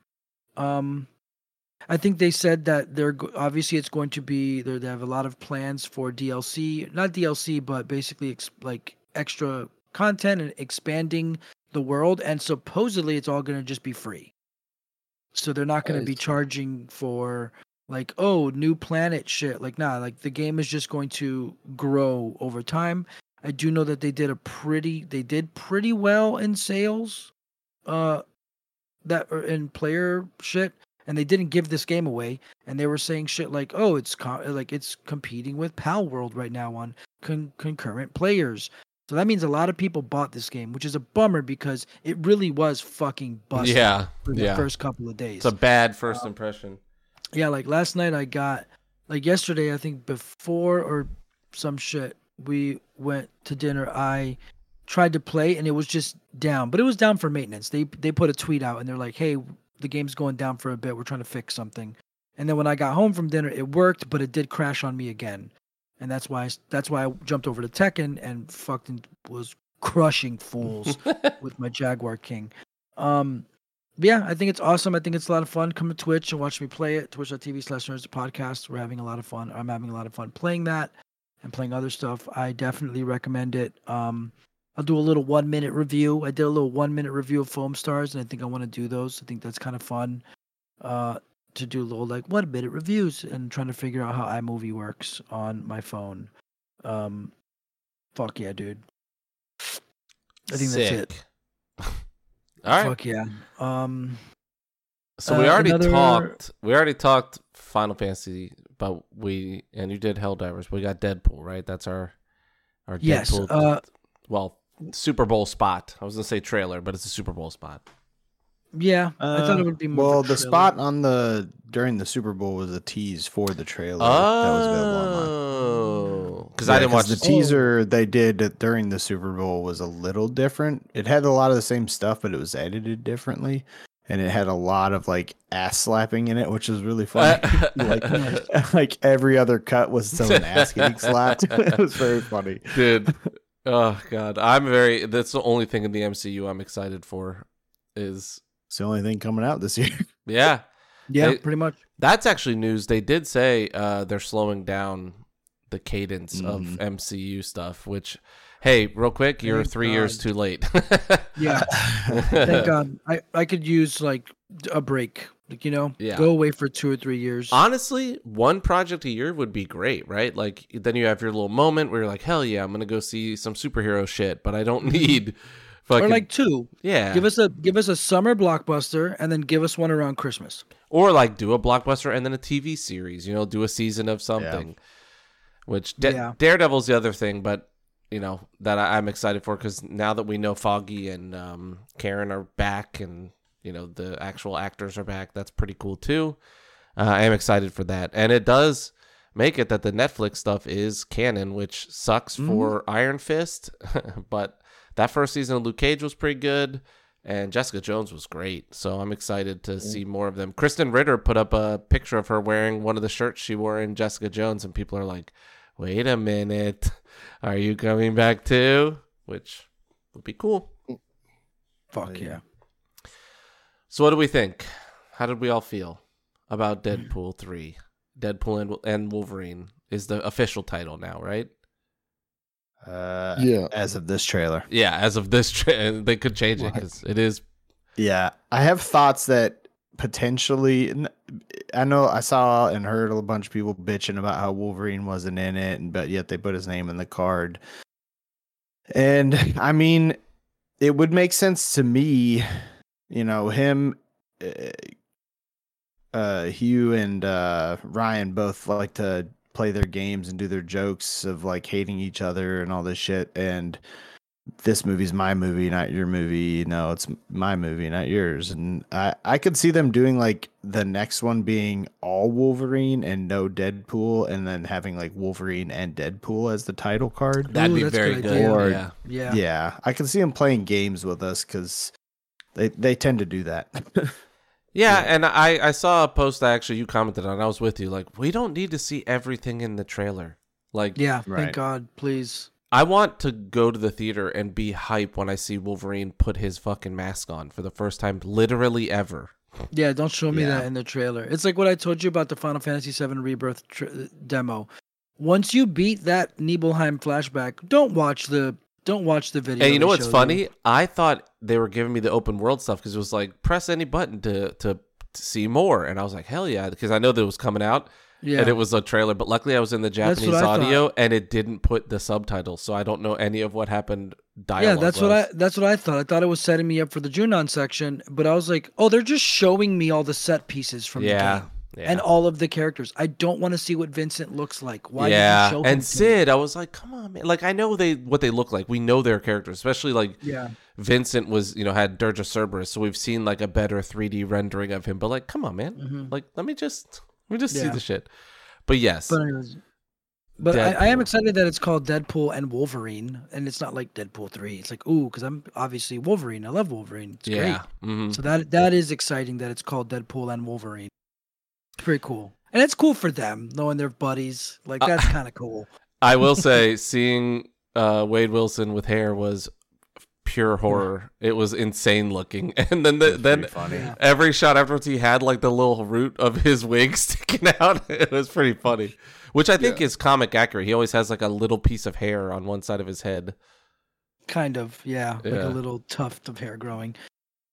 I think they said that they're obviously it's going to be there. They have a lot of plans for DLC, not DLC, but basically like extra content and expanding the world. And supposedly it's all going to just be free. So they're not going to be charging for like, oh, new planet shit. Like, nah, like the game is just going to grow over time. I do know that they did pretty well in sales, that are in player shit, and they didn't give this game away, and they were saying shit like, oh, it's competing with Pal World right now on concurrent players. So that means a lot of people bought this game, which is a bummer because it really was fucking busted for the first couple of days. It's a bad first impression. Yeah, like last night I got, like yesterday I think before or some shit, we went to dinner, I tried to play and it was just down, but it was down for maintenance. They put a tweet out and they're like, hey, the game's going down for a bit. We're trying to fix something. And then when I got home from dinner, it worked, but it did crash on me again. And that's why I jumped over to Tekken and fucking was crushing fools with my Jaguar King. Yeah, I think it's awesome. I think it's a lot of fun. Come to Twitch and watch me play it. Twitch.tv/NerdsToPodcast. We're having a lot of fun. I'm having a lot of fun playing that and playing other stuff. I definitely recommend it. I'll do a little 1-minute review. I did a little 1-minute review of Foam Stars, and I think I want to do those. I think that's kind of fun to do little, like, 1-minute reviews and trying to figure out how iMovie works on my phone. Fuck yeah, dude. I think that's it. All right. Fuck yeah. So we already talked Final Fantasy, and you did Helldivers. We got Deadpool, right? That's our Deadpool. Yes, well, Super Bowl spot. I was going to say trailer, but it's a Super Bowl spot. Yeah, I thought it would be more. Well, the spot during the Super Bowl was a tease for the trailer. Oh, that was available online. Because I didn't watch the teaser they did during the Super Bowl was a little different. It had a lot of the same stuff, but it was edited differently, and it had a lot of like ass slapping in it, which was really funny. Like every other cut was someone ass getting slapped. It was very funny, dude. Oh God, that's the only thing in the MCU I'm excited for is it's the only thing coming out this year. Yeah. Yeah, pretty much. That's actually news. They did say they're slowing down the cadence of MCU stuff, which, hey, real quick, you're 3 years too late. Yeah. Thank God. I could use like a break. Like, you know, go away for 2 or 3 years. Honestly, one project a year would be great, right? Like, then you have your little moment where you're like, hell yeah, I'm going to go see some superhero shit, but I don't need fucking... Or like two. Yeah. Give us a summer blockbuster and then give us one around Christmas. Or like do a blockbuster and then a TV series, you know, do a season of something. Yeah. Which Daredevil's the other thing, but you know, that I'm excited for, because now that we know Foggy and Karen are back and, you know, the actual actors are back, that's pretty cool too. I am excited for that. And it does make it that the Netflix stuff is canon, which sucks for Iron Fist. But that first season of Luke Cage was pretty good, and Jessica Jones was great. So I'm excited to see more of them. Kristen Ritter put up a picture of her wearing one of the shirts she wore in Jessica Jones, and people are like, wait a minute, are you coming back too? Which would be cool. Fuck yeah. So what do we think? How did we all feel about Deadpool 3? Deadpool and Wolverine is the official title now, right? Yeah. As of this trailer. Yeah, as of this trailer. They could change it because it is. Yeah, I have thoughts that potentially... I know I saw and heard a bunch of people bitching about how Wolverine wasn't in it, but yet they put his name in the card. And, I mean, it would make sense to me... You know, him, Hugh and Ryan both like to play their games and do their jokes of like hating each other and all this shit. And this movie's my movie, not your movie. No, it's my movie, not yours. And I could see them doing like the next one being all Wolverine and no Deadpool, and then having like Wolverine and Deadpool as the title card. That'd be very good. Or, yeah. I could see them playing games with us because... They tend to do that. And I saw a post that actually you commented on. I was with you. Like, we don't need to see everything in the trailer. Like, thank God, please. I want to go to the theater and be hype when I see Wolverine put his fucking mask on for the first time literally ever. Yeah, don't show me that in the trailer. It's like what I told you about the Final Fantasy VII Rebirth demo. Once you beat that Nibelheim flashback, don't watch the video. And you know what's funny? I thought they were giving me the open world stuff because it was like, press any button to see more. And I was like, hell yeah, because I know that it was coming out and it was a trailer. But luckily I was in the Japanese audio and it didn't put the subtitles. So I don't know any of what happened dialogue-wise. Yeah, that's what I thought. I thought it was setting me up for the Junon section. But I was like, oh, they're just showing me all the set pieces from the game. Yeah. And all of the characters. I don't want to see what Vincent looks like. Why did you show him? And Sid, I was like, come on, man. Like, I know what they look like. We know their characters, especially like Vincent was, you know, had Dirge of Cerberus, so we've seen like a better 3D rendering of him. But like, come on, man. Mm-hmm. Like, let me just see the shit. But yes. But I am excited that it's called Deadpool and Wolverine, and it's not like Deadpool 3. It's like, ooh, because I'm obviously Wolverine. I love Wolverine. It's great. Mm-hmm. So that is exciting that it's called Deadpool and Wolverine. Pretty cool, and it's cool for them knowing they're buddies. Like, that's kind of cool. I will say, seeing Wade Wilson with hair was pure horror. It was insane looking, and then funny. Every shot afterwards, he had like the little root of his wig sticking out. It was pretty funny, which I think is comic accurate. He always has like a little piece of hair on one side of his head, kind of like a little tuft of hair growing.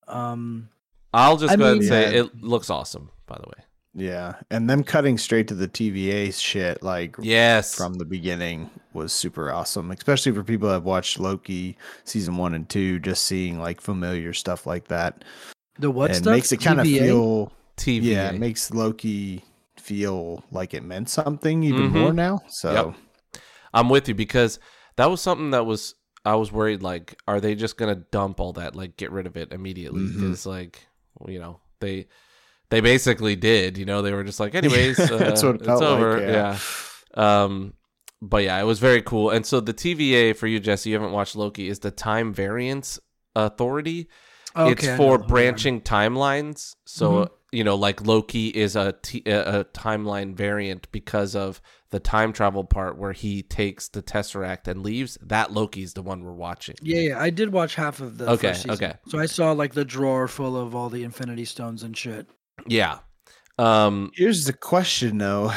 I'll just go ahead and say it looks awesome. By the way. Yeah, and them cutting straight to the TVA shit, like from the beginning, was super awesome. Especially for people that have watched Loki season 1 and 2, just seeing like familiar stuff like that. The what and stuff makes it kind of feel TVA. Yeah, it makes Loki feel like it meant something even more now. So I'm with you, because that was something that was I was worried. Like, are they just gonna dump all that? Like, get rid of it immediately? Because like, you know, They basically did, you know. They were just like, anyways, that's what it felt it's over. Like, but yeah, it was very cool. And so the TVA, for you, Jesse, you haven't watched Loki, is the Time Variance Authority. Okay, it's for branching timelines. So you know, like Loki is a timeline variant because of the time travel part where he takes the Tesseract and leaves. That Loki's the one we're watching. Yeah, I did watch half of the first season. Okay. So I saw like the drawer full of all the Infinity Stones and shit. Yeah. Here's the question though,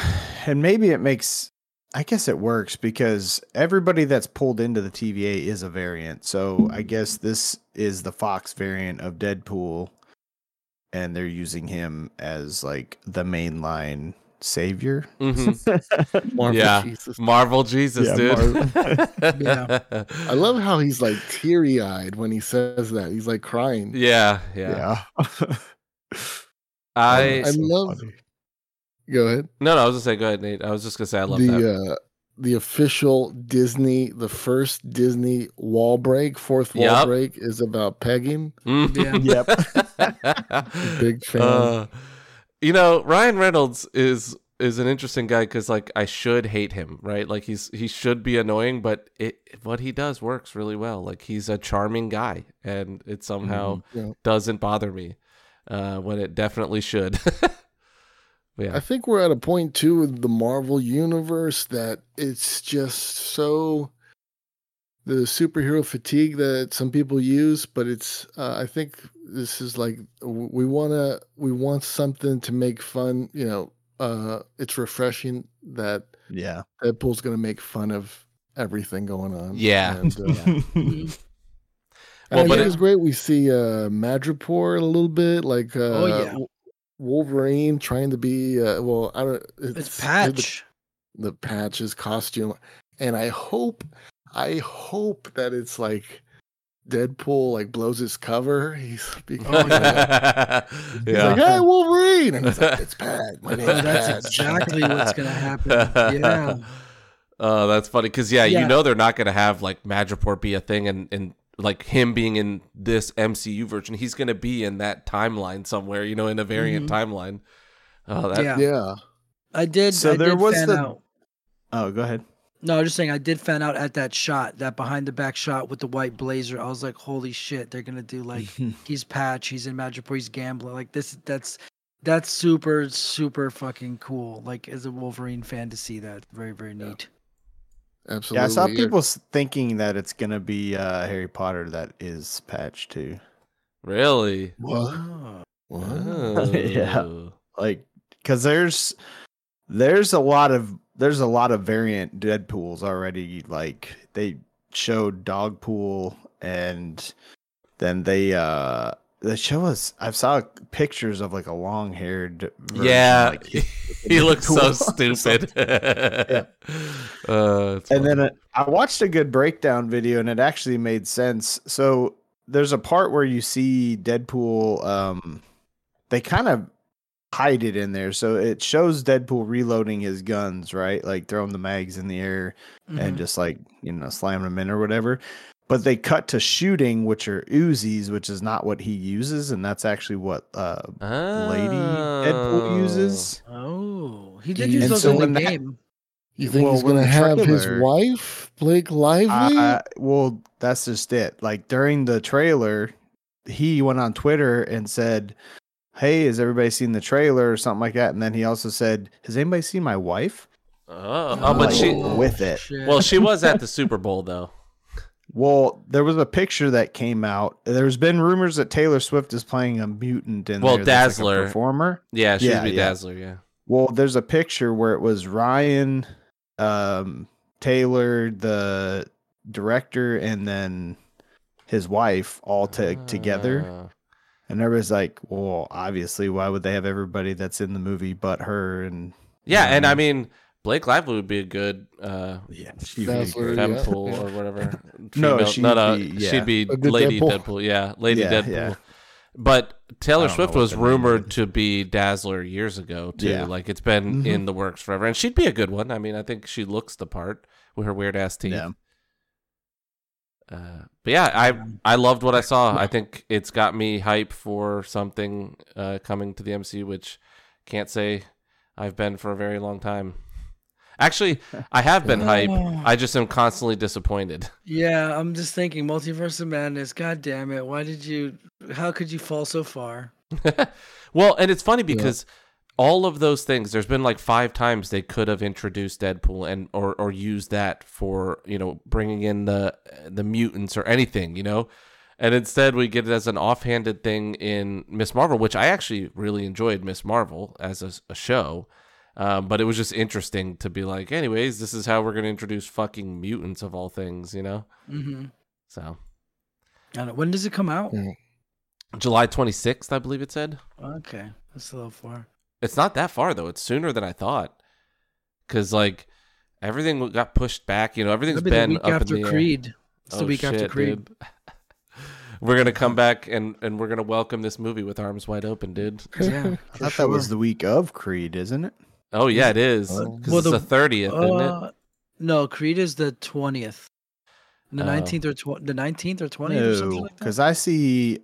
and maybe it makes, I guess it works, because everybody that's pulled into the TVA is a variant. So I guess this is the Fox variant of Deadpool, and they're using him as like the mainline savior. Mm-hmm. Marvel Jesus. Marvel Jesus, yeah, dude. Yeah. I love how he's like teary-eyed when he says that. He's like crying. Yeah. I love. So go ahead. No, I was just saying. Go ahead, Nate. I was just gonna say I love that. The official Disney, the first Disney wall break, fourth wall break is about pegging. Mm. Yeah. Yep. Big fan. Ryan Reynolds is an interesting guy because like I should hate him, right? Like he should be annoying, but what he does works really well. Like he's a charming guy, and it somehow doesn't bother me when it definitely should. Yeah. I think we're at a point too with the Marvel universe that it's just so the superhero fatigue that some people use, but it's I think this is like we want something to make fun. It's refreshing that Deadpool's going to make fun of everything going on. Yeah. It was great. We see Madripoor a little bit, like Wolverine trying to be it's Patch, the Patch's costume, and I hope that it's like Deadpool like blows his cover. He's like, hey Wolverine, and he's like, it's Patch. My name is Patch. That's exactly what's gonna happen. Yeah. Oh, that's funny because they're not gonna have like Madripoor be a thing and like him being in this MCU version, he's going to be in that timeline somewhere, in a variant timeline. Oh, that I did. So I there did was fan the. Out. Oh, go ahead. No, I was just saying I did fan out at that shot, that behind the back shot with the white blazer. I was like, holy shit, they're going to do like he's Patch, he's in Madripoor, he's gambling. Like this, that's super, super fucking cool. Like as a Wolverine fan to see that, very, very neat. Yeah. Absolutely. Yeah, I saw people thinking that it's going to be Harry Potter that is Patch too. Really? What? Yeah. Like cuz there's a lot of variant Deadpools already. Like they showed Dogpool and then they show us. I saw pictures of like a long-haired. Version, he looks so stupid. I watched a good breakdown video, and it actually made sense. So there's a part where you see Deadpool. They kind of hide it in there, so it shows Deadpool reloading his guns, right? Like throwing the mags in the air and just like slamming them in or whatever. But they cut to shooting, which are Uzis, which is not what he uses, and that's actually what Lady Deadpool uses. Oh, he did use those in the game. You think he's going to have his wife, Blake Lively? That's just it. Like during the trailer, he went on Twitter and said, "Hey, has everybody seen the trailer?" or something like that. And then he also said, "Has anybody seen my wife?" She was at the Super Bowl though. Well, there was a picture that came out. There's been rumors that Taylor Swift is playing a mutant in there. Well, Dazzler. Like performer. Yeah, she'd be Dazzler, yeah. Well, there's a picture where it was Ryan, Taylor, the director, and then his wife all together. And everybody's like, well, obviously, why would they have everybody that's in the movie but her? And I mean... Blake Lively would be a good Deadpool or whatever. She'd be Lady Deadpool. Yeah, Lady Deadpool. Yeah. But Taylor Swift was rumored to be Dazzler years ago too. Yeah. Like it's been in the works forever, and she'd be a good one. I mean, I think she looks the part with her weird ass teeth. Yeah. I loved what I saw. I think it's got me hype for something coming to the MCU, which can't say I've been for a very long time. Actually, I have been hyped. I just am constantly disappointed. Yeah, I'm just thinking Multiverse of Madness. God damn it. How could you fall so far? Well, and it's funny because all of those things, there's been like 5 times they could have introduced Deadpool and or used that for, bringing in the mutants or anything, And instead we get it as an offhanded thing in Ms. Marvel, which I actually really enjoyed Ms. Marvel as a show. But it was just interesting to be like, anyways, this is how we're going to introduce fucking mutants of all things, Mm-hmm. So. I don't know. When does it come out? July 26th, I believe it said. Okay, that's a little far. It's not that far, though. It's sooner than I thought. Because, like, everything got pushed back. You know, everything's been up in the air. Creed. It's the week after Creed. We're going to come back and we're going to welcome this movie with arms wide open, dude. Yeah, I thought that was the week of Creed, isn't it? Oh, yeah, it is. Because well, it's the 30th, isn't it? No, Creed is the 20th. The 19th or the 19th or 20th or something like that? Because I see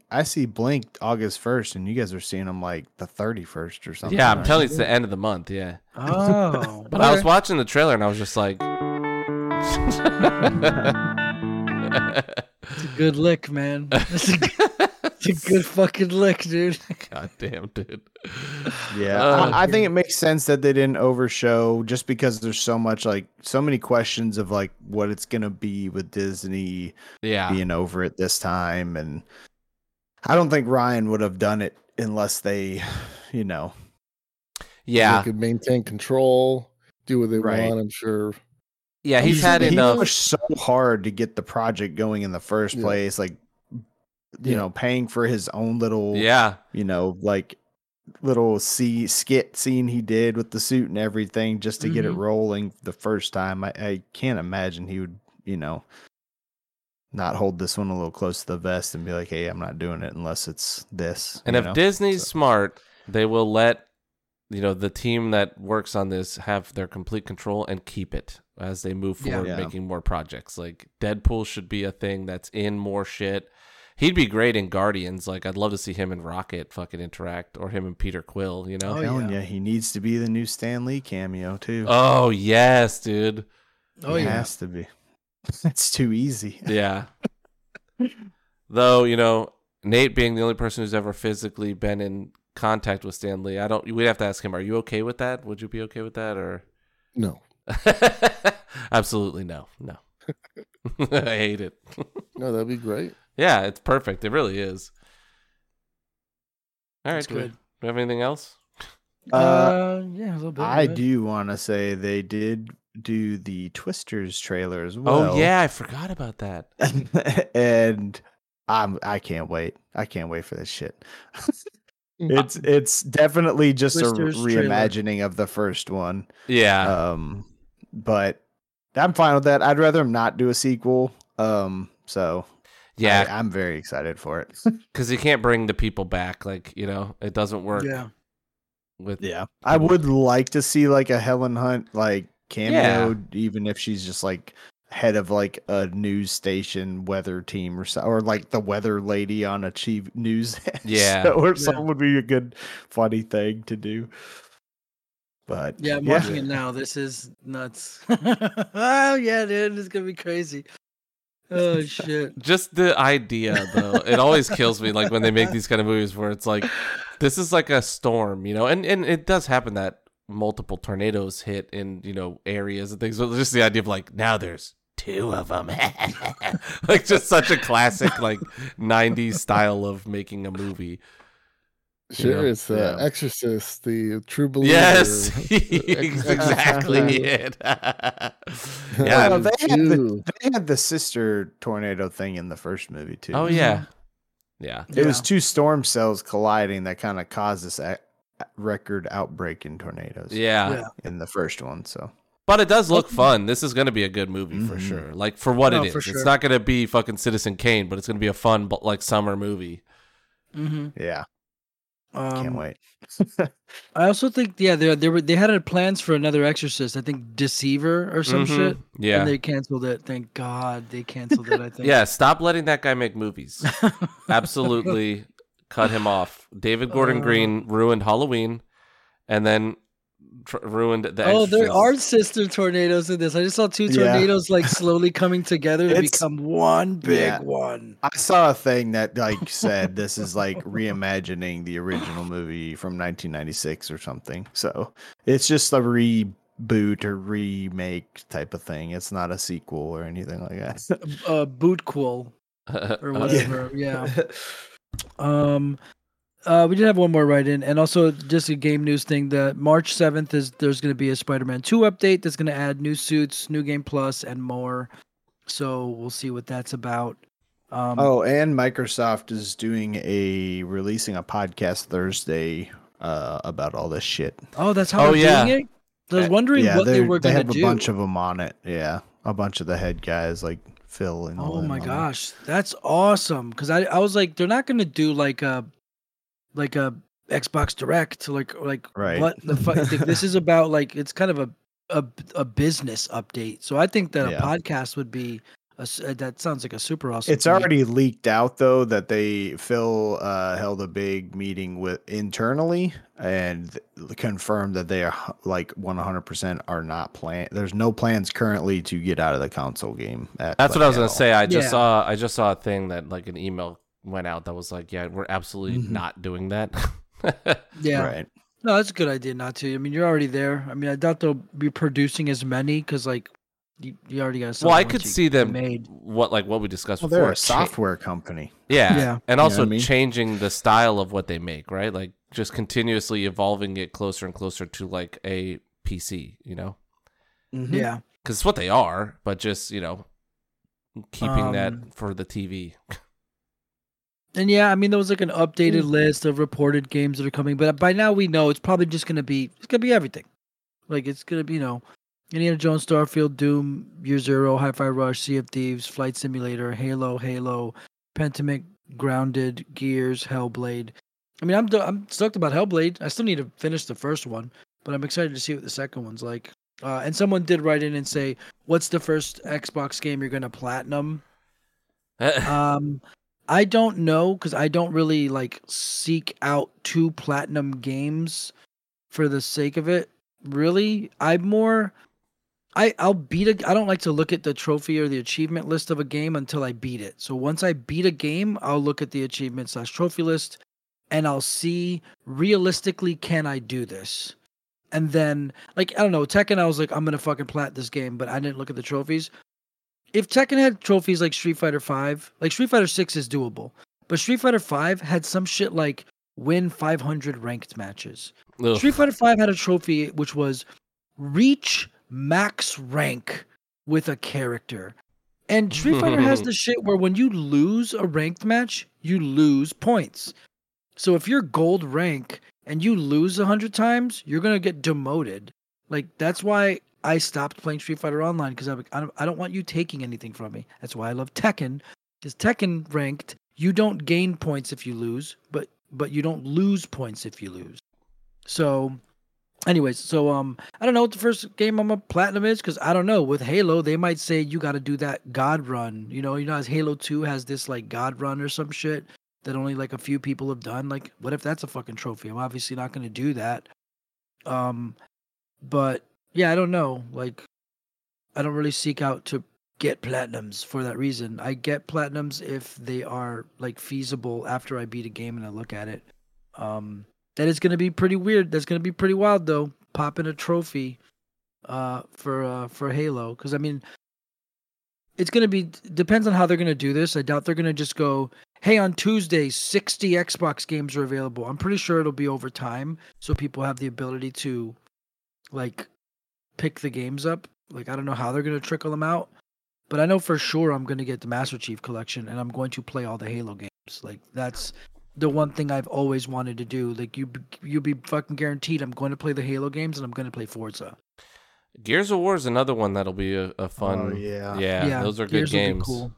blank August 1st, and you guys are seeing them like the 31st or something. Yeah, I'm telling you, it's the end of the month, yeah. Oh. But I was watching the trailer, and I was just like... It's a good lick, man. It's a good fucking lick, dude. God damn, dude. Yeah, I think it makes sense that they didn't overshow, just because there's so much, like, so many questions of like what it's gonna be with Disney, being over it this time, and I don't think Ryan would have done it unless they, you know, they could maintain control, do what they want. I'm sure. Yeah, he's had enough. He pushed so hard to get the project going in the first place, like. You know, paying for his own little, you know, like little skit scene he did with the suit and everything just to get it rolling the first time. I can't imagine he would, you know, not hold this one a little close to the vest and be like, hey, I'm not doing it unless it's this. And if Disney's smart, they will let, you know, the team that works on this have their complete control and keep it as they move forward, making more projects. Like Deadpool should be a thing that's in more shit. He'd be great in Guardians. Like, I'd love to see him and Rocket fucking interact, or him and Peter Quill, you know? Oh, yeah. He needs to be the new Stan Lee cameo, too. Oh, yes, dude. Oh, he has to be. That's too easy. Yeah. Though, you know, Nate being the only person who's ever physically been in contact with Stan Lee, we'd have to ask him, are you okay with that? Would you be okay with that? Or no. Absolutely no. No. I hate it. No, that'd be great. Yeah, it's perfect. It really is. All right, that's good. Do we have anything else? Yeah, a little bit. I do want to say they did do the Twisters trailer as well. Oh yeah, I forgot about that. And I can't wait. I can't wait for this shit. It's definitely just Twisters a reimagining trailer of the first one. Yeah. But I'm fine with that. I'd rather them not do a sequel. So. Yeah, I'm very excited for it because you can't bring the people back. Like, you know, it doesn't work. Yeah, I would like to see like a Helen Hunt like cameo, even if she's just like head of like a news station weather team or like the weather lady on a chief news. Something would be a good funny thing to do. But I'm watching it now. This is nuts. Oh yeah, dude, it's gonna be crazy. Oh shit! Just the idea, though, it always kills me. Like when they make these kind of movies where it's like, this is like a storm, you know, and it does happen that multiple tornadoes hit in, you know, areas and things. But just the idea of like, now there's two of them, like just such a classic like '90s style of making a movie. Sure, it's The Exorcist, the True Believer. Yes, exactly it. They had the sister tornado thing in the first movie too. Oh yeah, yeah. It was two storm cells colliding that kind of caused this record outbreak in tornadoes. Yeah, in the first one. So, but it does look fun. This is going to be a good movie for sure. Like for what it is, it's not going to be fucking Citizen Kane, but it's going to be a fun like summer movie. Mm-hmm. Yeah. Can't wait. I also think they had plans for another Exorcist. I think Deceiver or some shit. Yeah, and they canceled it. Thank God they canceled it. I think. Yeah, stop letting that guy make movies. Absolutely, cut him off. David Gordon Green ruined Halloween, and then ruined the Exorcist. Oh, there are sister tornadoes in this. I just saw two tornadoes like slowly coming together to become one big one. I saw a thing that like said this is like reimagining the original movie from 1996 or something. So it's just a reboot or remake type of thing. It's not a sequel or anything like that. A bootquel or whatever. We did have one more write-in, and also just a game news thing. The March 7th is there's going to be a Spider-Man 2 update that's going to add new suits, new game plus, and more. So we'll see what that's about. And Microsoft is releasing a podcast Thursday about all this shit. Oh, that's how they're doing it? I was wondering what they were going to do. They have a bunch of them on it. Yeah, a bunch of the head guys like Phil and all. Oh my gosh, that's awesome! Because I was like, they're not going to do like a Xbox Direct, like right. What the fuck? This is about like it's kind of a business update. So I think that a podcast would be. That sounds like a super awesome. It's already leaked out though that Phil held a big meeting with internally and confirmed that they are like 100% are not plan. There's no plans currently to get out of the console game. That's what I was gonna say. I just saw a thing that like an email went out that was like, yeah, we're absolutely not doing that. Yeah. Right. No, that's a good idea not to. I mean, you're already there. I mean, I doubt they'll be producing as many because like. You already got. Well, I could see them made. What we discussed before. They're a software company. Yeah, yeah. And also changing the style of what they make, right? Like just continuously evolving it closer and closer to like a PC, you know? Mm-hmm. Yeah, because it's what they are, but just keeping that for the TV. And yeah, I mean there was like an updated list of reported games that are coming, but by now we know it's probably just gonna be everything. Like it's gonna be Indiana Jones, Starfield, Doom, Year Zero, Hi-Fi Rush, Sea of Thieves, Flight Simulator, Halo, Pentiment, Grounded, Gears, Hellblade. I mean, I'm stoked about Hellblade. I still need to finish the first one, but I'm excited to see what the second one's like. And someone did write in and say, "What's the first Xbox game you're going to platinum?" I don't know because I don't really seek out two platinum games for the sake of it. Really, I'll beat it. I don't like to look at the trophy or the achievement list of a game until I beat it. So once I beat a game, I'll look at the achievement/trophy list and I'll see realistically, can I do this? And then I don't know, Tekken, I was like, I'm going to fucking plat this game, but I didn't look at the trophies. If Tekken had trophies like Street Fighter 5, like Street Fighter 6 is doable, but Street Fighter 5 had some shit like win 500 ranked matches. Ugh. Street Fighter 5 had a trophy which was reach max rank with a character. And Street Fighter has the shit where when you lose a ranked match, you lose points. So if you're gold rank and you lose 100 times, you're going to get demoted. That's why I stopped playing Street Fighter Online because I don't want you taking anything from me. That's why I love Tekken, because Tekken ranked, you don't gain points if you lose, but you don't lose points if you lose. So... anyways, so I don't know what the first game I'm a platinum is because I don't know. With Halo, they might say you got to do that God run. You know, as Halo 2 has this God run or some shit that only a few people have done. What if that's a fucking trophy? I'm obviously not going to do that. But yeah, I don't know. I don't really seek out to get platinums for that reason. I get platinums if they are feasible after I beat a game and I look at it. That is going to be pretty weird. That's going to be pretty wild, though. Popping a trophy for Halo. Because, I mean, it's going to be... depends on how they're going to do this. I doubt they're going to just go, hey, on Tuesday, 60 Xbox games are available. I'm pretty sure it'll be over time. So people have the ability to, pick the games up. I don't know how they're going to trickle them out. But I know for sure I'm going to get the Master Chief Collection. And I'm going to play all the Halo games. That's... the one thing I've always wanted to do, you'll be fucking guaranteed I'm going to play the Halo games and I'm going to play Forza. Gears of War is another one that'll be a fun. Oh, yeah, those are Gears good games. Cool.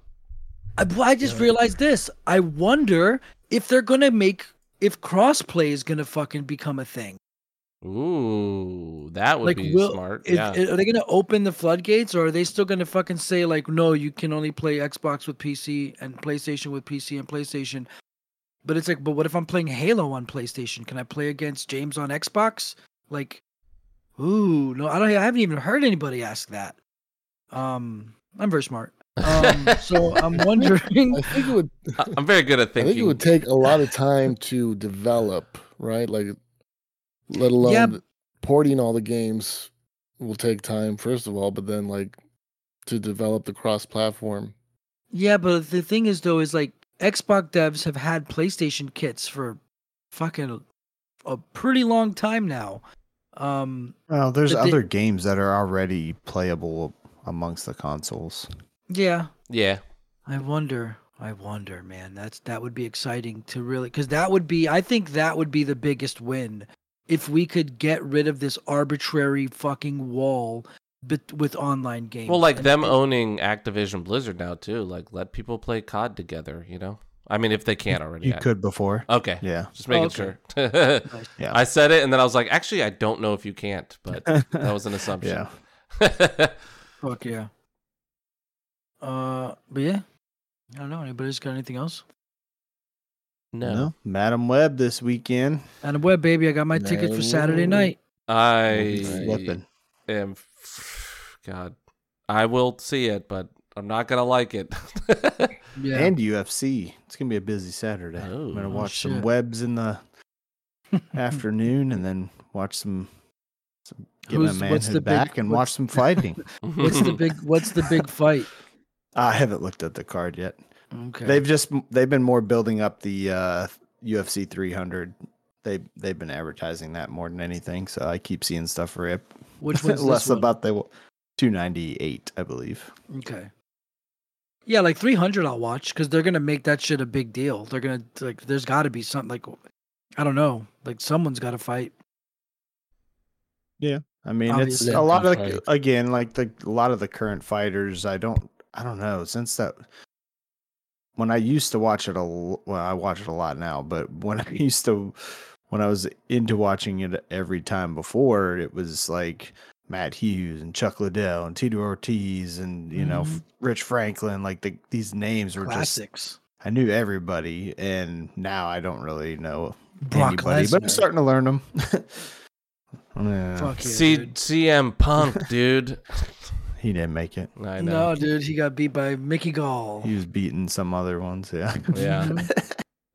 I just realized this. I wonder if they're going to if crossplay is going to fucking become a thing. Ooh, that would be smart. Are they going to open the floodgates, or are they still going to fucking say no, you can only play Xbox with PC and PlayStation with PC and PlayStation? But it's but what if I'm playing Halo on PlayStation? Can I play against James on Xbox? Ooh, no, I haven't even heard anybody ask that. I'm very smart. So I'm wondering. I'm very good at thinking. I think it would take a lot of time to develop, right? Let alone porting all the games will take time, first of all, but then to develop the cross-platform. Yeah, but the thing is, though, is Xbox devs have had PlayStation kits for fucking a pretty long time now. There's other games that are already playable amongst the consoles. Yeah. I wonder. I wonder, man. That would be exciting to really, because I think that would be the biggest win if we could get rid of this arbitrary fucking wall with online games. Well, like them owning Activision Blizzard now too. Like, let people play COD together. You know, I mean, if they can't already, you could before. Okay, yeah, just making sure. Nice. Yeah. I said it, and then I was like, actually, I don't know if you can't, but that was an assumption. Yeah. Fuck yeah. But yeah. I don't know. Anybody's got anything else? No. Madam Web this weekend. Madam Web, baby. I got my ticket for Saturday night. I will see it, but I'm not going to like it. Yeah. And UFC. It's going to be a busy Saturday. I'm going to watch some webs in the afternoon and then watch some get my manhood back and watch some fighting. What's the big fight? I haven't looked at the card yet. Okay. They've been more building up the UFC 300. They've been advertising that more than anything, so I keep seeing stuff for it. Which one's less one? About the 298, I believe. Okay. Yeah, like 300 I'll watch cuz they're going to make that shit a big deal. They're going to like there's got to be something like I don't know, like someone's got to fight. Yeah. I mean, obviously, it's a lot of like, again, like a lot of the current fighters I don't know. Since that, when I used to watch it, I watch it a lot now, but when I was into watching it every time before, it was like Matt Hughes and Chuck Liddell and Tito Ortiz and, you know, Rich Franklin. Like these names were classics. I knew everybody, and now I don't really know anybody, but I'm starting to learn them. Yeah. Fuck yeah, CM Punk, dude. He didn't make it. I know. No, dude, he got beat by Mickey Gall. He was beating some other ones, yeah.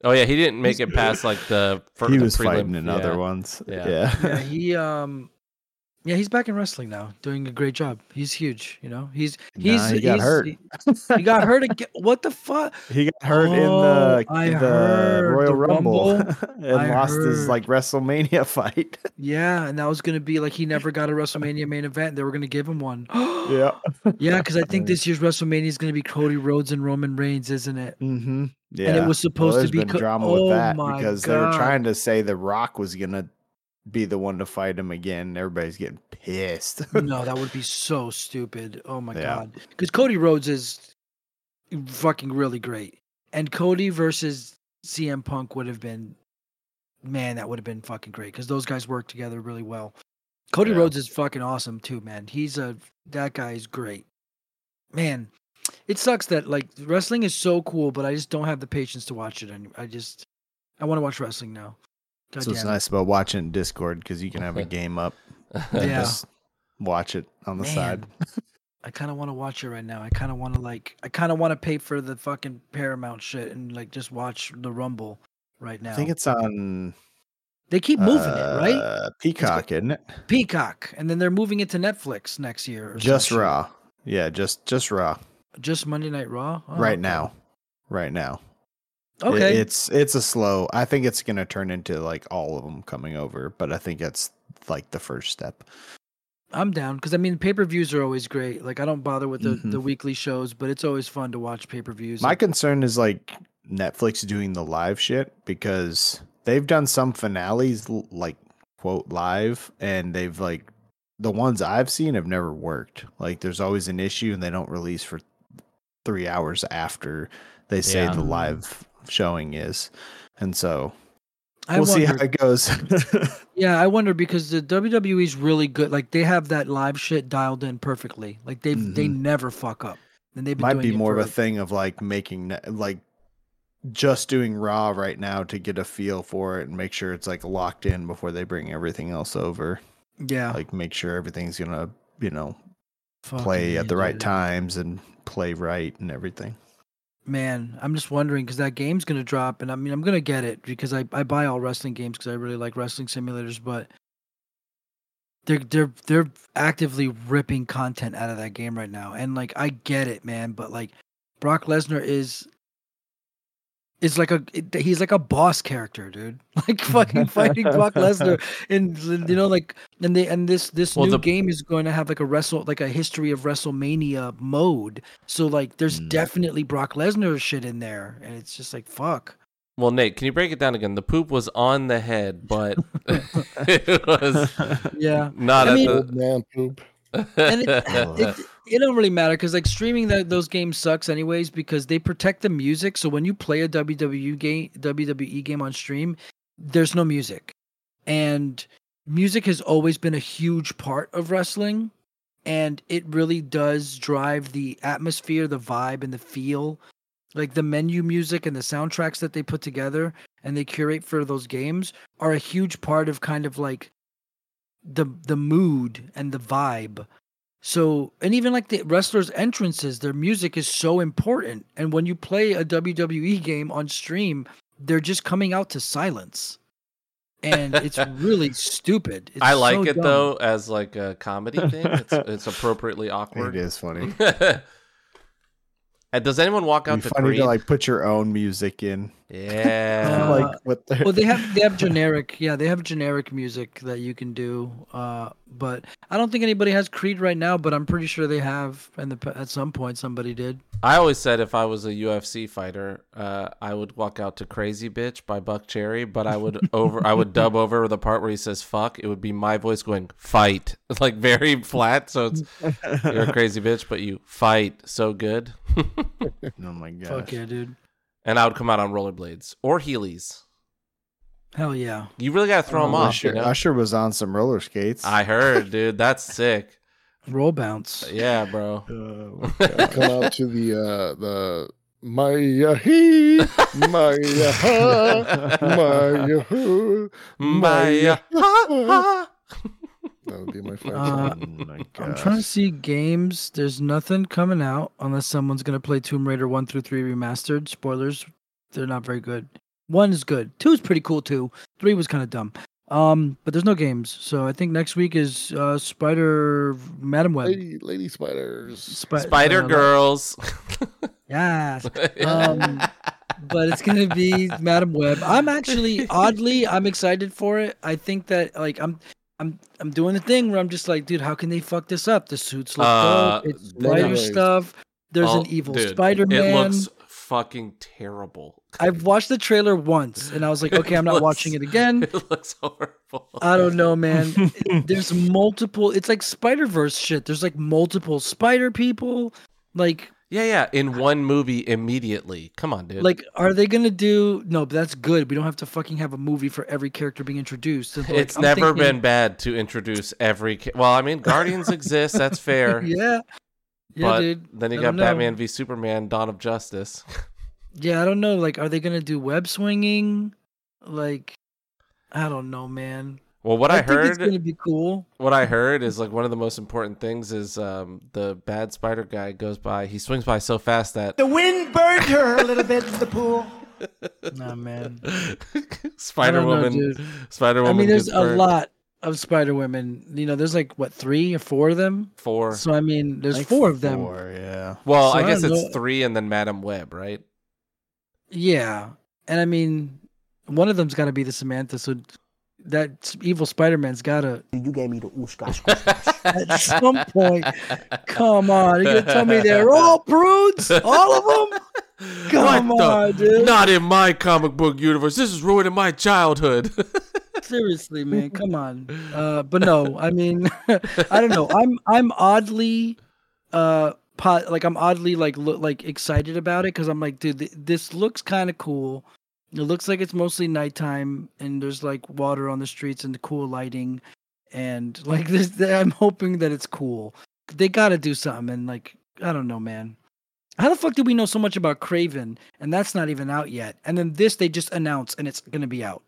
Oh yeah, he didn't make it past like the first. He was fighting in other ones. Yeah. He he's back in wrestling now, doing a great job. He's huge, you know. He got hurt. He got hurt again. What the fuck? He got hurt in the Royal Rumble. And lost his like WrestleMania fight. Yeah, and that was gonna be like he never got a WrestleMania main event. They were gonna give him one. Yeah. Yeah, because I think this year's WrestleMania is gonna be Cody Rhodes and Roman Reigns, isn't it? Mm-hmm. Yeah. And it was supposed to be drama with that because they were trying to say The Rock was gonna be the one to fight him again. Everybody's getting pissed. No, that would be so stupid. Oh my god, because Cody Rhodes is fucking really great, and Cody versus CM Punk would have been, man, that would have been fucking great because those guys work together really well. Cody Rhodes is fucking awesome too, man. That guy is great, man. It sucks that like wrestling is so cool, but I just don't have the patience to watch it, and I want to watch wrestling now. God, so it's nice about watching Discord because you can have a game up and just watch it on the side. I kind of want to watch it right now. I kind of want to pay for the fucking Paramount shit and like just watch the Rumble right now. I think it's on. They keep moving it, right? Peacock, isn't it? Peacock, and then they're moving it to Netflix next year. Raw, yeah, just Raw. Just Monday Night Raw. Oh, right now. Okay. It's a slow. I think it's going to turn into like all of them coming over, but I think that's like the first step. I'm down because I mean pay-per-views are always great. Like I don't bother with the weekly shows, but it's always fun to watch pay-per-views. My concern is like Netflix doing the live shit because they've done some finales like quote live, and they've like the ones I've seen have never worked. Like there's always an issue and they don't release for 3 hours after they say the live showing is, and so we'll see how it goes. Yeah, I wonder because the WWE is really good. Like they have that live shit dialed in perfectly. Like they never fuck up. And they've been might doing be more of a thing of like making like just doing Raw right now to get a feel for it and make sure it's like locked in before they bring everything else over. Yeah, like make sure everything's gonna play at the right times and play right and everything. Man, I'm just wondering because that game's going to drop, and I mean, I'm going to get it because I buy all wrestling games because I really like wrestling simulators, but they're actively ripping content out of that game right now. And like I get it, man, but like Brock Lesnar is is like he's like a boss character, dude. Like fucking fighting Brock Lesnar, and you know, like, and this new game is going to have like a history of WrestleMania mode. So like, there's definitely Brock Lesnar shit in there, and it's just like fuck. Well, Nate, can you break it down again? The poop was on the head, but it was old man poop. And it don't really matter because like streaming those games sucks anyways because they protect the music. So when you play a WWE game on stream, there's no music, and music has always been a huge part of wrestling, and it really does drive the atmosphere, the vibe, and the feel. Like the menu music and the soundtracks that they put together and they curate for those games are a huge part of kind of like the mood and the vibe. So, and even like the wrestlers' entrances, their music is so important. And when you play a WWE game on stream, they're just coming out to silence. And it's really stupid. It's dumb. Though, as like a comedy thing. It's appropriately awkward. It is funny. Does anyone walk out to breathe? Funny to like put your own music in. Yeah. Like what they're... Well, they have generic. Yeah, they have generic music that you can do. But I don't think anybody has Creed right now. But I'm pretty sure they have. And at some point, somebody did. I always said if I was a UFC fighter, I would walk out to "Crazy Bitch" by Buck Cherry. But I would dub over the part where he says "fuck." It would be my voice going "fight," like very flat. So it's you're a crazy bitch, but you fight so good. Oh my god! Fuck yeah, dude. And I would come out on rollerblades or Heelys. Hell yeah! You really gotta throw them off. Usher, you know? Usher was on some roller skates. I heard, dude. That's sick. Roll bounce. Yeah, bro. Come out to the my. That would be my favorite. I'm trying to see games. There's nothing coming out unless someone's going to play Tomb Raider 1 through 3 Remastered. Spoilers, they're not very good. 1 is good. 2 is pretty cool, too. 3 was kind of dumb. But there's no games. So I think next week is Madam Web. Lady Spiders. Spider Girls. Yes. But it's going to be Madam Web. I'm actually, oddly, I'm excited for it. I think that, like, I'm doing the thing where I'm just like, dude, how can they fuck this up? The suits look dope. It's spider stuff. There's an evil Spider-Man. It looks fucking terrible. I've watched the trailer once, and I was like, okay, I'm not watching it again. It looks horrible. I don't know, man. There's multiple. It's like Spider-Verse shit. There's like multiple spider people. Like... Yeah, in one movie immediately. Come on, dude. Like, are they going to do... No, but that's good. We don't have to fucking have a movie for every character being introduced. Like, it's never been bad to introduce every... Well, I mean, Guardians exists. That's fair. Yeah. Yeah, but dude. Then you got Batman v Superman, Dawn of Justice. Yeah, I don't know. Like, are they going to do web swinging? Like, I don't know, man. Well, what I heard think it's going to be cool. What I heard is like one of the most important things is the bad spider guy goes by. He swings by so fast that the wind burned her a little bit in the pool. Nah, man. Spider Woman. I mean, there's a lot of Spider Women. You know, there's like what 3 or 4 of them. 4. So I mean, there's like 4 of them. 4, yeah. Well, so I guess it's 3 and then Madam Web, right? Yeah, and I mean, one of them's got to be the Samantha. So. That evil Spider-Man's gotta. You gave me the oosh. At some point, come on! You're gonna tell me they're all prudes, all of them? Come on, dude! Not in my comic book universe. This is ruining my childhood. Seriously, man, come on! But no, I mean, I don't know. I'm oddly, excited about it because I'm like, dude, this looks kind of cool. It looks like it's mostly nighttime, and there's like water on the streets and the cool lighting, and like this. I'm hoping that it's cool. They gotta do something, and like I don't know, man. How the fuck do we know so much about Kraven, and that's not even out yet? And then this they just announce, and it's gonna be out.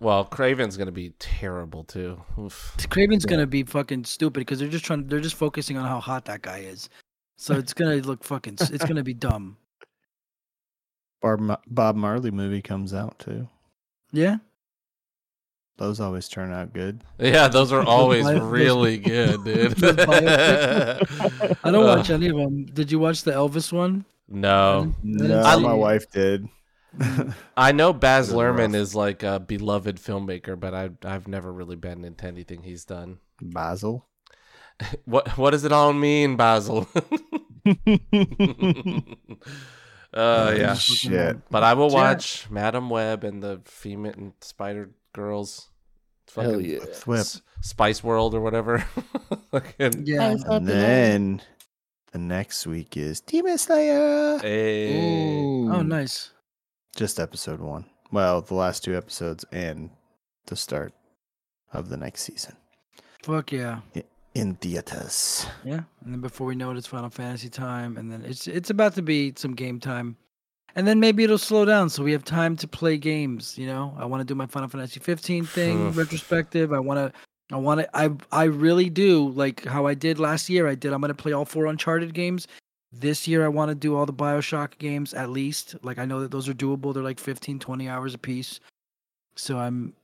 Well, Kraven's gonna be terrible too. Oof. Kraven's gonna be fucking stupid because they're just focusing on how hot that guy is. So it's gonna look fucking. It's gonna be dumb. Bob Marley movie comes out too. Yeah, those always turn out good. Yeah, those are always really good, dude. I don't watch any of them. Did you watch the Elvis one? No, my wife did. I know Baz Luhrmann is like a beloved filmmaker, but I've never really been into anything he's done. Basil? What does it all mean, Basil? Yeah. Shit. But I will watch Madam Web and the Female and Spider Girls. Hell yeah. Spice World or whatever. Yeah. And then the next week is Demon Slayer. Hey. Oh, nice. Just episode 1. Well, the last 2 episodes and the start of the next season. Fuck yeah. In theaters. Yeah. And then before we know it, it's Final Fantasy time. And then it's about to be some game time. And then maybe it'll slow down so we have time to play games, you know? I want to do my Final Fantasy 15 thing, retrospective. I really do, like how I did last year. I'm going to play all 4 Uncharted games. This year I want to do all the BioShock games at least. Like I know that those are doable. They're like 15, 20 hours a piece. So I'm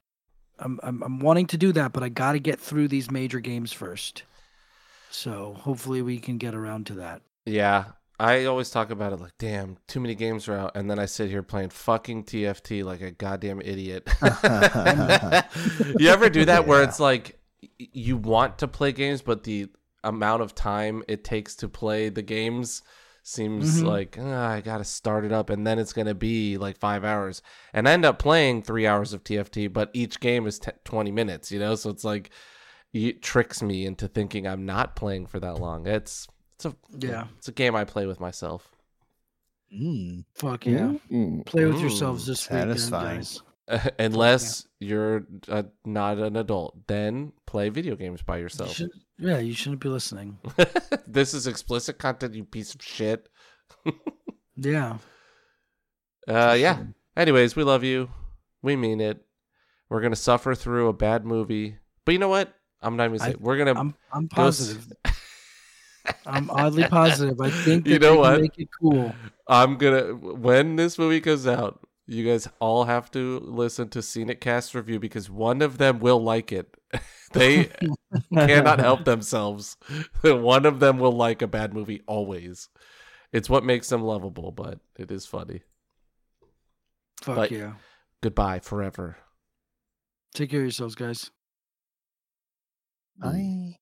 wanting to do that, but I got to get through these major games first. So hopefully we can get around to that. Yeah. I always talk about it like, damn, too many games are out. And then I sit here playing fucking TFT like a goddamn idiot. You ever do that where it's like you want to play games, but the amount of time it takes to play the games seems like I got to start it up and then it's going to be like 5 hours. And I end up playing 3 hours of TFT, but each game is 20 minutes, you know? So it's like it tricks me into thinking I'm not playing for that long. It's a game I play with myself. Fuck yeah! Play with yourselves this weekend, guys. Unless you're not an adult, then play video games by yourself. You shouldn't be listening. This is explicit content, you piece of shit. Yeah. Yeah. Anyways, we love you. We mean it. We're gonna suffer through a bad movie, but you know what? I'm not even saying we're gonna. I'm positive. I'm oddly positive. I think that they make it cool. I'm gonna when this movie goes out, you guys all have to listen to Scenic Cast review because one of them will like it. They cannot help themselves. One of them will like a bad movie always. It's what makes them lovable, but it is funny. Fuck but, yeah. Goodbye forever. Take care of yourselves, guys. Bye.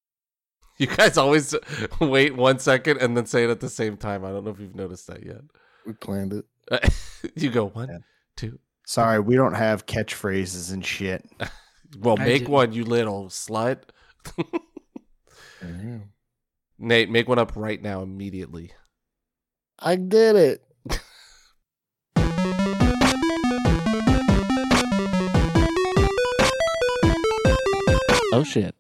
You guys always wait 1 second and then say it at the same time. I don't know if you've noticed that yet. We planned it. You go 1, 2. Sorry, we don't have catchphrases and shit. Well, make one, you little slut. Nate, make one up right now immediately. I did it. Oh, shit.